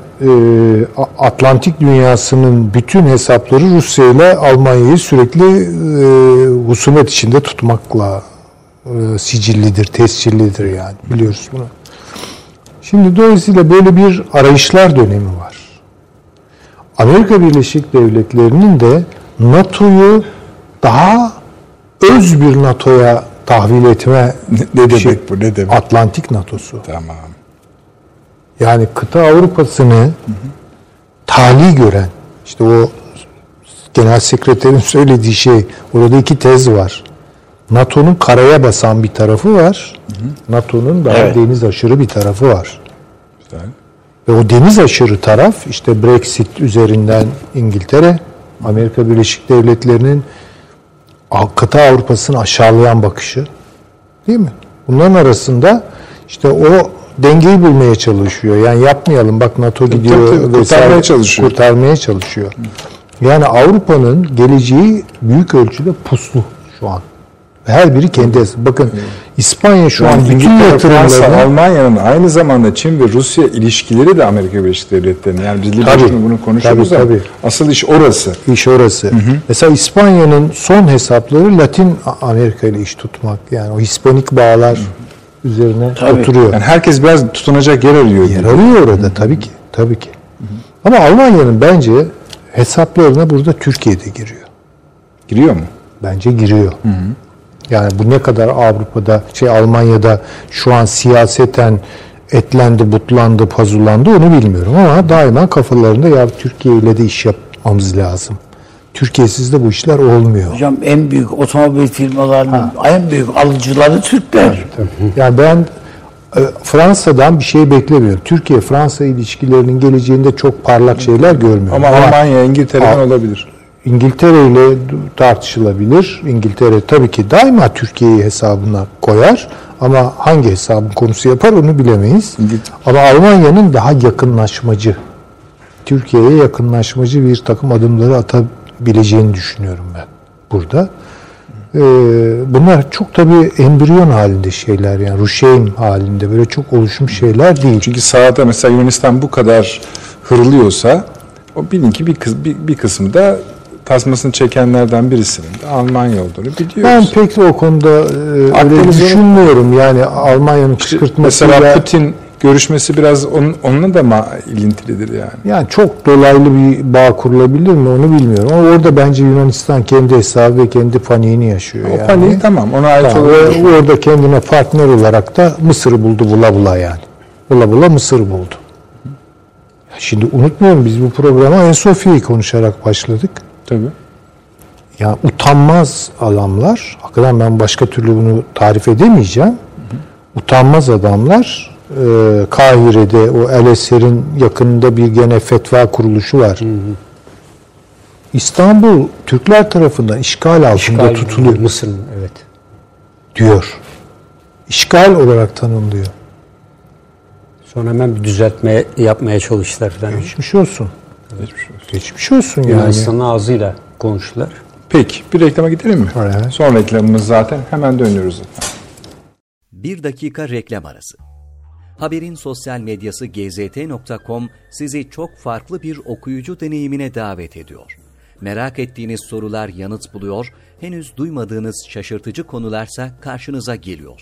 Atlantik dünyasının bütün hesapları Rusya ile Almanya'yı sürekli husumet içinde tutmakla sicillidir, tescillidir yani. Biliyoruz bunu. Şimdi dolayısıyla böyle bir arayışlar dönemi var. Amerika Birleşik Devletleri'nin de NATO'yu daha öz bir NATO'ya tahvil etme demek bu, ne demek? Atlantik NATO'su. Tamam. Yani kıta Avrupa'sını tali gören, işte o genel sekreterin söylediği şey, orada iki tez var. NATO'nun karaya basan bir tarafı var. NATO'nun daha deniz aşırı bir tarafı var. Güzel. Ve o deniz aşırı taraf işte Brexit üzerinden İngiltere, Amerika Birleşik Devletleri'nin kıta Avrupa'sını aşağılayan bakışı. Değil mi? Bunların arasında işte o dengeyi bulmaya çalışıyor. Yani yapmayalım bak NATO gidiyor. Tabii, kurtarmaya çalışıyor. Kurtarmaya çalışıyor. Yani Avrupa'nın geleceği büyük ölçüde puslu şu an. Her biri kendi. Bakın İspanya şu an bütün yatırımlarını... Fransa, Almanya'nın aynı zamanda Çin ve Rusya ilişkileri de Amerika Birleşik Devletleri'nin. Yani biz Libya'nın bunu konuşuyoruz ama asıl iş orası. İş orası. Mesela İspanya'nın son hesapları Latin Amerika ile iş tutmak. Yani o Hispanik bağlar üzerine oturuyor. Yani herkes biraz tutunacak yer arıyor. Yer arıyor orada tabii ki. Tabii ki. Ama Almanya'nın bence hesaplarına burada Türkiye'de giriyor. Giriyor mu? Bence giriyor. Yani bu ne kadar Avrupa'da, Almanya'da şu an siyaseten etlendi, butlandı, pazulandı onu bilmiyorum. Ama daima kafalarında ya Türkiye ile de iş yapmamız lazım. Türkiye'siz de bu işler olmuyor. Hocam en büyük otomobil firmalarının en büyük alıcıları Türkler. Yani ben Fransa'dan bir şey beklemiyorum. Türkiye-Fransa ilişkilerinin geleceğinde çok parlak şeyler görmüyorum. Ama Almanya, İngiltere'den olabilir. İngiltere ile tartışılabilir. İngiltere tabii ki daima Türkiye'yi hesabına koyar. Ama hangi hesabın konusu yapar onu bilemeyiz. Ama Almanya'nın daha yakınlaşmacı, Türkiye'ye yakınlaşmacı bir takım adımları atabileceğini düşünüyorum ben burada. Bunlar çok tabii embriyon halinde şeyler yani ruşeym halinde böyle çok oluşmuş şeyler değil. Çünkü sahada mesela Yunanistan bu kadar hırlıyorsa o bilin ki bir kısmı da tasmasını çekenlerden birisinin de Almanya olduğunu biliyoruz. Ben pek de o konuda öyle düşünmüyorum. Yani Almanya'nın kışkırtmasıyla... Mesela Putin görüşmesi biraz onunla da mı ilintilidir yani? Yani çok dolaylı bir bağ kurulabilir mi onu bilmiyorum. Ama orada bence Yunanistan kendi hesabı ve kendi paniğini yaşıyor. O paniği tamam ona ait olarak. Orada kendine partner olarak da Mısır'ı buldu bula bula yani. Bula bula Mısır'ı buldu. Şimdi unutmayalım biz bu programa Ayasofya'yı konuşarak başladık. Tabii. Ya utanmaz adamlar, hakikaten ben başka türlü bunu tarif edemeyeceğim. Utanmaz adamlar, Kahire'de o El Eser'in yakınında bir gene fetva kuruluşu var. İstanbul Türkler tarafından işgal altında tutuluyor. Mısır'ın diyor. İşgal olarak tanımlıyor. Sonra hemen bir düzeltme yapmaya çalıştılar. Geçmiş olsun. Geçmiş olsun yani. Yunanistan'ın ağzıyla konuştular. Peki bir reklama gidelim mi? Evet. Son reklamımız zaten hemen dönüyoruz. Bir dakika reklam arası. Haberin sosyal medyası gzt.com sizi çok farklı bir okuyucu deneyimine davet ediyor. Merak ettiğiniz sorular yanıt buluyor, henüz duymadığınız şaşırtıcı konularsa karşınıza geliyor.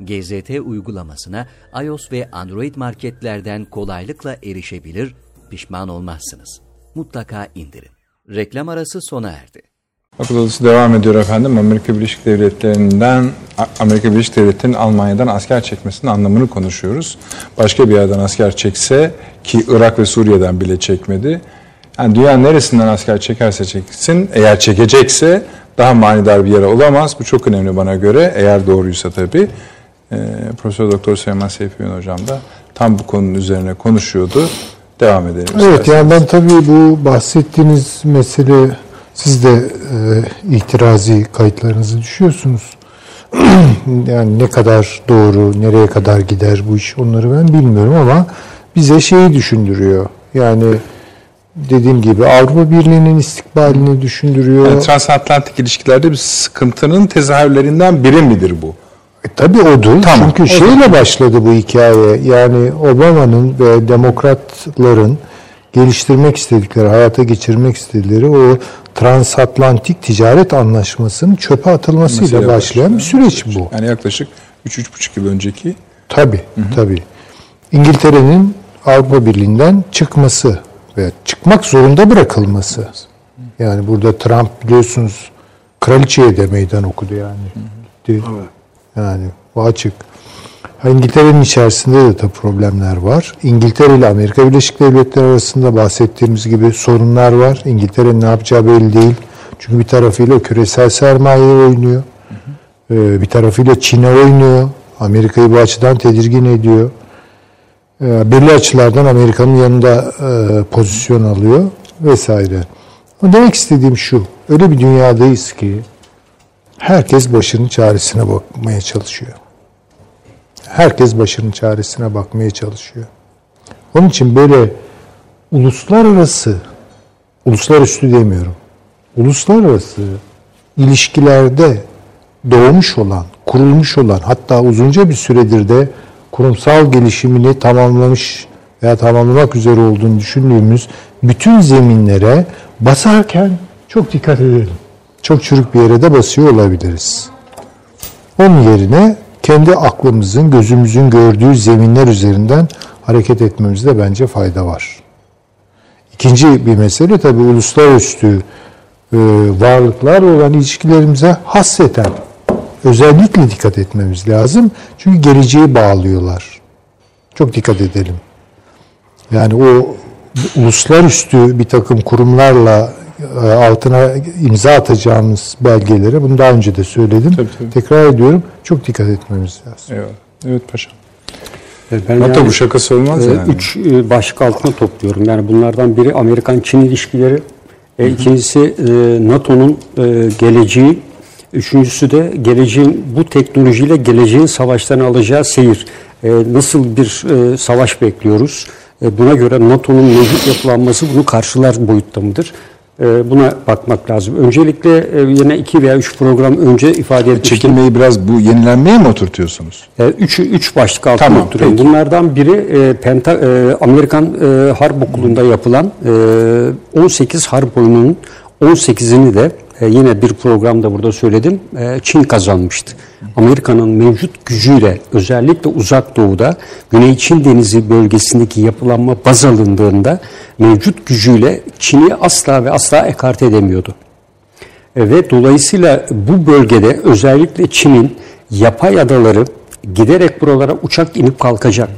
GZT uygulamasına iOS ve Android marketlerden kolaylıkla erişebilir, pişman olmazsınız. Mutlaka indirin. Reklam arası sona erdi. Akıl odası devam ediyor efendim. Amerika Birleşik Devletleri'nin Almanya'dan asker çekmesinin anlamını konuşuyoruz. Başka bir yerden asker çekse ki Irak ve Suriye'den bile çekmedi. Yani dünya neresinden asker çekerse çeksin, eğer çekecekse daha manidar bir yere olamaz. Bu çok önemli bana göre. Eğer doğruysa tabii. Profesör Doktor Süleyman Seyfi'nin hocam da tam bu konunun üzerine konuşuyordu. Devam edelim. Evet, yani ben tabii bu bahsettiğiniz mesele, siz de itirazi kayıtlarınızı düşüyorsunuz. Yani ne kadar doğru, nereye kadar gider bu iş, onları ben bilmiyorum ama bize şeyi düşündürüyor. Yani dediğim gibi Avrupa Birliği'nin istikbalini düşündürüyor. Yani transatlantik ilişkilerde bir sıkıntının tezahürlerinden biri midir bu? Tabii odur. Tamam. Çünkü şeyle başladı bu hikaye. Yani Obama'nın ve demokratların geliştirmek istedikleri, hayata geçirmek istedikleri o transatlantik ticaret anlaşmasının çöpe atılmasıyla başlayan bir süreç bu. Yani yaklaşık 3-3,5 yıl önceki. Tabii, tabii. İngiltere'nin Avrupa Birliği'nden çıkması ve çıkmak zorunda bırakılması. Yani burada Trump biliyorsunuz kraliçeye de meydan okudu yani. Evet. Yani bu açık. İngiltere'nin içerisinde de tabii problemler var. İngiltere ile Amerika Birleşik Devletleri arasında bahsettiğimiz gibi sorunlar var. İngiltere'nin ne yapacağı belli değil. Çünkü bir tarafıyla küresel sermaye oynuyor. Bir tarafıyla Çin'e oynuyor. Amerika'yı bu açıdan tedirgin ediyor. Belli açılardan Amerika'nın yanında pozisyon alıyor vesaire. Ama demek istediğim şu. Öyle bir dünyadayız ki herkes başının çaresine bakmaya çalışıyor. Herkes başının çaresine bakmaya çalışıyor. Onun için böyle uluslararası, uluslararası demiyorum, uluslararası ilişkilerde doğmuş olan, kurulmuş olan, hatta uzunca bir süredir de kurumsal gelişimini tamamlamış veya tamamlamak üzere olduğunu düşündüğümüz bütün zeminlere basarken çok dikkat edelim. Çok çürük bir yere de basıyor olabiliriz. Onun yerine kendi aklımızın, gözümüzün gördüğü zeminler üzerinden hareket etmemizde bence fayda var. İkinci bir mesele tabii uluslararası varlıklarla olan ilişkilerimize hasreten özellikle dikkat etmemiz lazım. Çünkü geleceği bağlıyorlar. Çok dikkat edelim. Yani o uluslararası bir takım kurumlarla altına imza atacağımız belgelere, bunu daha önce de söyledim. Tabii, tabii. Tekrar ediyorum. Çok dikkat etmemiz lazım. Evet, evet paşam. NATO yani, bu şakası olmaz yani. Üç başlık altına topluyorum. Yani bunlardan biri Amerikan-Çin ilişkileri. İkincisi NATO'nun geleceği. Üçüncüsü de geleceğin, bu teknolojiyle geleceğin savaştan alacağı seyir. Nasıl bir savaş bekliyoruz? Buna göre NATO'nun mevcut yapılanması bunu karşılar boyutta mıdır? Buna bakmak lazım. Öncelikle yine 2 veya 3 program önce ifade etmiştim. Çekilmeyi biraz bu yenilenmeye mi oturtuyorsunuz? 3 başlık altına tamam, oturuyorum. Peki. Bunlardan biri Amerikan Harp Okulu'nda yapılan 18 harp oyununun 18'ini de yine bir programda burada söyledim. Çin kazanmıştı. Amerika'nın mevcut gücüyle özellikle Uzak Doğu'da Güney Çin Denizi bölgesindeki yapılanma baz alındığında mevcut gücüyle Çin'i asla ve asla ekarte edemiyordu. Ve dolayısıyla bu bölgede özellikle Çin'in yapay adaları giderek buralara uçak inip kalkacak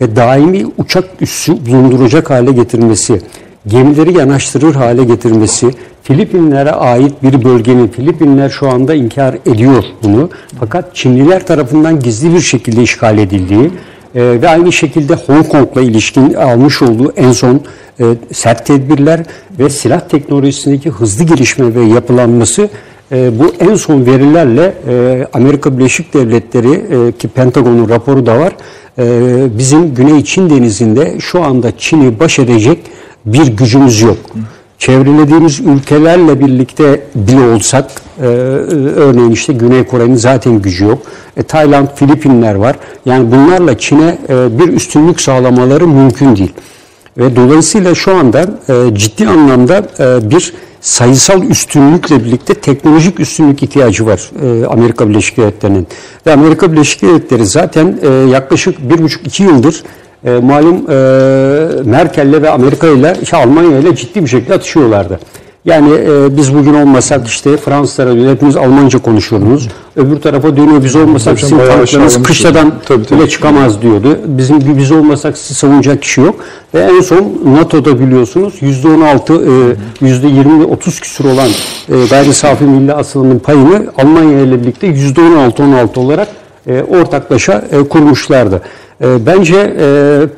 ve daimi uçak üssü bulunduracak hale getirmesi, gemileri yanaştırır hale getirmesi, Filipinler'e ait bir bölgenin, Filipinler şu anda inkar ediyor bunu, fakat Çinliler tarafından gizli bir şekilde işgal edildiği ve aynı şekilde Hong Kong'la ilişkin almış olduğu en son sert tedbirler ve silah teknolojisindeki hızlı gelişme ve yapılanması, bu en son verilerle Amerika Birleşik Devletleri ki Pentagon'un raporu da var, bizim Güney Çin Denizi'nde şu anda Çin'i baş edecek bir gücümüz yok. Çevrelediğimiz ülkelerle birlikte bile olsak, örneğin işte Güney Kore'nin zaten gücü yok. Tayland, Filipinler var. Yani bunlarla Çin'e bir üstünlük sağlamaları mümkün değil. Ve dolayısıyla şu anda ciddi anlamda bir sayısal üstünlükle birlikte teknolojik üstünlük ihtiyacı var Amerika Birleşik Devletleri'nin. Ve Amerika Birleşik Devletleri zaten yaklaşık 1,5-2 yıldır malum Merkel'le ve Amerika'yla, işte Almanya'yla ciddi bir şekilde atışıyorlardı. Yani biz bugün olmasak işte Fransa tarafıyla hepimiz Almanca konuşuyoruz. Öbür tarafa dönüyor, biz olmasak sizin tanklarınız kışladan bile çıkamaz diyordu. Bizim biz olmasak sizi savunacak kişi yok. Ve en son NATO'da biliyorsunuz %16, %20 ve 30 küsur olan gayri safi milli hasılanın payını Almanya ile birlikte %16-16 olarak ortaklaşa kurmuşlardı. Bence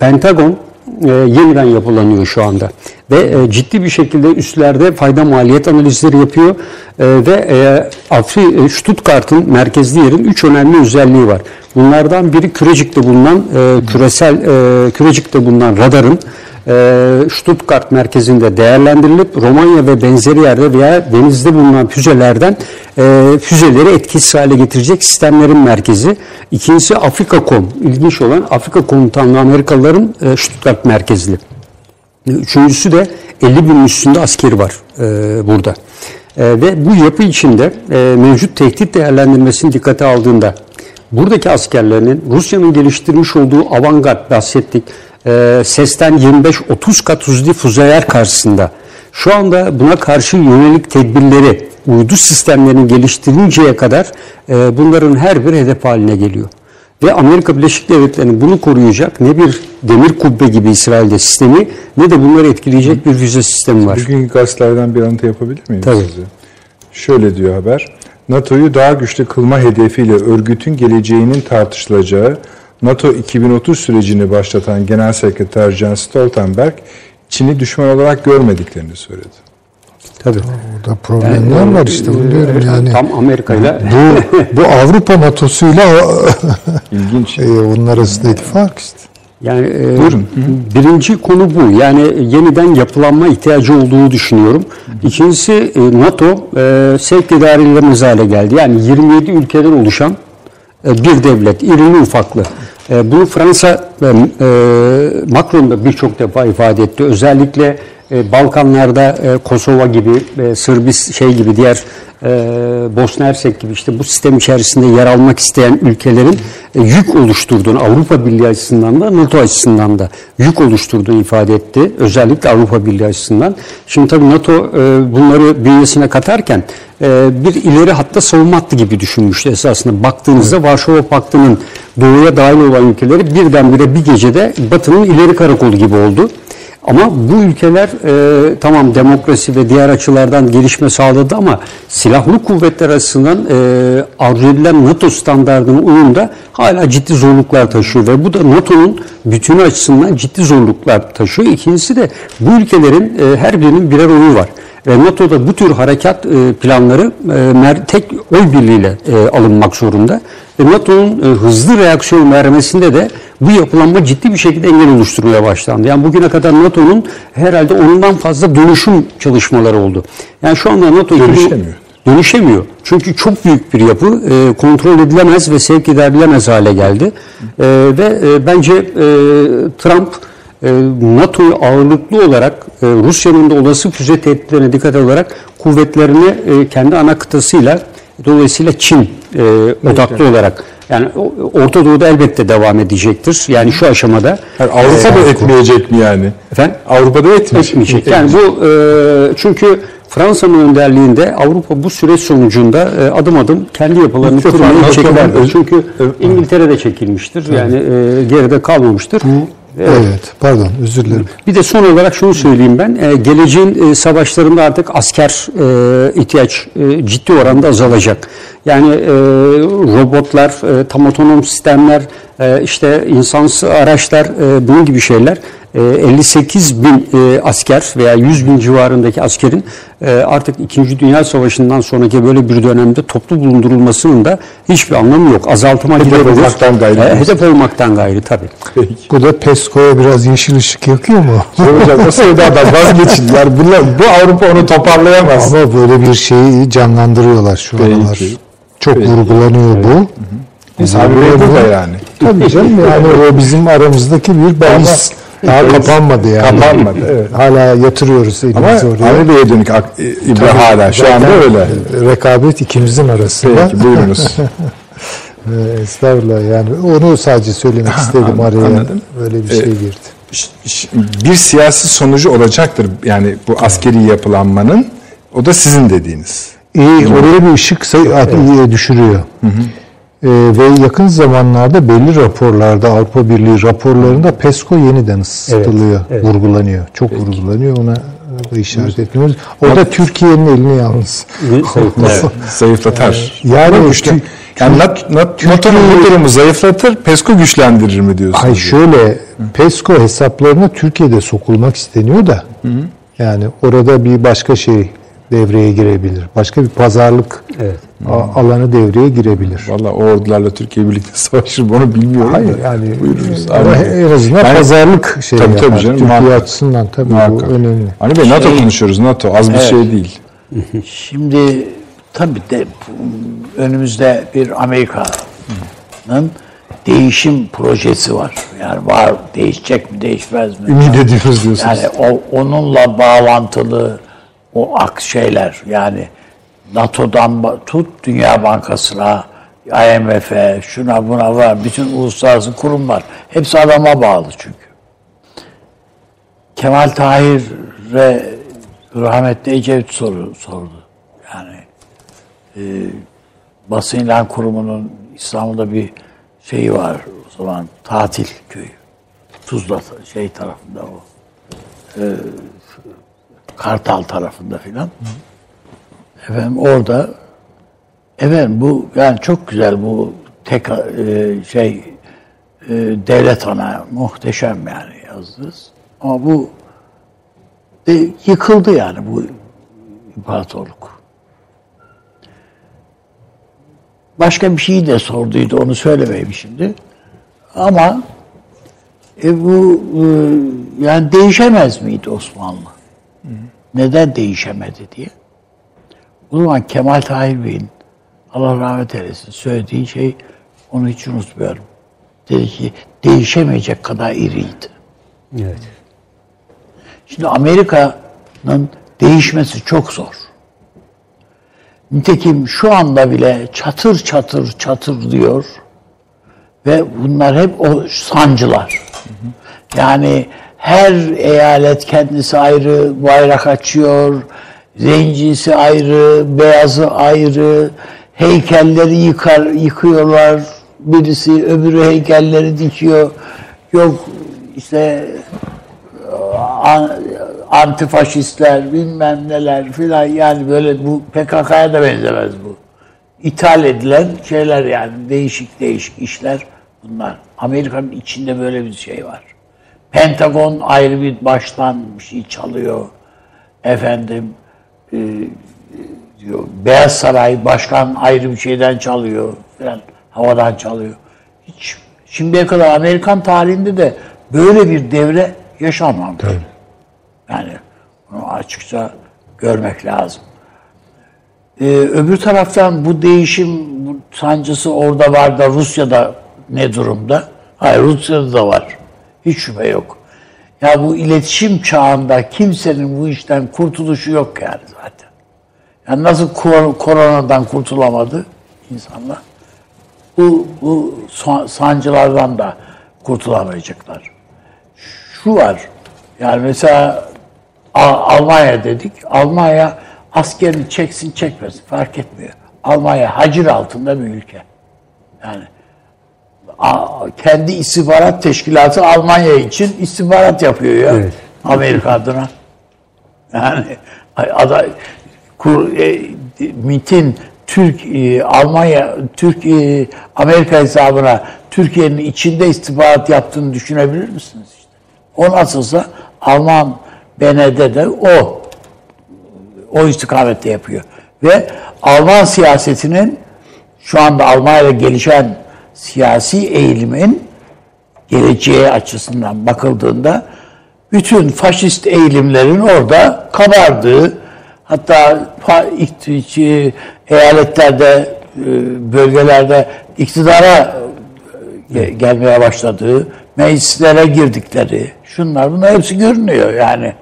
Pentagon yeniden yapılanıyor şu anda ve ciddi bir şekilde üstlerde fayda maliyet analizleri yapıyor ve Stuttgart'ın merkezli yerin 3 önemli özelliği var. Bunlardan biri Kürecik'te bulunan Kürecik'te bulunan radarın Stuttgart merkezinde değerlendirilip Romanya ve benzeri yerde veya denizde bulunan füzelerden füzeleri etkisiz hale getirecek sistemlerin merkezi. İkincisi Afrika.com, ilginç olan Afrika komutanlı Amerikalıların Stuttgart merkezli. Üçüncüsü de 50 binin üstünde askeri var burada. Ve bu yapı içinde mevcut tehdit değerlendirmesini dikkate aldığında buradaki askerlerinin Rusya'nın geliştirmiş olduğu avantgard bahsettik. Sesten 25-30 kat hızlı füzeler karşısında şu anda buna karşı yönelik tedbirleri uydu sistemlerinin geliştirinceye kadar bunların her bir hedef haline geliyor. Ve Amerika Birleşik Devletleri'nin bunu koruyacak ne bir demir kubbe gibi İsrail'de sistemi ne de bunları etkileyecek bir füze sistemi var. Bugün gazetelerden bir alıntı yapabilir miyiz? Tabii. Size? Şöyle diyor haber: NATO'yu daha güçlü kılma hedefiyle örgütün geleceğinin tartışılacağı NATO 2030 sürecini başlatan Genel Sekreter Jens Stoltenberg, Çin'i düşman olarak görmediklerini söyledi. Tabii. Orada problemler var işte. Diyorum yani. Tam Amerika'yla. Bu Avrupa NATO'suyla ilginç. Onlar arasındaki fark işte. Yani birinci konu bu. Yani yeniden yapılanma ihtiyacı olduğunu düşünüyorum. İkincisi NATO sevk idarelemez hale geldi. Yani 27 ülkeden oluşan bir devlet, irili ufaklı. Bunu Fransa, Macron da birçok defa ifade etti. Özellikle Balkanlarda Kosova gibi, Sırbistan gibi diğer Bosna Hersek gibi işte bu sistem içerisinde yer almak isteyen ülkelerin yük oluşturduğunu, Avrupa Birliği açısından da NATO açısından da yük oluşturduğunu ifade etti. Özellikle Avrupa Birliği açısından. Şimdi tabii NATO bunları bünyesine katarken bir ileri hatta savunma hattı gibi düşünmüştü esasında. Baktığınızda Varşova Paktı'nın doğuya dahil olan ülkeleri birdenbire bir gecede Batı'nın ileri karakolu gibi oldu. Ama bu ülkeler tamam demokrasi ve diğer açılardan gelişme sağladı ama silahlı kuvvetler açısından arzu edilen NATO standartına uyumda hala ciddi zorluklar taşıyor ve bu da NATO'nun bütünü açısından ciddi zorluklar taşıyor. İkincisi de bu ülkelerin her birinin birer oyu var. Ve NATO'da bu tür harekat planları tek oy birliğiyle alınmak zorunda. Ve NATO'nun hızlı reaksiyon vermesinde de bu yapılanma ciddi bir şekilde engel oluşturmaya başlandı. Yani bugüne kadar NATO'nun herhalde ondan fazla dönüşüm çalışmaları oldu. Yani şu anda NATO dönüşemiyor. Çünkü çok büyük bir yapı kontrol edilemez ve sevk edilemez hale geldi. Ve bence Trump NATO'yu ağırlıklı olarak Rusya'nın da olası füze tehditlerine dikkat alarak kuvvetlerini kendi ana kıtasıyla dolayısıyla Çin odaklı olarak yani Orta Doğu'da elbette devam edecektir. Yani şu aşamada Avrupa'da etmeyecek mi yani? Efendim? Avrupa'da etmeyecek. Yani bu çünkü Fransa'nın önderliğinde Avrupa bu süreç sonucunda adım adım kendi yapılarını kurmaya çekilir. Çünkü İngiltere'de çekilmiştir. Yani geride kalmamıştır. Evet, pardon, özür dilerim. Bir de son olarak şunu söyleyeyim ben. Geleceğin savaşlarında artık asker ihtiyaç ciddi oranda azalacak. Yani robotlar, tam otonom sistemler, işte insansız araçlar, bunun gibi şeyler. 58 bin asker veya 100 bin civarındaki askerin artık 2. Dünya Savaşı'ndan sonraki böyle bir dönemde toplu bulundurulmasının da hiçbir anlamı yok. Azaltıma gidebilir. Hedef olmaktan gayrı tabii. Peki. Bu da PESCO'ya biraz yeşil ışık yakıyor mu? Nasıl da vazgeçtiler. Bu Avrupa onu toparlayamaz. Ama böyle bir şeyi canlandırıyorlar şu anlar. Çok vurgulanıyor bu. Hı-hı. Abi bu da yani. Tabii canım yani o bizim aramızdaki bir bahis. Daha kapanmadı yani. Kapanmadı. Evet. Hala yatırıyoruz elimizi oraya. Ama Amerika'ya dönük ibre hala. Şu anda öyle. Rekabet ikimizin arasında. Peki buyurunuz. Estağfurullah yani. Onu sadece söylemek istedim araya. Anladım. Böyle bir şey girdi. Bir siyasi sonucu olacaktır. Yani bu askeri yapılanmanın. O da sizin dediğiniz. Oraya bir ışık düşürüyor. Hı hı. Ve yakın zamanlarda belli raporlarda, Avrupa Birliği raporlarında PESCO yeniden ısıtılıyor, vurgulanıyor. Çok vurgulanıyor. Ona da işaret etmiyoruz. O da Türkiye'nin elini yalnız zayıflatar. Yani NATO'nun durumu zayıflatır, PESCO güçlendirir mi diyorsun? Hayır, şöyle, PESCO hesaplarına Türkiye'de sokulmak isteniyor da, yani orada bir başka şey devreye girebilir. Başka bir pazarlık alanı devreye girebilir. Vallahi o ordularla Türkiye birlikte savaşır mı onu bilmiyorum. Hayır da. Yani buyurunuz. En azından yani, pazarlık şeyi yapar. Tabii canım, Türkiye açısından tabii bu önemli. Hani be, NATO konuşuyoruz, NATO az bir şey değil. Şimdi tabii de önümüzde bir Amerika'nın değişim projesi var. Yani var, değişecek mi, değişmez mi? Ümit ediyoruz diyorsunuz. Yani onunla bağlantılı o şeyler, yani NATO'dan tut Dünya Bankası'na, IMF'e, şuna buna var, bütün uluslararası kurumlar. Hepsi adama bağlı çünkü. Kemal Tahir'e rahmetli Ecevit sordu. Yani Basın İlan Kurumu'nun İstanbul'da bir şeyi var o zaman, tatil köyü. Tuzla şey tarafında o. Kartal tarafında filan. Efendim orada bu yani çok güzel bu devlet ana muhteşem yani yazdınız. Ama bu yıkıldı yani bu imparatorluk. Başka bir şey de sorduydu, onu söylemeyeyim şimdi. Ama yani değişemez miydi Osmanlı? Neden değişemedi diye. O zaman Kemal Tahir Bey'in, Allah rahmet eylesin, söylediği şey, onu hiç unutmuyorum. Dedi ki değişemeyecek kadar iriydi. Evet. Şimdi Amerika'nın değişmesi çok zor. Nitekim şu anda bile çatır çatır çatır diyor ve bunlar hep o sancılar. Yani her eyalet kendisi ayrı bayrak açıyor, zencisi ayrı, beyazı ayrı, heykelleri yıkıyorlar, birisi öbürü heykelleri dikiyor. Yok işte antifaşistler bilmem neler filan, yani böyle bu PKK'ya da benzemez bu. İthal edilen şeyler yani değişik işler bunlar. Amerika'nın içinde böyle bir şey var. Pentagon ayrı bir baştan bir şey çalıyor. Efendim diyor, Beyaz Saray başkan ayrı bir şeyden çalıyor falan, havadan çalıyor. Hiç şimdiye kadar Amerikan tarihinde de böyle bir devre yaşanmamış. Tabii. Yani bunu açıkça görmek lazım. Öbür taraftan bu değişim sancısı orada var da Rusya'da ne durumda? Hayır, Rusya'da da var. Hiç şüphe yok. Ya bu iletişim çağında kimsenin bu işten kurtuluşu yok yani zaten. Yani nasıl koronadan kurtulamadı insanlar? Bu sancılardan da kurtulamayacaklar. Şu var. Yani mesela Almanya dedik. Almanya askerini çeksin çekmesin fark etmiyor. Almanya hacir altında bir ülke. Yani kendi istihbarat teşkilatı Almanya için istihbarat yapıyor ya. Evet. Amerika adına. Yani MİT'in Amerika hesabına Türkiye'nin içinde istihbarat yaptığını düşünebilir misiniz? İşte? O nasılsa Alman BND de o istikamette yapıyor. Ve Alman siyasetinin şu anda Almanya'da gelişen siyasi eğilimin geleceğe açısından bakıldığında bütün faşist eğilimlerin orada kabardığı, hatta eyaletlerde, bölgelerde iktidara gelmeye başladığı, meclislere girdikleri, şunlar bunlar hepsi görünüyor yani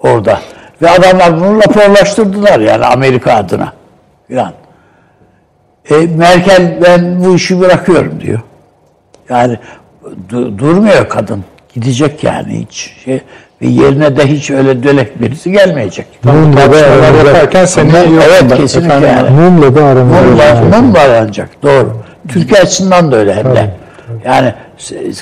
orada. Ve adamlar bunu raporlaştırdılar yani Amerika adına filan. Merkel ben bu işi bırakıyorum diyor. Yani durmuyor kadın. Gidecek yani hiç. Ve yerine de hiç öyle dölek birisi gelmeyecek. Mumla da yaparken kesinlikle yani. Mumla da aranacak. Doğru. Türkiye açısından da öyle hem de. Yani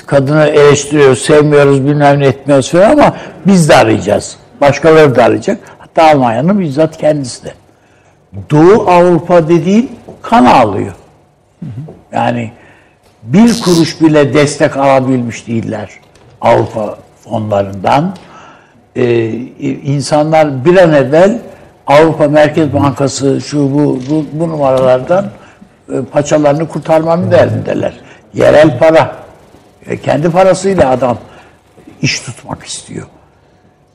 kadını eleştiriyoruz, sevmiyoruz, bilmem ne etmiyoruz falan ama biz de arayacağız. başkaları da alacak. Hatta Almanya'nın bizzat kendisi de. Doğu Avrupa dediğin kan ağlıyor. Yani bir kuruş bile destek alabilmiş değiller Avrupa fonlarından. İnsanlar bir an evvel Avrupa Merkez Bankası şu bu numaralardan paçalarını kurtarmanın derdindeler. Yerel para. Kendi parasıyla adam iş tutmak istiyor.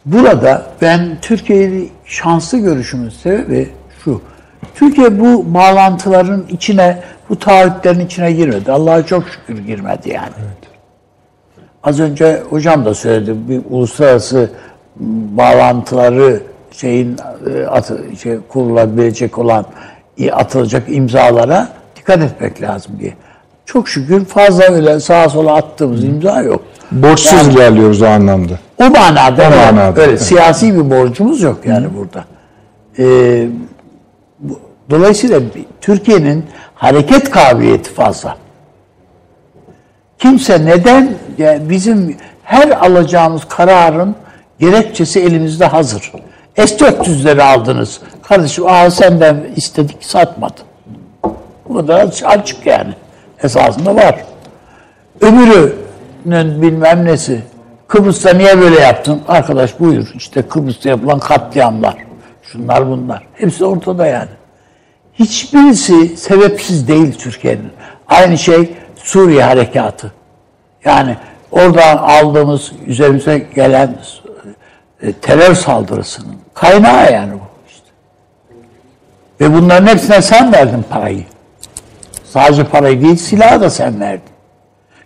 Burada ben Türkiye'yi şanslı görüşümün sebebi şu. Türkiye bu bağlantıların içine, bu taahhütlerin içine girmedi. Allah'a çok şükür girmedi yani. Evet. Az önce hocam da söyledi. Bir uluslararası bağlantıları kurulabilecek olan atılacak imzalara dikkat etmek lazım diye. Çok şükür fazla öyle sağa sola attığımız imza yok. Borçsuz yani, ilerliyoruz o anlamda. O manada. O manada. Öyle, siyasi bir borcumuz yok yani burada. Dolayısıyla Türkiye'nin hareket kabiliyeti fazla. Kimse neden yani bizim her alacağımız kararın gerekçesi elimizde hazır. S-400'leri aldınız. Kardeşim senden istedik satmadın. Bu kadar açık yani. Esasında var. Öbürünün bilmem nesi. Kıbrıs'ta niye böyle yaptın? Arkadaş buyur. İşte Kıbrıs'ta yapılan katliamlar. Şunlar bunlar. Hepsi ortada yani. Hiçbirisi sebepsiz değil Türkiye'nin. Aynı şey Suriye harekatı. Yani oradan aldığımız, üzerimize gelen terör saldırısının kaynağı yani bu işte. Ve bunların hepsine sen verdin parayı. Sadece parayı değil, silahı da sen verdin.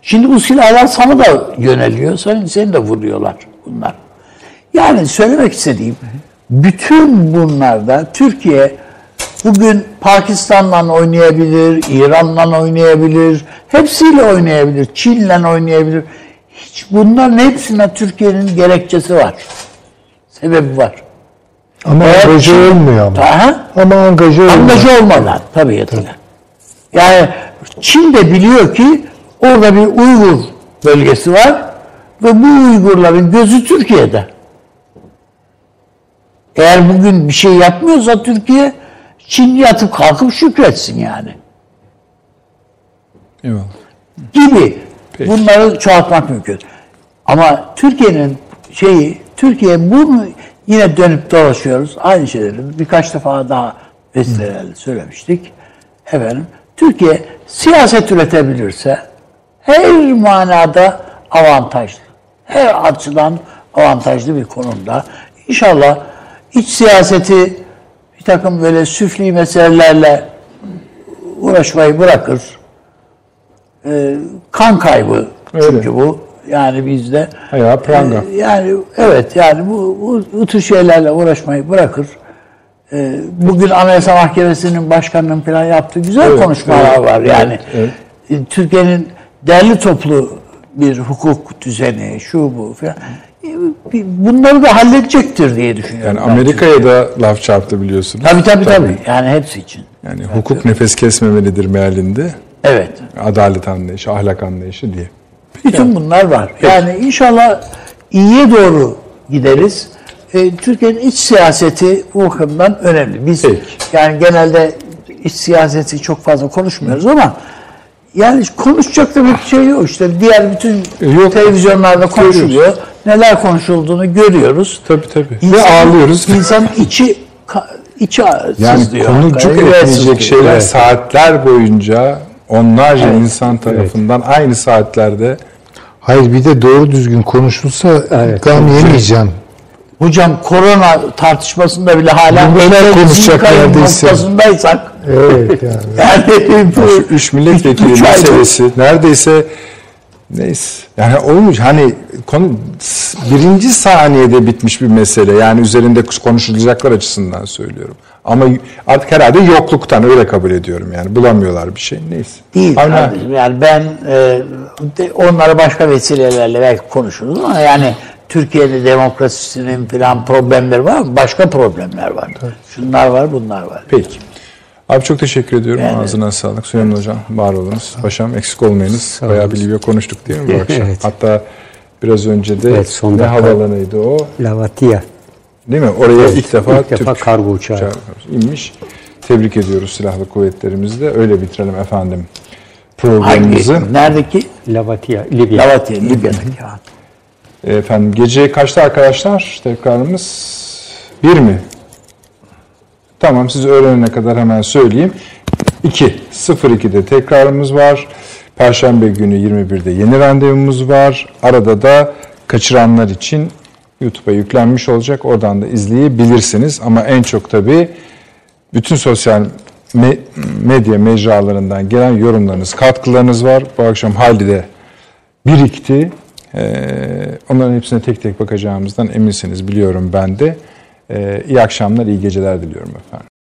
Şimdi bu silahlar sana da yöneliyor, seni de vuruyorlar bunlar. Yani söylemek istediğim, bütün bunlarda Türkiye bugün Pakistan'la oynayabilir, İran'la oynayabilir, hepsiyle oynayabilir, Çin'le oynayabilir. Hiç bunların hepsine Türkiye'nin gerekçesi var. Sebebi var. Ama angaja olmuyor ama. Ama angaja olmuyor. Angaja olmadan tabii yatırlar. Yani Çin de biliyor ki orada bir Uygur bölgesi var ve bu Uygurların gözü Türkiye'de. Eğer bugün bir şey yapmıyorsa Türkiye, Çin yatıp kalkıp şükretsin yani. Evet. Gibi. Peki. Bunları çoğaltmak mümkün. Ama Türkiye'nin Türkiye bunu yine dönüp dolaşıyoruz. Aynı şeyleri birkaç defa daha vesilelerle söylemiştik. Efendim, Türkiye siyaset üretebilirse her manada avantajlı. Her açıdan avantajlı bir konumda. İnşallah iç siyaseti bir takım böyle süfli meselelerle uğraşmayı bırakır. Kan kaybı çünkü bu. Yani bizde. Ayağı pranga. Yani evet yani bu tür şeylerle uğraşmayı bırakır. Bugün Anayasa Mahkemesi'nin başkanının falan yaptığı güzel konuşmalar var yani. Evet. Türkiye'nin derli toplu bir hukuk düzeni, şu bu falan. Bunları da halledecektir diye düşünüyorum. Yani Amerika'ya da laf çarptı biliyorsunuz. Tabii. Yani hepsi için. Yani hukuk nefes kesmemelidir mealinde. Evet. Adalet anlayışı, ahlak anlayışı diye. Bütün bunlar var. Yani inşallah iyiye doğru gideriz. Türkiye'nin iç siyaseti bu bakımdan önemli. Biz yani genelde iç siyaseti çok fazla konuşmuyoruz ama yani konuşacak da bir şey yok. İşte diğer bütün televizyonlarda konuşuluyor. Neler konuşulduğunu görüyoruz. Tabii. Ve ağlıyoruz. İnsanın içi yani sızlıyor. Yani konuşacak edilecek şeyler saatler boyunca onlarca insan tarafından aynı saatlerde. Hayır, bir de doğru düzgün konuşulsa gam yemeyeceğim. Hocam korona tartışmasında bile hala konuşacaklar noktasındaysak. Evet yani bu 3 milletvekili meselesi neredeyse neyse. Yani olmuş hani konu birinci saniyede bitmiş bir mesele. Yani üzerinde konuşulacaklar açısından söylüyorum. Ama artık herhalde yokluktan öyle kabul ediyorum yani. Bulamıyorlar bir şey. Neyse. Değil kardeşim. Yani ben onlara başka vesilelerle belki konuşuruz ama yani Türkiye'de demokrasisinin falan problemleri var mı? Başka problemler var. Evet. Şunlar var, bunlar var. Peki. Abi çok teşekkür ediyorum. Yani, ağzına sağlık. Süleyman Hocam, var olunuz. Paşam eksik olmayınız. Bayağı bir Libya konuştuk değil mi bu akşam? Hatta biraz önce de ne havalanıydı o? Lavatia. Değil mi? Oraya evet, ilk defa Türk kargo uçağı inmiş. Tebrik ediyoruz silahlı kuvvetlerimizde. Öyle bitirelim efendim programımızı. Hangi? Neredeki? Libya'daki. Efendim gece kaçta arkadaşlar? Tekrarımız 1 mi? Tamam, siz öğrenene kadar hemen söyleyeyim. 02'de tekrarımız var. Perşembe günü 21'de yeni randevumuz var. Arada da kaçıranlar için YouTube'a yüklenmiş olacak. Oradan da izleyebilirsiniz. Ama en çok tabii bütün sosyal medya mecralarından gelen yorumlarınız, katkılarınız var. Bu akşam Halide birikti. Onların hepsine tek tek bakacağımızdan eminsiniz. Biliyorum ben de. İyi akşamlar, iyi geceler diliyorum efendim.